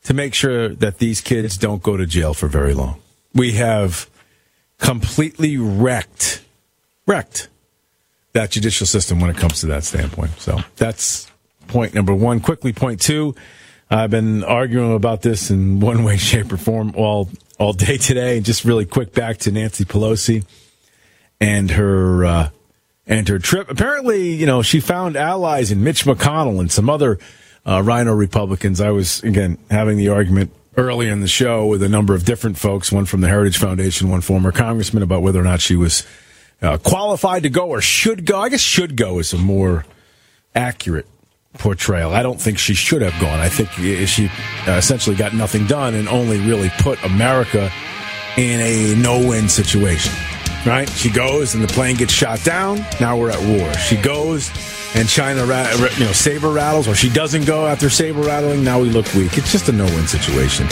to make sure that these kids don't go to jail for very long. We have completely wrecked, wrecked that judicial system when it comes to that standpoint. So that's point number one. Quickly, point two. I've been arguing about this in one way, shape, or form all all day today. Just really quick, back to Nancy Pelosi and her uh, and her trip. Apparently, you know, she found allies in Mitch McConnell and some other uh, Rhino Republicans. I was again having the argument early in the show with a number of different folks, one from the Heritage Foundation, one former congressman, about whether or not she was uh, qualified to go or should go. I guess "should go" is a more accurate portrayal. I don't think she should have gone. I think she essentially got nothing done and only really put America in a no-win situation, right? She goes and the plane gets shot down. Now we're at war. She goes and China, you know, saber rattles, or she doesn't go after saber rattling. Now we look weak. It's just a no-win situation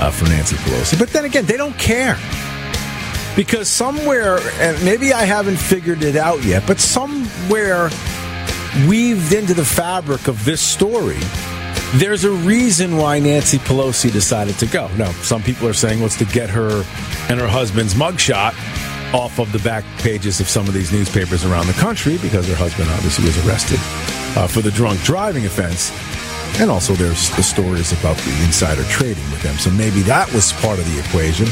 uh, for Nancy Pelosi. But then again, they don't care. Because somewhere, and maybe I haven't figured it out yet, but somewhere weaved into the fabric of this story, there's a reason why Nancy Pelosi decided to go. Now, some people are saying, well, it's to get her and her husband's mugshot off of the back pages of some of these newspapers around the country, because her husband obviously was arrested uh, for the drunk driving offense. And also there's the stories about the insider trading with them. So maybe that was part of the equation.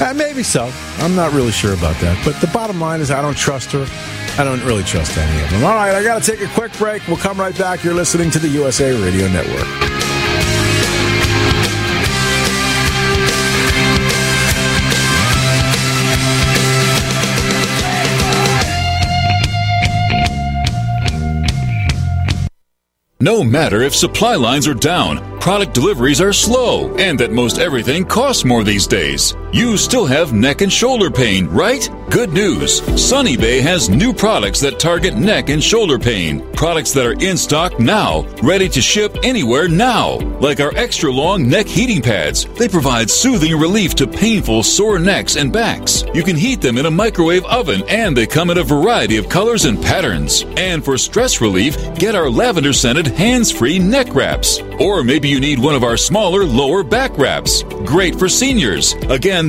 Uh, maybe so. I'm not really sure about that. But the bottom line is I don't trust her. I don't really trust any of them. All right, I got to take a quick break. We'll come right back. You're listening to the U S A Radio Network. No matter if supply lines are down, product deliveries are slow, and that most everything costs more these days, you still have neck and shoulder pain, right? Good news. Sunny Bay has new products that target neck and shoulder pain. Products that are in stock now, ready to ship anywhere now. Like our extra long neck heating pads. They provide soothing relief to painful sore necks and backs. You can heat them in a microwave oven, and they come in a variety of colors and patterns. And for stress relief, get our lavender scented hands-free neck wraps. Or maybe you need one of our smaller lower back wraps. Great for seniors. Again,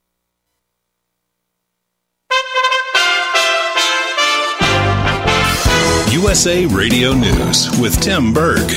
U S A Radio News with Tim Berg.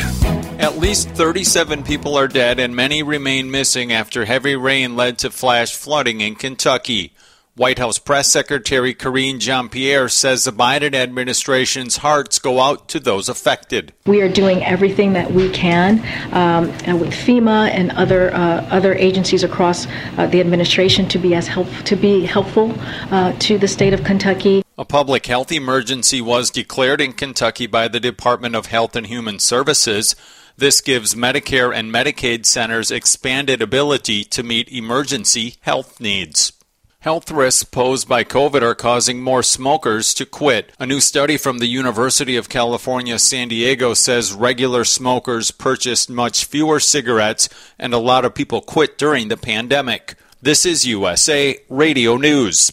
At least thirty-seven people are dead and many remain missing after heavy rain led to flash flooding in Kentucky. White House Press Secretary Karine Jean-Pierre says the Biden administration's hearts go out to those affected. We are doing everything that we can um, and with FEMA and other uh, other agencies across uh, the administration to be as help to be helpful uh, to the state of Kentucky. A public health emergency was declared in Kentucky by the Department of Health and Human Services. This gives Medicare and Medicaid centers expanded ability to meet emergency health needs. Health risks posed by COVID are causing more smokers to quit. A new study from the University of California, San Diego says regular smokers purchased much fewer cigarettes and a lot of people quit during the pandemic. This is U S A Radio News.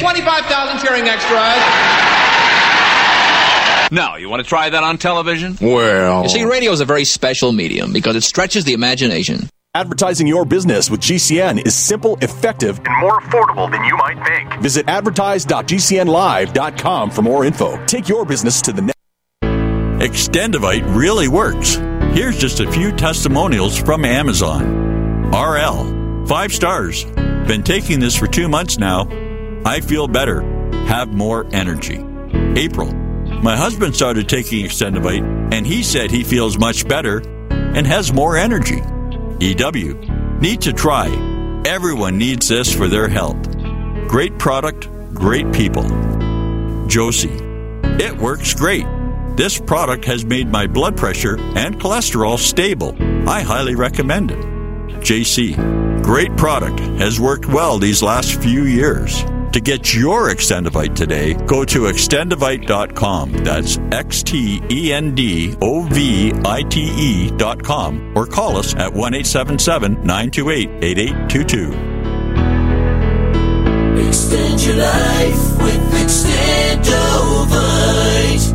twenty-five thousand cheering extras. Now, you want to try that on television? Well... You see, radio is a very special medium because it stretches the imagination. Advertising your business with G C N is simple, effective, and more affordable than you might think. Visit advertise dot g c n live dot com for more info. Take your business to the next. Extendivite really works. Here's just a few testimonials from Amazon. R L, five stars. Been taking this for two months now. I feel better. Have more energy. April, my husband started taking Extendivite, and he said he feels much better and has more energy. E W, need to try. Everyone needs this for their health. Great product, great people. Josie, it works great. This product has made my blood pressure and cholesterol stable. I highly recommend it. J C, great product, has worked well these last few years. To get your Extendivite today, go to extendivite dot com. That's X T E N D O V I T E dot com. Or call us at one eight seven seven nine two eight eight eight two two. Extend your life with Extendovite.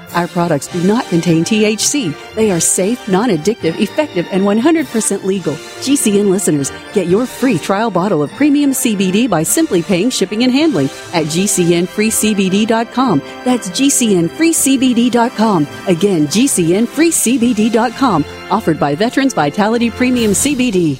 Our products do not contain T H C. They are safe, non-addictive, effective, and one hundred percent legal. G C N listeners, get your free trial bottle of premium C B D by simply paying shipping and handling at G C N free C B D dot com. That's G C N free C B D dot com. Again, G C N free C B D dot com. Offered by Veterans Vitality Premium C B D.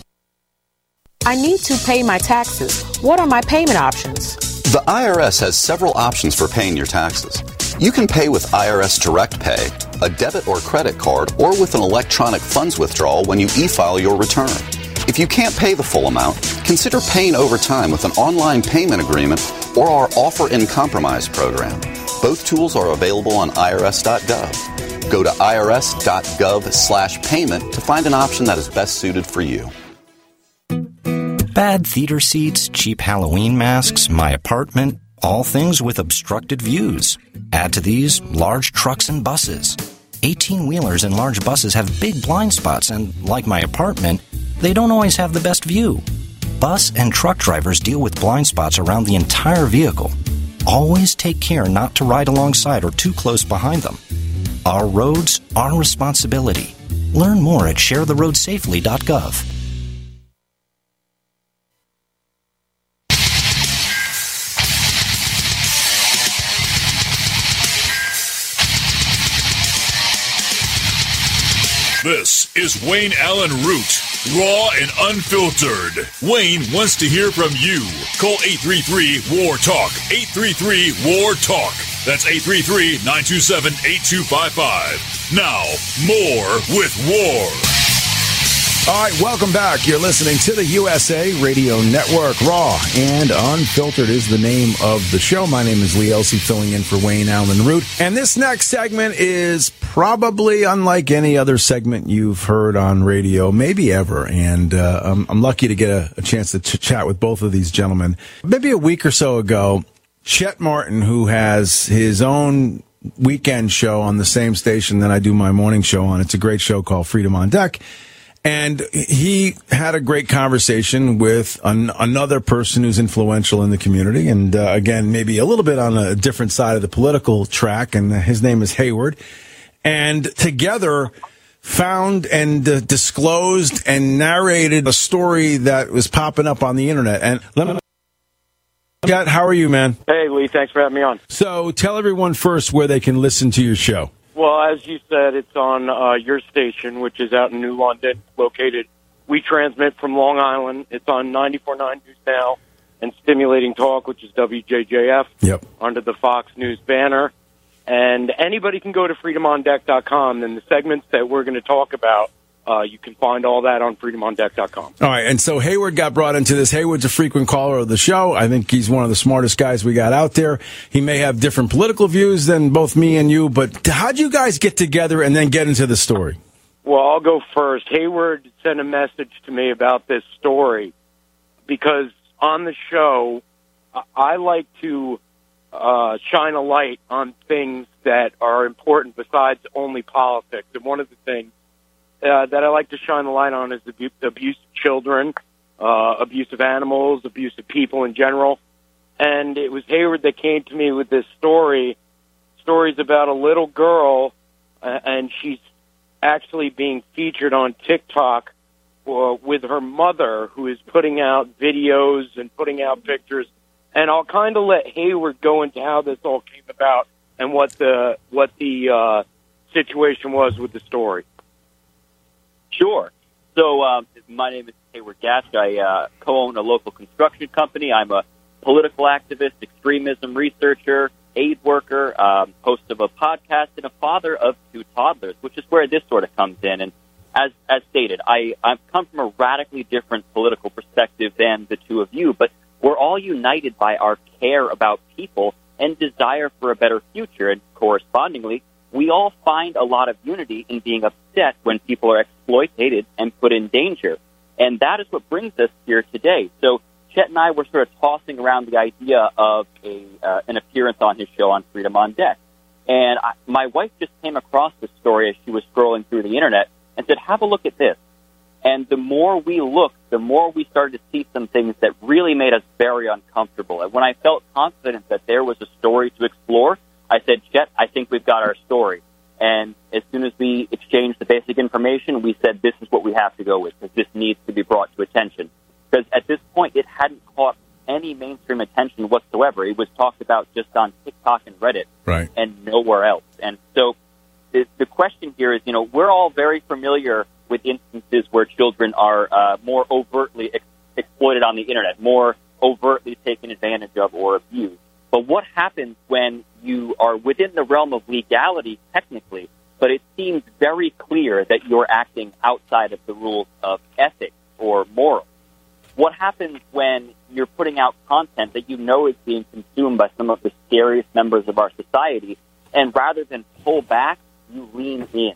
I need to pay my taxes. What are my payment options? The I R S has several options for paying your taxes. You can pay with I R S Direct Pay, a debit or credit card, or with an electronic funds withdrawal when you e-file your return. If you can't pay the full amount, consider paying over time with an online payment agreement or our Offer in Compromise program. Both tools are available on I R S dot gov. Go to I R S dot gov slash payment to find an option that is best suited for you. Bad theater seats, cheap Halloween masks, my apartment, all things with obstructed views. Add to these large trucks and buses. eighteen-wheelers and large buses have big blind spots, and like my apartment, they don't always have the best view. Bus and truck drivers deal with blind spots around the entire vehicle. Always take care not to ride alongside or too close behind them. Our roads, our responsibility. Learn more at share the road safely dot gov. This is Wayne Allyn Root, raw and unfiltered. Wayne wants to hear from you. Call eight three three W A R talk, eight three three W A R talk. That's eight three three nine two seven eight two five five. Now, more with War. All right, welcome back. You're listening to the U S A Radio Network. Raw and Unfiltered is the name of the show. My name is Lee Elsie, filling in for Wayne Allyn Root. And this next segment is probably unlike any other segment you've heard on radio, maybe ever. And uh, I'm, I'm lucky to get a, a chance to ch- chat with both of these gentlemen. Maybe a week or so ago, Chet Martin, who has his own weekend show on the same station that I do my morning show on, it's a great show called Freedom on Deck. And he had a great conversation with an, another person who's influential in the community. And uh, again, maybe a little bit on a different side of the political track. And his name is Hayward. And together found and uh, disclosed and narrated a story that was popping up on the internet. And let me Scott, how are you, man? Hey, Lee, thanks for having me on. So tell everyone first where they can listen to your show. Well, as you said, it's on uh, your station, which is out in New London, located. We transmit from Long Island. It's on ninety-four point nine News Now and Stimulating Talk, which is W J J F, yep, under the Fox News banner. And anybody can go to freedom on deck dot com, and the segments that we're going to talk about Uh, you can find all that on freedom on deck dot com. All right, and so Hayward got brought into this. Hayward's a frequent caller of the show. I think he's one of the smartest guys we got out there. He may have different political views than both me and you, but how'd you guys get together and then get into the story? Well, I'll go first. Hayward sent a message to me about this story because on the show, I like to uh, shine a light on things that are important besides only politics. And one of the things Uh, that I like to shine a light on is abu- abuse of children, uh, abuse of animals, abuse of people in general. And it was Hayward that came to me with this story. Stories about a little girl, uh, and she's actually being featured on TikTok uh, with her mother, who is putting out videos and putting out pictures. And I'll kind of let Hayward go into how this all came about and what the what the uh, situation was with the story. Sure. So um, my name is Hayward Gatch. I uh, co-own a local construction company. I'm a political activist, extremism researcher, aid worker, um, host of a podcast, and a father of two toddlers, which is where this sort of comes in. And as as stated, I, I've come from a radically different political perspective than the two of you, but we're all united by our care about people and desire for a better future, and correspondingly, we all find a lot of unity in being upset when people are exploited and put in danger. And that is what brings us here today. So Chet and I were sort of tossing around the idea of a uh, an appearance on his show on Freedom on Deck. And I, my wife just came across this story as she was scrolling through the internet and said, have a look at this. And the more we looked, the more we started to see some things that really made us very uncomfortable. And when I felt confident that there was a story to explore, I said, Chet, I think we've got our story. And as soon as we exchanged the basic information, we said this is what we have to go with because this needs to be brought to attention. Because at this point, it hadn't caught any mainstream attention whatsoever. It was talked about just on TikTok and Reddit right. and nowhere else. And so the, the question here is, you know, we're all very familiar with instances where children are uh, more overtly ex- exploited on the internet, more overtly taken advantage of or abused. But what happens when you are within the realm of legality technically, but it seems very clear that you're acting outside of the rules of ethics or morals? What happens when you're putting out content that you know is being consumed by some of the scariest members of our society, and rather than pull back, you lean in?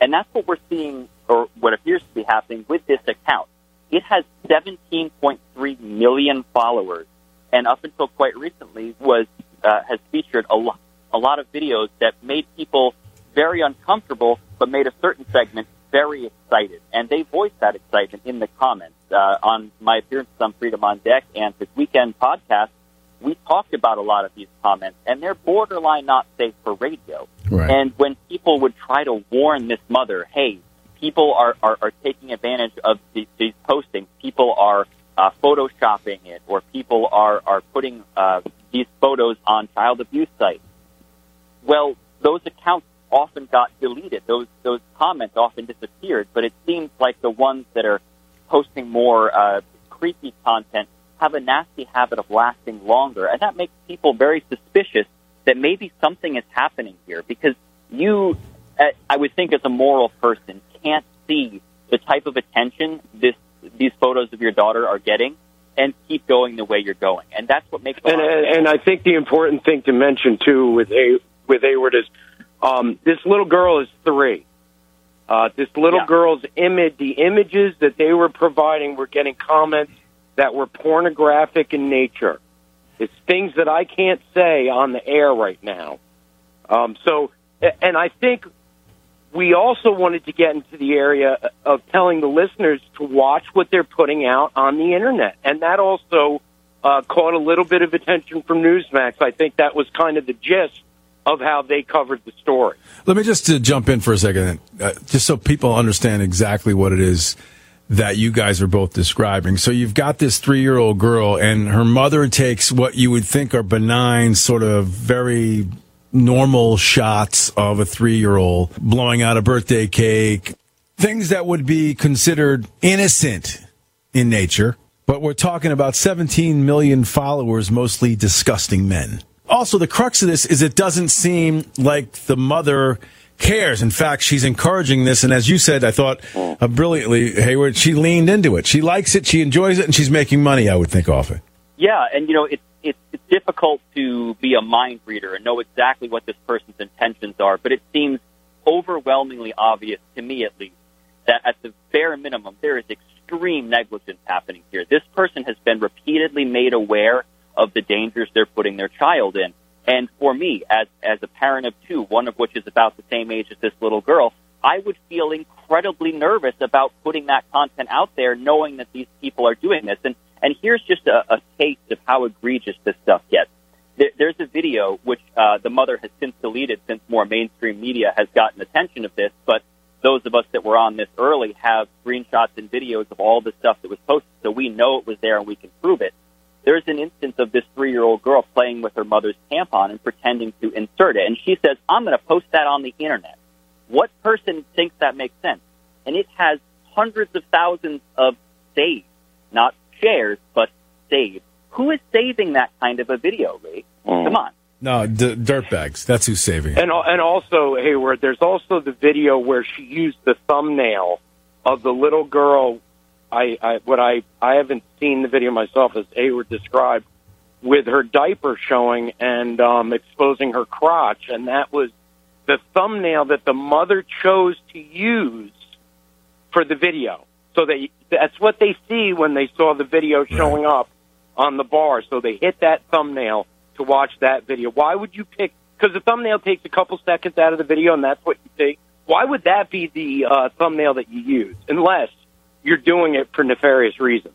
And that's what we're seeing, or what appears to be happening with this account. It has seventeen point three million followers. And up until quite recently, was uh, has featured a lot, a lot of videos that made people very uncomfortable, but made a certain segment very excited. And they voiced that excitement in the comments. Uh, on my appearance on Freedom on Deck and this weekend podcast, we talked about a lot of these comments, and they're borderline not safe for radio. Right. And when people would try to warn this mother, hey, people are, are, are taking advantage of these, these postings, people are Uh, photoshopping it, or people are, are putting uh, these photos on child abuse sites. Well, those accounts often got deleted. Those those comments often disappeared, but it seems like the ones that are posting more uh, creepy content have a nasty habit of lasting longer, and that makes people very suspicious that maybe something is happening here, because you, I would think as a moral person, can't see the type of attention this these photos of your daughter are getting and keep going the way you're going. And that's what makes... And, and, and I think the important thing to mention, too, with A, with Hayward is um, this little girl is three. Uh, this little yeah. girl's image, the images that they were providing were getting comments that were pornographic in nature. It's things that I can't say on the air right now. Um, so, and I think... We also wanted to get into the area of telling the listeners to watch what they're putting out on the internet. And that also uh, caught a little bit of attention from Newsmax. I think that was kind of the gist of how they covered the story. Let me just uh, jump in for a second, uh, just so people understand exactly what it is that you guys are both describing. So you've got this three-year-old girl, and her mother takes what you would think are benign, sort of very... normal shots of a three-year-old blowing out a birthday cake, things that would be considered innocent in nature. But we're talking about seventeen million followers, mostly disgusting men. Also, the crux of this is it doesn't seem like the mother cares. In fact, she's encouraging this. And as you said, I thought uh, brilliantly, Hayward, she leaned into it. She likes it. She enjoys it. And she's making money, I would think, off it. Yeah. And, you know, it's, it's, it's difficult to be a mind reader and know exactly what this person's intentions are. But it seems overwhelmingly obvious, to me at least, that at the bare minimum, there is extreme negligence happening here. This person has been repeatedly made aware of the dangers they're putting their child in. And for me, as as a parent of two, one of which is about the same age as this little girl, I would feel incredibly nervous about putting that content out there, knowing that these people are doing this. And and here's just a, a taste of how egregious this stuff gets. There, there's a video which uh, the mother has since deleted since more mainstream media has gotten attention of this, but those of us that were on this early have screenshots and videos of all the stuff that was posted, so we know it was there and we can prove it. There's an instance of this three-year-old girl playing with her mother's tampon and pretending to insert it. And she says, I'm going to post that on the Internet. What person thinks that makes sense? And it has hundreds of thousands of saves, not shares, but saves. Who is saving that kind of a video, Lee? Mm. Come on. No, d- dirtbags. That's who's saving it. And, and also, Hayward, there's also the video where she used the thumbnail of the little girl. I, I what I I haven't seen the video myself, as Hayward described, with her diaper showing and um, exposing her crotch, and that was the thumbnail that the mother chose to use for the video. So they that's what they see when they saw the video showing up on the bar. So they hit that thumbnail to watch that video. Why would you pick? Because the thumbnail takes a couple seconds out of the video, and that's what you take. Why would that be the uh, thumbnail that you use, unless you're doing it for nefarious reasons?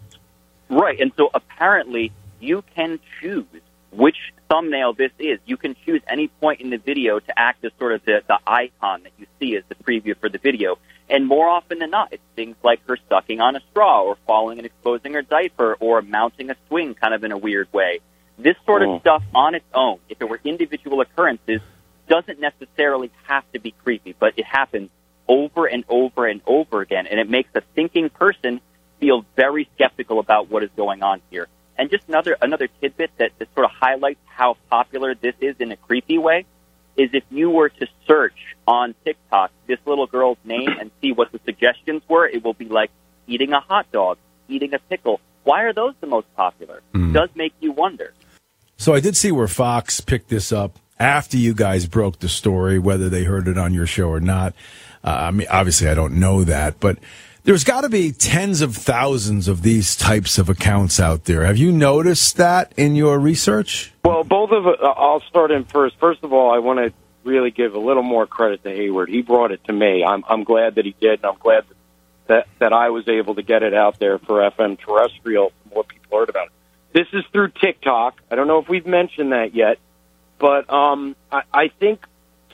Right, and so apparently you can choose which thumbnail this is. You can choose any point in the video to act as sort of the, the icon that you see as the preview for the video. And more often than not, it's things like her sucking on a straw or falling and exposing her diaper or mounting a swing kind of in a weird way. This sort of oh. stuff on its own, if it were individual occurrences, doesn't necessarily have to be creepy, but it happens over and over and over again, and it makes a thinking person feel very skeptical about what is going on here. And just another another tidbit that, that sort of highlights how popular this is in a creepy way is if you were to search on TikTok this little girl's name and see what the suggestions were, it will be like eating a hot dog, eating a pickle. Why are those the most popular? Mm. It does make you wonder. So I did see where Fox picked this up after you guys broke the story, whether they heard it on your show or not. Uh, I mean, obviously, I don't know that, but there's got to be tens of thousands of these types of accounts out there. Have you noticed that in your research? Well, both of uh, I'll start in first. First of all, I want to really give a little more credit to Hayward. He brought it to me. I'm, I'm glad that he did, and I'm glad that, that I was able to get it out there for F M Terrestrial, more people heard about it. This is through TikTok. I don't know if we've mentioned that yet, but um, I, I think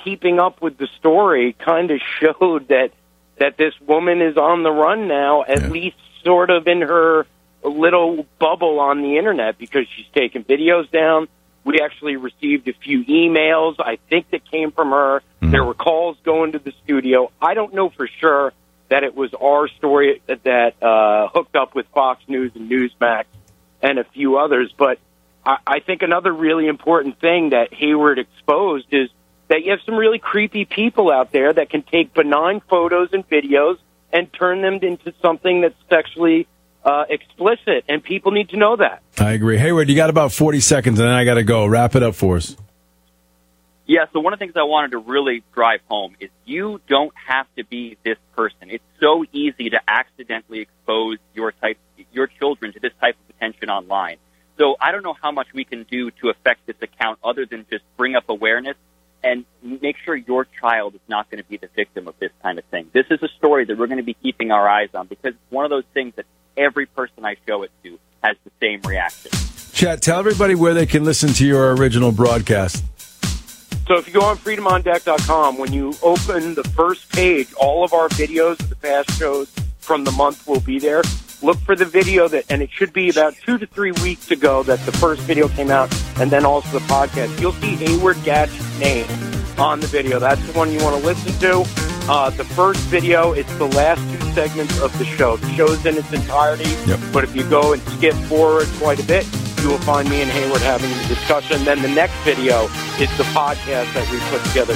keeping up with the story kind of showed that that this woman is on the run now, at yeah. least sort of in her little bubble on the Internet, because she's taken videos down. We actually received a few emails, I think, that came from her. Mm. There were calls going to the studio. I don't know for sure that it was our story that uh, hooked up with Fox News and Newsmax and a few others, but I, I think another really important thing that Hayward exposed is that you have some really creepy people out there that can take benign photos and videos and turn them into something that's sexually uh, explicit, and people need to know that. I agree. Hayward, you got about forty seconds, and then I got to go. Wrap it up for us. Yeah, so one of the things I wanted to really drive home is you don't have to be this person. It's so easy to accidentally expose your type, your children to this type of attention online. So I don't know how much we can do to affect this account other than just bring up awareness and make sure your child is not going to be the victim of this kind of thing. This is a story that we're going to be keeping our eyes on because it's one of those things that every person I show it to has the same reaction. Chet, tell everybody where they can listen to your original broadcast. So if you go on freedom on deck dot com, when you open the first page, all of our videos of the past shows from the month will be there. Look for the video that, and it should be about two to three weeks ago that the first video came out, and then also the podcast. You'll see Hayward Gatch's name on the video. That's the one you want to listen to. Uh, the first video, it's the last two segments of the show. The show's in its entirety, yep. But if you go and skip forward quite a bit, you will find me and Hayward having a discussion. Then the next video is the podcast that we put together.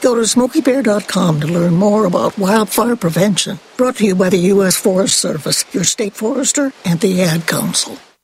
Go to smokey bear dot com to learn more about wildfire prevention. Brought to you by the U S Forest Service, your state forester, and the Ad Council.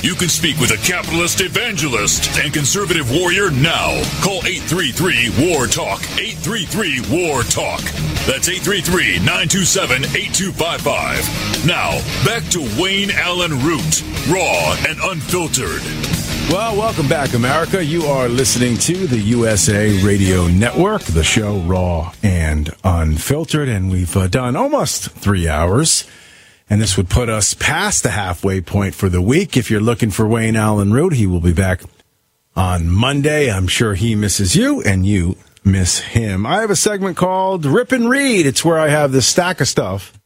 You can speak with a capitalist evangelist and conservative warrior now. Call eight three three war talk, eight three three war talk. That's eight three three nine two seven eight two five five. Now, back to Wayne Allyn Root, raw and unfiltered. Well, welcome back, America. You are listening to the U S A Radio Network, the show Raw and Unfiltered, and we've uh, done almost three hours. And this would put us past the halfway point for the week. If you're looking for Wayne Allyn Root, he will be back on Monday. I'm sure he misses you and you miss him. I have a segment called Rip and Read. It's where I have this stack of stuff.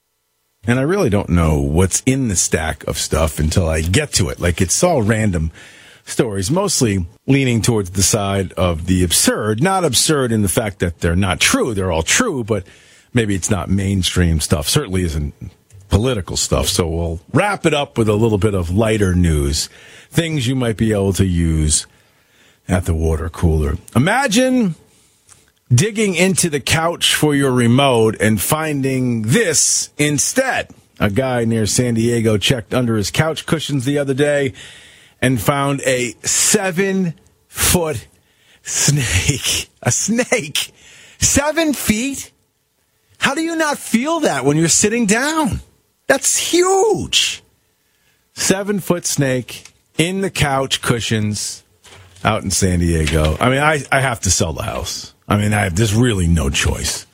And I really don't know what's in the stack of stuff until I get to it. Like, it's all random stories, mostly leaning towards the side of the absurd. Not absurd in the fact that they're not true. They're all true, but maybe it's not mainstream stuff. Certainly isn't political stuff. So we'll wrap it up with a little bit of lighter news, things you might be able to use at the water cooler. Imagine digging into the couch for your remote and finding this instead. A guy near San Diego checked under his couch cushions the other day and found a seven foot snake. A snake. Seven feet? How do you not feel that when you're sitting down? That's huge. Seven-foot snake in the couch cushions out in San Diego. I mean, I, I have to sell the house. I mean, I have, there's really no choice.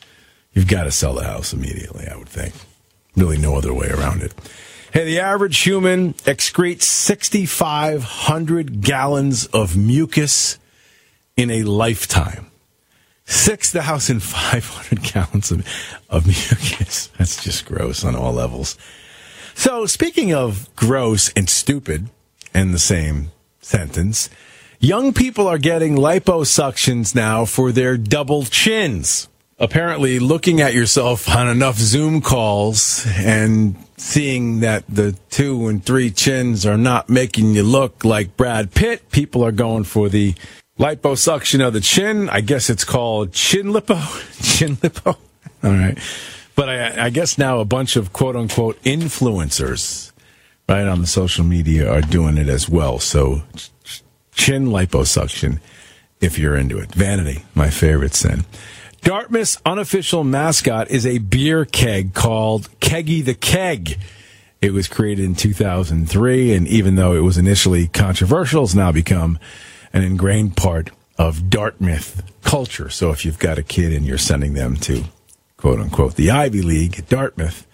You've got to sell the house immediately, I would think. Really no other way around it. Hey, the average human excretes six thousand five hundred gallons of mucus in a lifetime. six thousand five hundred gallons of, of mucus. That's just gross on all levels. So, speaking of gross and stupid in the same sentence, young people are getting liposuctions now for their double chins. Apparently, looking at yourself on enough Zoom calls and seeing that the two and three chins are not making you look like Brad Pitt, people are going for the liposuction of the chin. I guess it's called chin lipo. Chin lipo. All right. But I, I guess now a bunch of quote-unquote influencers, right, on the social media are doing it as well. So chin liposuction, if you're into it. Vanity, my favorite sin. Dartmouth's unofficial mascot is a beer keg called Keggy the Keg. It was created in two thousand three, and even though it was initially controversial, it's now become an ingrained part of Dartmouth culture. So if you've got a kid and you're sending them to, quote unquote, the Ivy League at Dartmouth,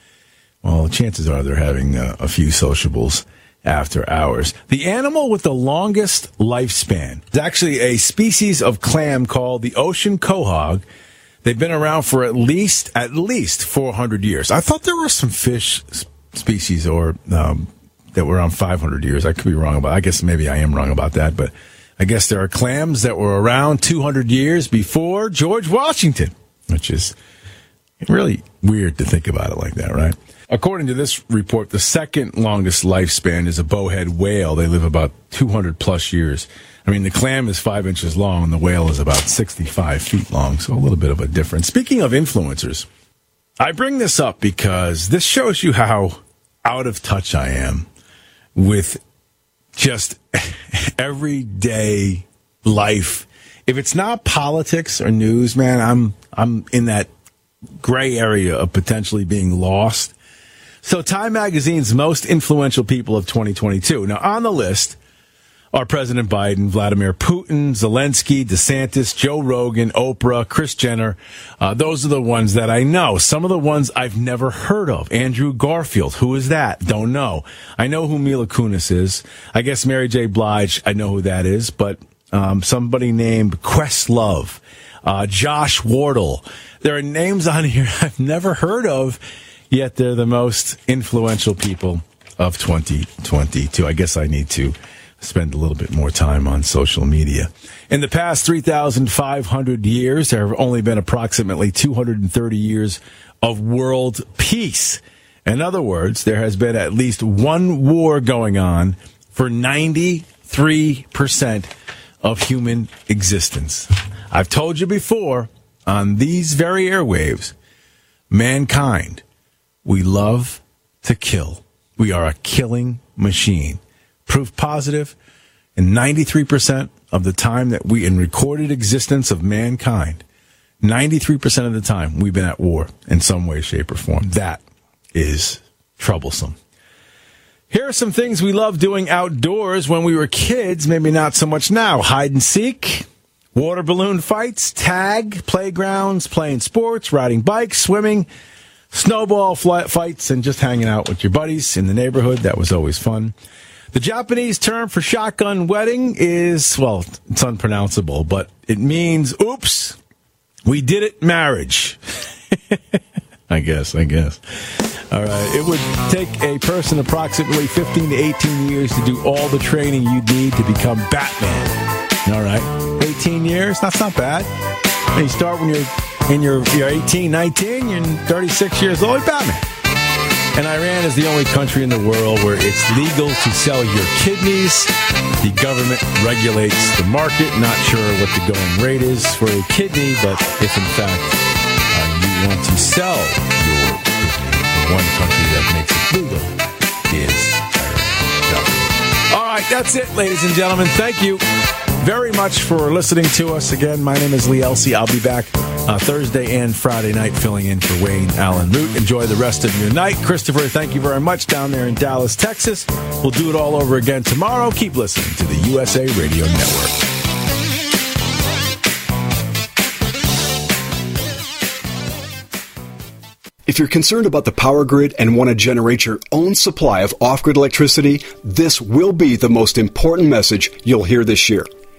well, chances are they're having a, a few sociables after hours. The animal with the longest lifespan is actually a species of clam called the ocean quahog. They've been around for at least, at least four hundred years. I thought there were some fish species or um, that were around five hundred years. I could be wrong about it. I guess maybe I am wrong about that, but I guess there are clams that were around two hundred years before George Washington, which is really weird to think about it like that, right? According to this report, the second longest lifespan is a bowhead whale. They live about two hundred plus years. I mean, the clam is five inches long and the whale is about sixty-five feet long, so a little bit of a difference. Speaking of influencers, I bring this up because this shows you how out of touch I am with just everyday life. If it's not politics or news, man, I'm I'm in that gray area of potentially being lost. So Time Magazine's most influential people of twenty twenty-two. Now, on the list are President Biden, Vladimir Putin, Zelensky, DeSantis, Joe Rogan, Oprah, Kris Jenner. Uh, those are the ones that I know. Some of the ones I've never heard of. Andrew Garfield. Who is that? Don't know. I know who Mila Kunis is. I guess Mary J. Blige, I know who that is. But um, somebody named Questlove. uh, Josh Wardle. There are names on here I've never heard of, yet they're the most influential people of twenty twenty-two. I guess I need to spend a little bit more time on social media. In the past three thousand five hundred years, there have only been approximately two hundred thirty years of world peace. In other words, there has been at least one war going on for ninety-three percent of human existence. I've told you before, on these very airwaves, mankind, we love to kill. We are a killing machine. Proof positive, in ninety-three percent of the time that we, in recorded existence of mankind, ninety-three percent of the time we've been at war in some way, shape, or form. That is troublesome. Here are some things we loved doing outdoors when we were kids, maybe not so much now. Hide and seek, water balloon fights, tag, playgrounds, playing sports, riding bikes, swimming, snowball fly- fights, and just hanging out with your buddies in the neighborhood. That was always fun. The Japanese term for shotgun wedding is, well, it's unpronounceable, but it means, oops, we did it marriage. I guess, I guess. All right. It would take a person approximately fifteen to eighteen years to do all the training you need to become Batman. All right. eighteen years? That's not bad. And you start when you're, in your, you're eighteen, nineteen, you're thirty-six years old, Batman. And Iran is the only country in the world where it's legal to sell your kidneys. The government regulates the market. Not sure what the going rate is for a kidney, but if in fact uh, you want to sell your kidney, the one country that makes it legal is Iran. All right, that's it, ladies and gentlemen. Thank you very much for listening to us. Again, my name is Lee Elsie. I'll be back uh, Thursday and Friday night filling in for Wayne Allyn Root. Enjoy the rest of your night. Christopher, thank you very much down there in Dallas, Texas. We'll do it all over again tomorrow. Keep listening to the U S A Radio Network. If you're concerned about the power grid and want to generate your own supply of off-grid electricity, this will be the most important message you'll hear this year.